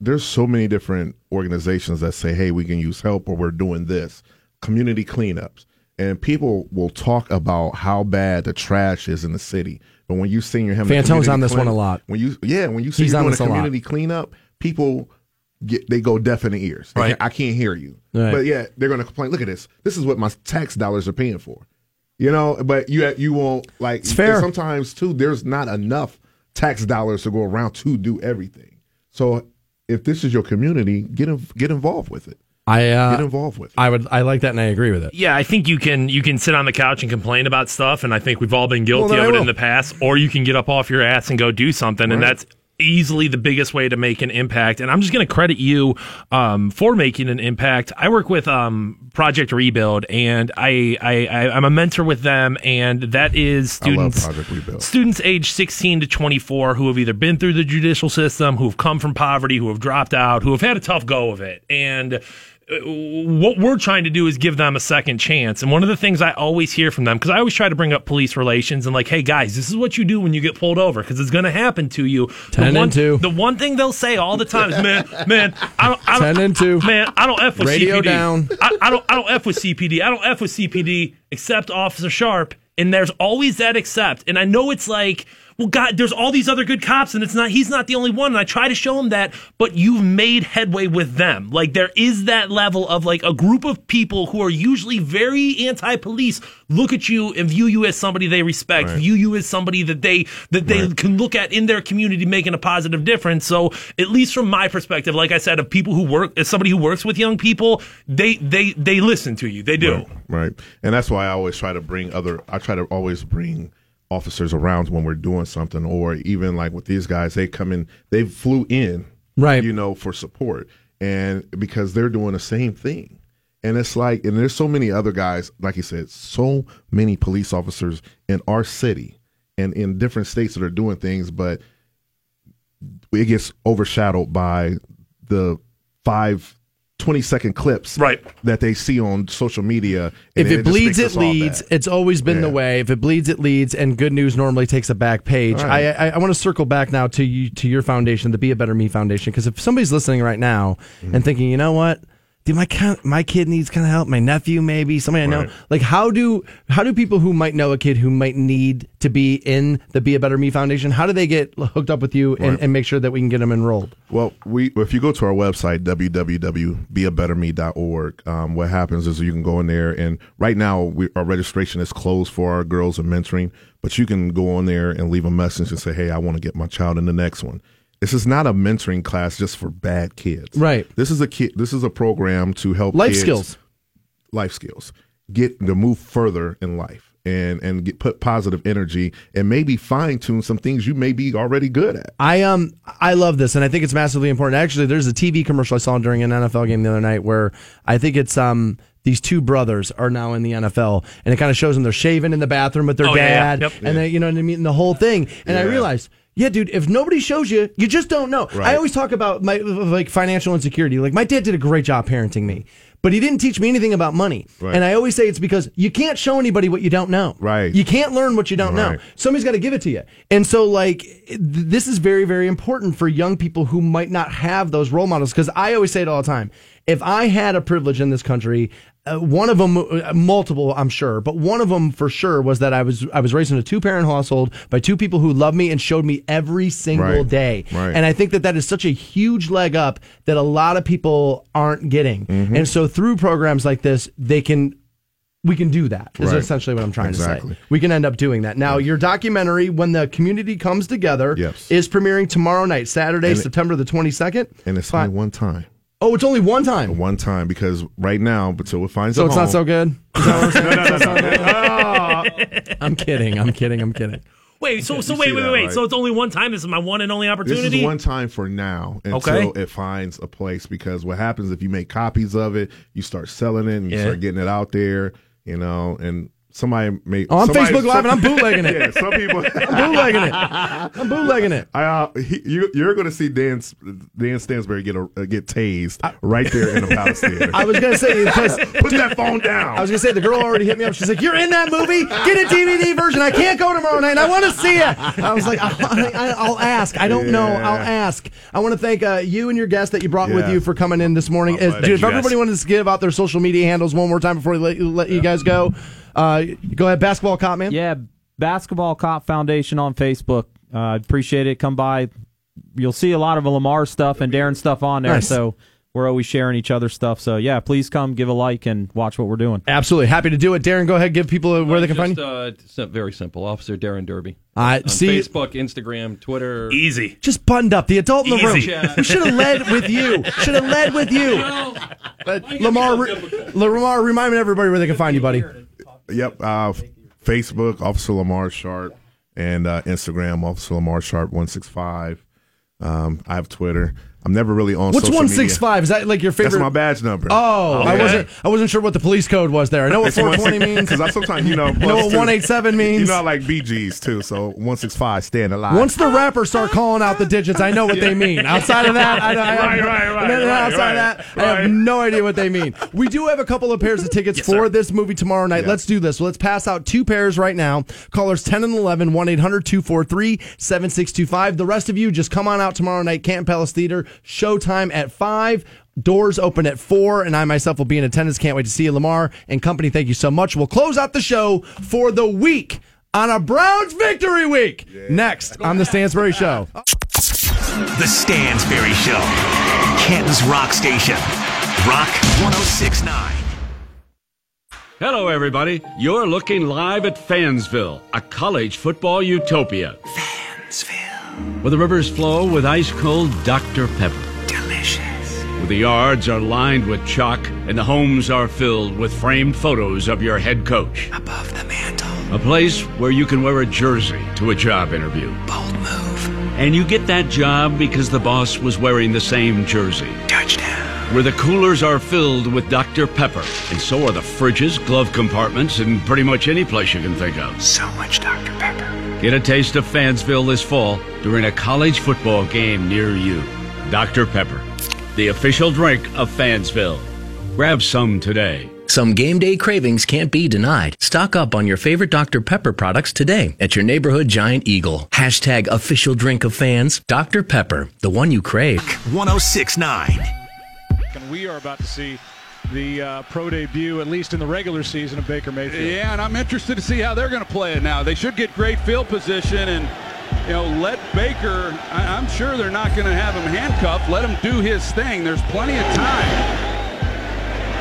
There's so many different organizations that say, hey, we can use help, or we're doing this. Community cleanups. And people will talk about how bad the trash is in the city. But when you see you're having Fantone's on this cleanup, one a lot. When you, yeah, when you see He's you're doing a community a cleanup, people... Get, they go deaf in the ears. Right. I can't hear you. Right. But yeah, they're going to complain. Look at this. This is what my tax dollars are paying for. You know, but you you won't, like, it's fair. Sometimes, too, there's not enough tax dollars to go around to do everything. So if this is your community, get get involved with it. I uh, get involved with it. I would. I like that, and I agree with it. Yeah, I think you can you can sit on the couch and complain about stuff, and I think we've all been guilty well, of it in the past, or you can get up off your ass and go do something, right. And that's easily the biggest way to make an impact. And I'm just going to credit you um, for making an impact. I work with um, Project Rebuild, and I, I, I, I'm a mentor with them, and that is students students age sixteen to twenty-four who have either been through the judicial system, who have come from poverty, who have dropped out, who have had a tough go of it. And what we're trying to do is give them a second chance. And one of the things I always hear from them, because I always try to bring up police relations and like, hey, guys, this is what you do when you get pulled over, because it's going to happen to you. Ten the one, and two. The one thing they'll say all the time is, man, man, I don't, I don't, Ten and two. Man, I don't F with Radio C P D. Radio down. I, I, don't, I don't F with C P D. I don't F with C P D, except Officer Sharpe. And there's always that except. And I know it's like, well, God, there's all these other good cops, and it's not, he's not the only one. And I try to show him that, but you've made headway with them. Like, there is that level of, like, a group of people who are usually very anti-police look at you and view you as somebody they respect, right. View you as somebody that they that they right. can look at in their community making a positive difference. So, at least from my perspective, like I said, of people who work, as somebody who works with young people, they they they listen to you. They do. Right. right. And that's why I always try to bring other, I try to always bring officers around when we're doing something, or even like with these guys, they come in, they flew in, right? You know, for support, and because they're doing the same thing. And it's like, and there's so many other guys, like you said, so many police officers in our city and in different states that are doing things, but it gets overshadowed by the five twenty-second clips right. that they see on social media. If it, it bleeds, it leads. It's always been yeah. the way. If it bleeds, it leads, and good news normally takes a back page. Right. I, I, I want to circle back now to you, to your foundation, the Be a Better Me Foundation, because if somebody's listening right now mm-hmm. and thinking, you know what, dude, my kid, my kid needs kind of help. My nephew, maybe somebody I know. Right. Like, how do how do people who might know a kid who might need to be in the Be a Better Me Foundation? How do they get hooked up with you and, right. and make sure that we can get them enrolled? Well, we if you go to our website w w w dot be a better me dot org, um, what happens is you can go in there, and right now we, our registration is closed for our girls in mentoring, but you can go on there and leave a message and say, hey, I want to get my child in the next one. This is not a mentoring class just for bad kids. Right. This is a kid. This is a program to help life kids, skills, life skills, get to move further in life and and get, put positive energy and maybe fine tune some things you may be already good at. I um I love this, and I think it's massively important. Actually, there's a T V commercial I saw during an N F L game the other night where I think it's um. These two brothers are now in the N F L, and it kind of shows them they're shaving in the bathroom with their oh, dad, yeah, yeah. Yep. and yeah. they, you know what I mean, and the whole thing. And yeah. I realized, yeah, dude, if nobody shows you, you just don't know. Right. I always talk about my like financial insecurity. Like, my dad did a great job parenting me, but he didn't teach me anything about money. Right. And I always say it's because you can't show anybody what you don't know. Right. You can't learn what you don't right. know. Somebody's got to give it to you. And so, like, th- this is very, very important for young people who might not have those role models. Because I always say it all the time. If I had a privilege in this country, uh, one of them, uh, multiple, I'm sure, but one of them for sure was that I was I was raised in a two-parent household by two people who loved me and showed me every single right. day. Right. And I think that that is such a huge leg up that a lot of people aren't getting. Mm-hmm. And so through programs like this, they can we can do that, is right. essentially what I'm trying exactly. to say. We can end up doing that. Now, yes. your documentary, When the Community Comes Together, yes. is premiering tomorrow night, Saturday, and September the twenty-second. And it's Five. only one time. Oh, it's only one time. One time, because right now, until it finds so a home. So it's not so good? Is that what I'm saying? no, no, no, no. I'm kidding. I'm kidding. I'm kidding. Wait, so so you wait, wait, that, wait. Right? So it's only one time? This is my one and only opportunity? This is one time for now until okay. it finds a place, because what happens if you make copies of it, you start selling it, and you yeah. start getting it out there, you know, and... Somebody made. Oh, I'm somebody, Facebook Live some, and I'm bootlegging it. Yeah, some people. I'm bootlegging it. I'm bootlegging it. I, uh, he, you, you're going to see Dan Dan Stansbury get a, uh, get tased I, right there in the Palace Theater. I was going to say, put that phone down. I was going to say the girl already hit me up. She's like, "You're in that movie. Get a D V D version. I can't go tomorrow night. I want to see it." I was like, I, I, "I'll ask. I don't yeah. know. I'll ask." I want to thank uh, you and your guest that you brought yeah. with you for coming in this morning. As, dude, if everybody guys. wanted to give out their social media handles one more time before we let, let yeah. you guys go. Uh, go ahead, Basketball Cop, man. Yeah, Basketball Cop Foundation on Facebook. I uh, appreciate it. Come by. You'll see a lot of Lamar stuff and Darren stuff on there. Nice. So we're always sharing each other's stuff. So, yeah, please come, give a like, and watch what we're doing. Absolutely. Happy to do it. Darren, go ahead, give people a, where uh, they can just, find you. Uh, very simple. Officer Darren Derby. Uh, on see, Facebook, Instagram, Twitter. Easy. Just buttoned up. The adult in the room. Chat. We should have led with you. Should have led with you. No. But Lamar, re- Lamar, remind everybody where they can find you, buddy. Yep, uh, Facebook, Officer Lamar Sharpe, and uh, Instagram, Officer Lamar Sharpe one six five. Um, I have Twitter. I'm never really on What's social media. What's one six five? Is that like your favorite? That's my badge number. Oh, okay. I wasn't I wasn't sure what the police code was there. I know what four twenty means. Because I sometimes, you know. I know what one eighty-seven means. You know, I like B Gs, too, so one six five, staying alive. Once the rappers start calling out the digits, I know what yeah. they mean. Outside of that, I, I have, right, right, right, right, outside right, of that, right. I have no idea what they mean. We do have a couple of pairs of tickets yes, for sir. this movie tomorrow night. Yeah. Let's do this. Let's pass out two pairs right now. Callers ten and eleven, one eight hundred two four three seven six two five. The rest of you, just come on out tomorrow night, Canton Palace Theater. Showtime at five, doors open at four, and I myself will be in attendance. Can't wait to see you, Lamar and company. Thank you so much. We'll close out the show for the week on a Browns victory week. Yeah. Next on The Stansbury Show. The Stansbury Show. Canton's Rock Station. Rock one oh six point nine. Hello, everybody. You're looking live at Fansville, a college football utopia. Fansville. Where the rivers flow with ice-cold Doctor Pepper. Delicious. Where the yards are lined with chalk and the homes are filled with framed photos of your head coach. Above the mantle. A place where you can wear a jersey to a job interview. Bold move. And you get that job because the boss was wearing the same jersey. Touchdown. Where the coolers are filled with Doctor Pepper. And so are the fridges, glove compartments, and pretty much any place you can think of. So much Doctor Pepper. Get a taste of Fansville this fall during a college football game near you. Doctor Pepper, the official drink of Fansville. Grab some today. Some game day cravings can't be denied. Stock up on your favorite Doctor Pepper products today at your neighborhood Giant Eagle. Hashtag official drink of fans. Doctor Pepper, the one you crave. one oh six point nine. back, and we are about to see the uh, pro debut, at least in the regular season, of Baker Mayfield. Yeah, and I'm interested to see how they're going to play it now. They should get great field position and, you know, let Baker, I, I'm sure they're not going to have him handcuffed. Let him do his thing. There's plenty of time.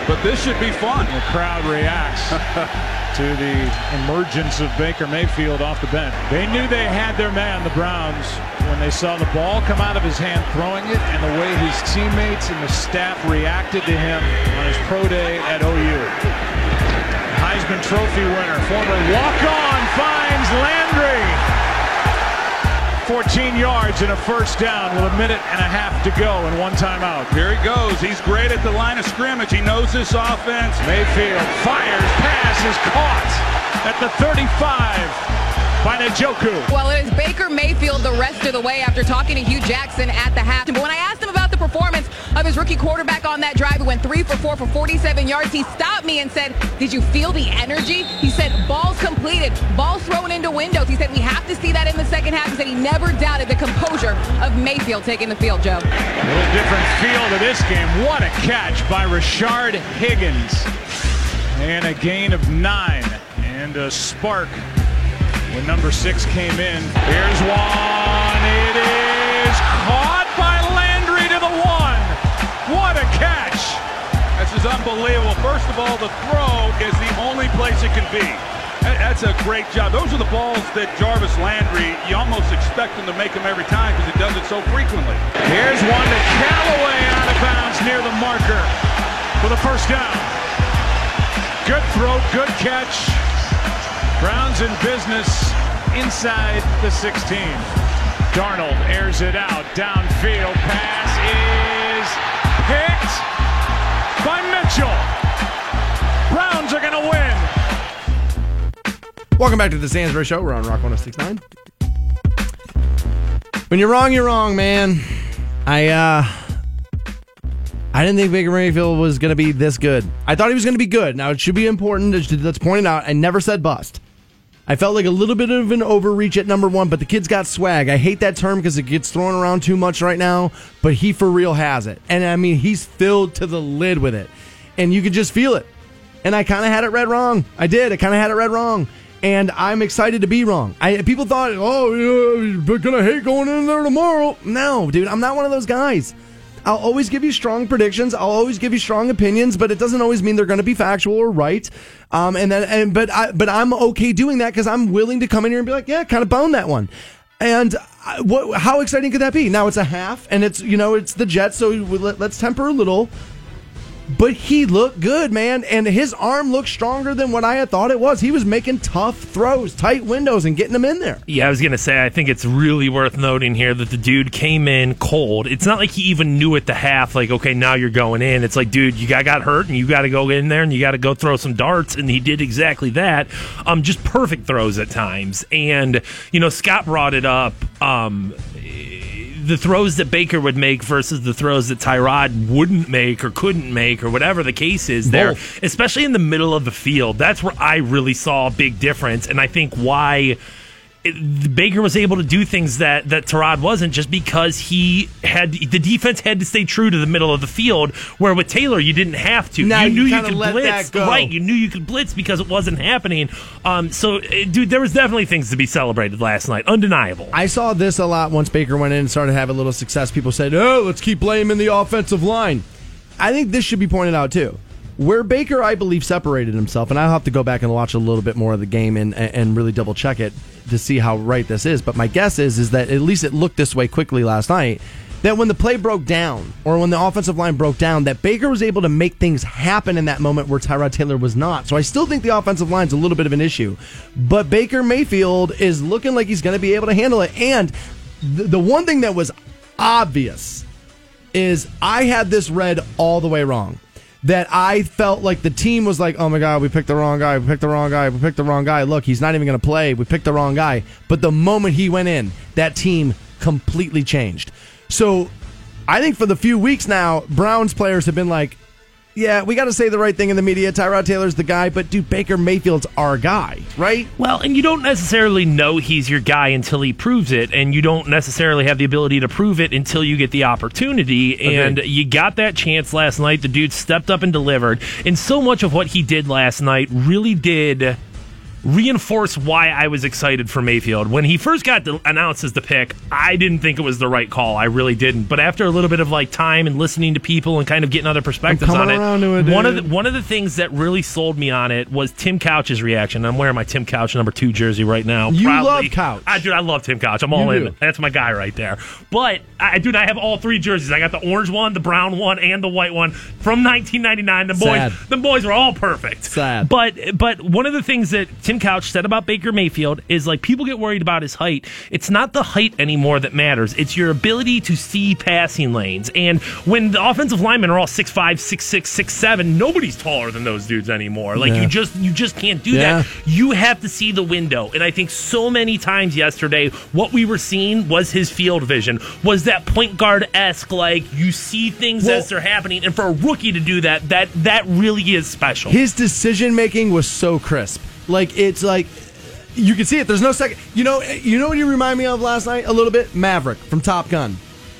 But this should be fun. The crowd reacts to the emergence of Baker Mayfield off the bench. They knew they had their man, the Browns, when they saw the ball come out of his hand throwing it, and the way his teammates and the staff reacted to him on his pro day at O U. Heisman Trophy winner, former walk-on, finds Landry. fourteen yards and a first down with a minute and a half to go and one timeout. Here he goes. He's great at the line of scrimmage. He knows this offense. Mayfield fires. Pass is caught at the thirty-five. By Njoku. Well, it is Baker Mayfield the rest of the way after talking to Hugh Jackson at the half. But when I asked him about the performance of his rookie quarterback on that drive, he went three for four for forty-seven yards. He stopped me and said, "Did you feel the energy?" He said, "Balls completed, balls thrown into windows." He said, "We have to see that in the second half." He said he never doubted the composure of Mayfield taking the field, Joe. A little different feel to this game. What a catch by Rashard Higgins. And a gain of nine and a spark. When number six came in, here's one. It is caught by Landry to the one. What a catch. This is unbelievable. First of all, the throw is the only place it can be. That's a great job. Those are the balls that Jarvis Landry, you almost expect him to make them every time because he does it so frequently. Here's one to Callaway out of bounds near the marker for the first down. Good throw, good catch. Browns in business inside the sixteen. Darnold airs it out. Downfield pass is picked by Mitchell. Browns are going to win. Welcome back to the Stansbury Show. We're on Rock one oh six point nine. When you're wrong, you're wrong, man. I, uh... I didn't think Baker Mayfield was going to be this good. I thought he was going to be good. Now, it should be important. Let's point it out. I never said bust. I felt like a little bit of an overreach at number one, but the kid's got swag. I hate that term because it gets thrown around too much right now, but he for real has it. And, I mean, he's filled to the lid with it. And you could just feel it. And I kind of had it read wrong. I did. I kind of had it read wrong. And I'm excited to be wrong. I People thought, oh, you're going to hate going in there tomorrow. No, dude, I'm not one of those guys. I'll always give you strong predictions. I'll always give you strong opinions, but it doesn't always mean they're going to be factual or right. Um, and then, and but I, but I'm okay doing that because I'm willing to come in here and be like, yeah, kind of boned that one. And I, what, how exciting could that be? Now it's a half, and it's you know it's the Jets, so let, let's temper a little. But he looked good, man, and his arm looked stronger than what I had thought it was. He was making tough throws, tight windows, and getting them in there. Yeah, I was going to say, I think it's really worth noting here that the dude came in cold. It's not like he even knew at the half, like, okay, now you're going in. It's like, dude, you got, got hurt, and you got to go in there, and you got to go throw some darts, and he did exactly that. Um, just perfect throws at times. And, you know, Scott brought it up. Um, the throws that Baker would make versus the throws that Tyrod wouldn't make or couldn't make or whatever the case is there, Both. Especially in the middle of the field. That's where I really saw a big difference, and I think why it, Baker was able to do things that, that Tyrod wasn't just because he had the defense had to stay true to the middle of the field, where with Taylor, you didn't have to. Now you knew you, you could blitz. Right, you knew you could blitz because it wasn't happening. Um, so, dude, there was definitely things to be celebrated last night. Undeniable. I saw this a lot once Baker went in and started having a little success. People said, oh, let's keep blaming the offensive line. I think this should be pointed out, too. Where Baker, I believe, separated himself, and I'll have to go back and watch a little bit more of the game and and really double-check it to see how right this is. But my guess is is that at least it looked this way quickly last night, that when the play broke down or when the offensive line broke down, that Baker was able to make things happen in that moment where Tyrod Taylor was not. So I still think the offensive line's a little bit of an issue. But Baker Mayfield is looking like he's going to be able to handle it. And the, the one thing that was obvious is I had this read all the way wrong. That I felt like the team was like, oh my God, we picked the wrong guy, we picked the wrong guy, we picked the wrong guy. Look, he's not even going to play. We picked the wrong guy. But the moment he went in, that team completely changed. So I think for the few weeks now, Browns players have been like, yeah, we got to say the right thing in the media. Tyrod Taylor's the guy, but dude, Baker Mayfield's our guy, right? Well, and you don't necessarily know he's your guy until he proves it, and you don't necessarily have the ability to prove it until you get the opportunity, and okay. you got that chance last night. The dude stepped up and delivered, and so much of what he did last night really did reinforce why I was excited for Mayfield. When he first got announced as the pick, I didn't think it was the right call. I really didn't. But after a little bit of like time and listening to people and kind of getting other perspectives on it, it one of the, one of the things that really sold me on it was Tim Couch's reaction. I'm wearing my Tim Couch number two jersey right now. You Proudly. love Couch. I do. I love Tim Couch. I'm all you in. Do. That's my guy right there. But I do. I have all three jerseys. I got the orange one, the brown one, and the white one from nineteen ninety-nine. The Sad. boys, the boys are all perfect. Sad. But but one of the things that Tim Tim Couch said about Baker Mayfield is like people get worried about his height. It's not the height anymore that matters. It's your ability to see passing lanes. And when the offensive linemen are all six five, six six, six seven, nobody's taller than those dudes anymore. Like yeah. you just you just can't do yeah. that. You have to see the window. And I think so many times yesterday, what we were seeing was his field vision, was that point guard-esque, like you see things well, as they're happening. And for a rookie to do that, that that really is special. His decision making was so crisp. Like, it's like, you can see it. There's no second. You know you know what you remind me of last night a little bit? Maverick from Top Gun.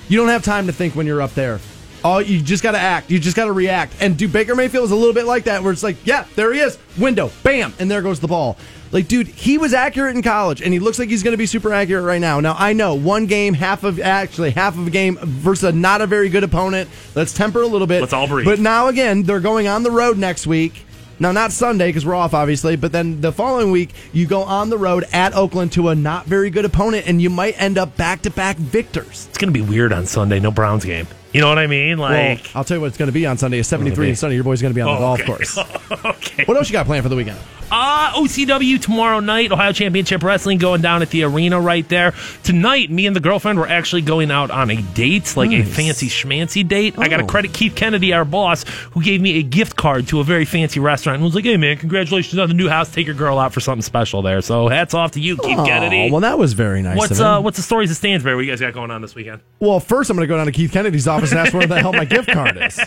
You don't have time to think when you're up there. All You just got to act. You just got to react. And dude, Baker Mayfield is a little bit like that, where it's like, yeah, there he is. Window. Bam. And there goes the ball. Like, dude, he was accurate in college, and he looks like he's going to be super accurate right now. Now, I know, one game, half of, actually, half of a game versus a not a very good opponent. Let's temper a little bit. Let's all breathe. But now, again, they're going on the road next week. Now, not Sunday because we're off, obviously, but then the following week, you go on the road at Oakland to a not very good opponent, and you might end up back-to-back victors. It's going to be weird on Sunday, no Browns game. You know what I mean? Like, well, I'll tell you what it's going to be on Sunday. It's seventy-three and Sunday. Your boy's going to be on oh, the golf okay. course. okay. What else you got planned for the weekend? Uh, O C W tomorrow night, Ohio Championship Wrestling going down at the arena right there. Tonight, me and the girlfriend were actually going out on a date, like nice. a fancy schmancy date. Oh. I got to credit Keith Kennedy, our boss, who gave me a gift card to a very fancy restaurant and was like, hey, man, congratulations on the new house. Take your girl out for something special there. So hats off to you, Keith oh, Kennedy. Well, that was very nice What's of uh, him. What's the stories of Stansbury? What you guys got going on this weekend? Well, first I'm going to go down to Keith Kennedy's office and ask where the hell my gift card is.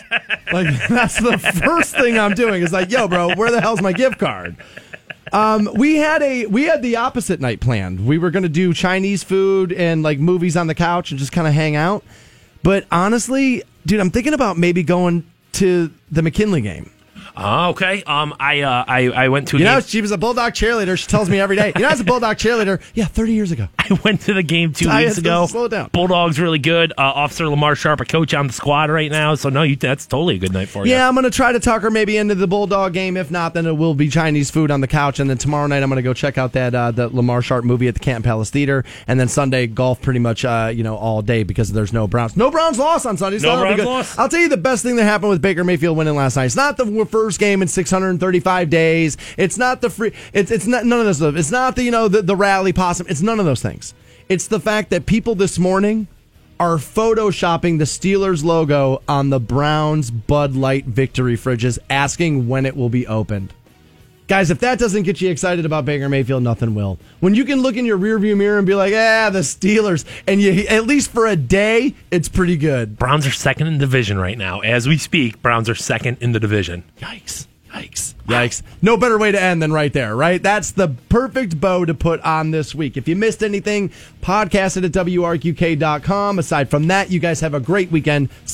Like, that's the first thing I'm doing is like, yo, bro, where the hell's my gift card? Um, we had a we had the opposite night planned. We were going to do Chinese food and like movies on the couch and just kind of hang out. But honestly, dude, I'm thinking about maybe going to the McKinley game. Oh, okay. Um, I, uh, I I went to a you game. know, she was a Bulldog cheerleader. She tells me every day. You know, I was a Bulldog cheerleader. Yeah, thirty years ago. I went to the game two I weeks ago. Slow down. Bulldog's really good. Uh, Officer Lamar Sharpe, a coach on the squad right now. So, no, you, that's totally a good night for you. Yeah, I'm going to try to talk her maybe into the Bulldog game. If not, then it will be Chinese food on the couch. And then tomorrow night, I'm going to go check out that uh, the Lamar Sharpe movie at the Canton Palace Theater. And then Sunday, golf pretty much uh, you know, all day because there's no Browns. No Browns loss on Sunday. So no Browns loss. I'll tell you the best thing that happened with Baker Mayfield winning last night. It's not the first First game in six hundred thirty-five days. It's not the free. It's it's not none of those stuff. It's not the you know the, the rally possum. It's none of those things. It's the fact that people this morning are photoshopping the Steelers logo on the Browns Bud Light victory fridges, asking when it will be opened. Guys, if that doesn't get you excited about Baker Mayfield, nothing will. When you can look in your rearview mirror and be like, ah, the Steelers, and you at least for a day, it's pretty good. Browns are second in the division right now. As we speak, Browns are second in the division. Yikes. Yikes. Yikes. No better way to end than right there, right? That's the perfect bow to put on this week. If you missed anything, podcast it at W R Q K dot com. Aside from that, you guys have a great weekend. See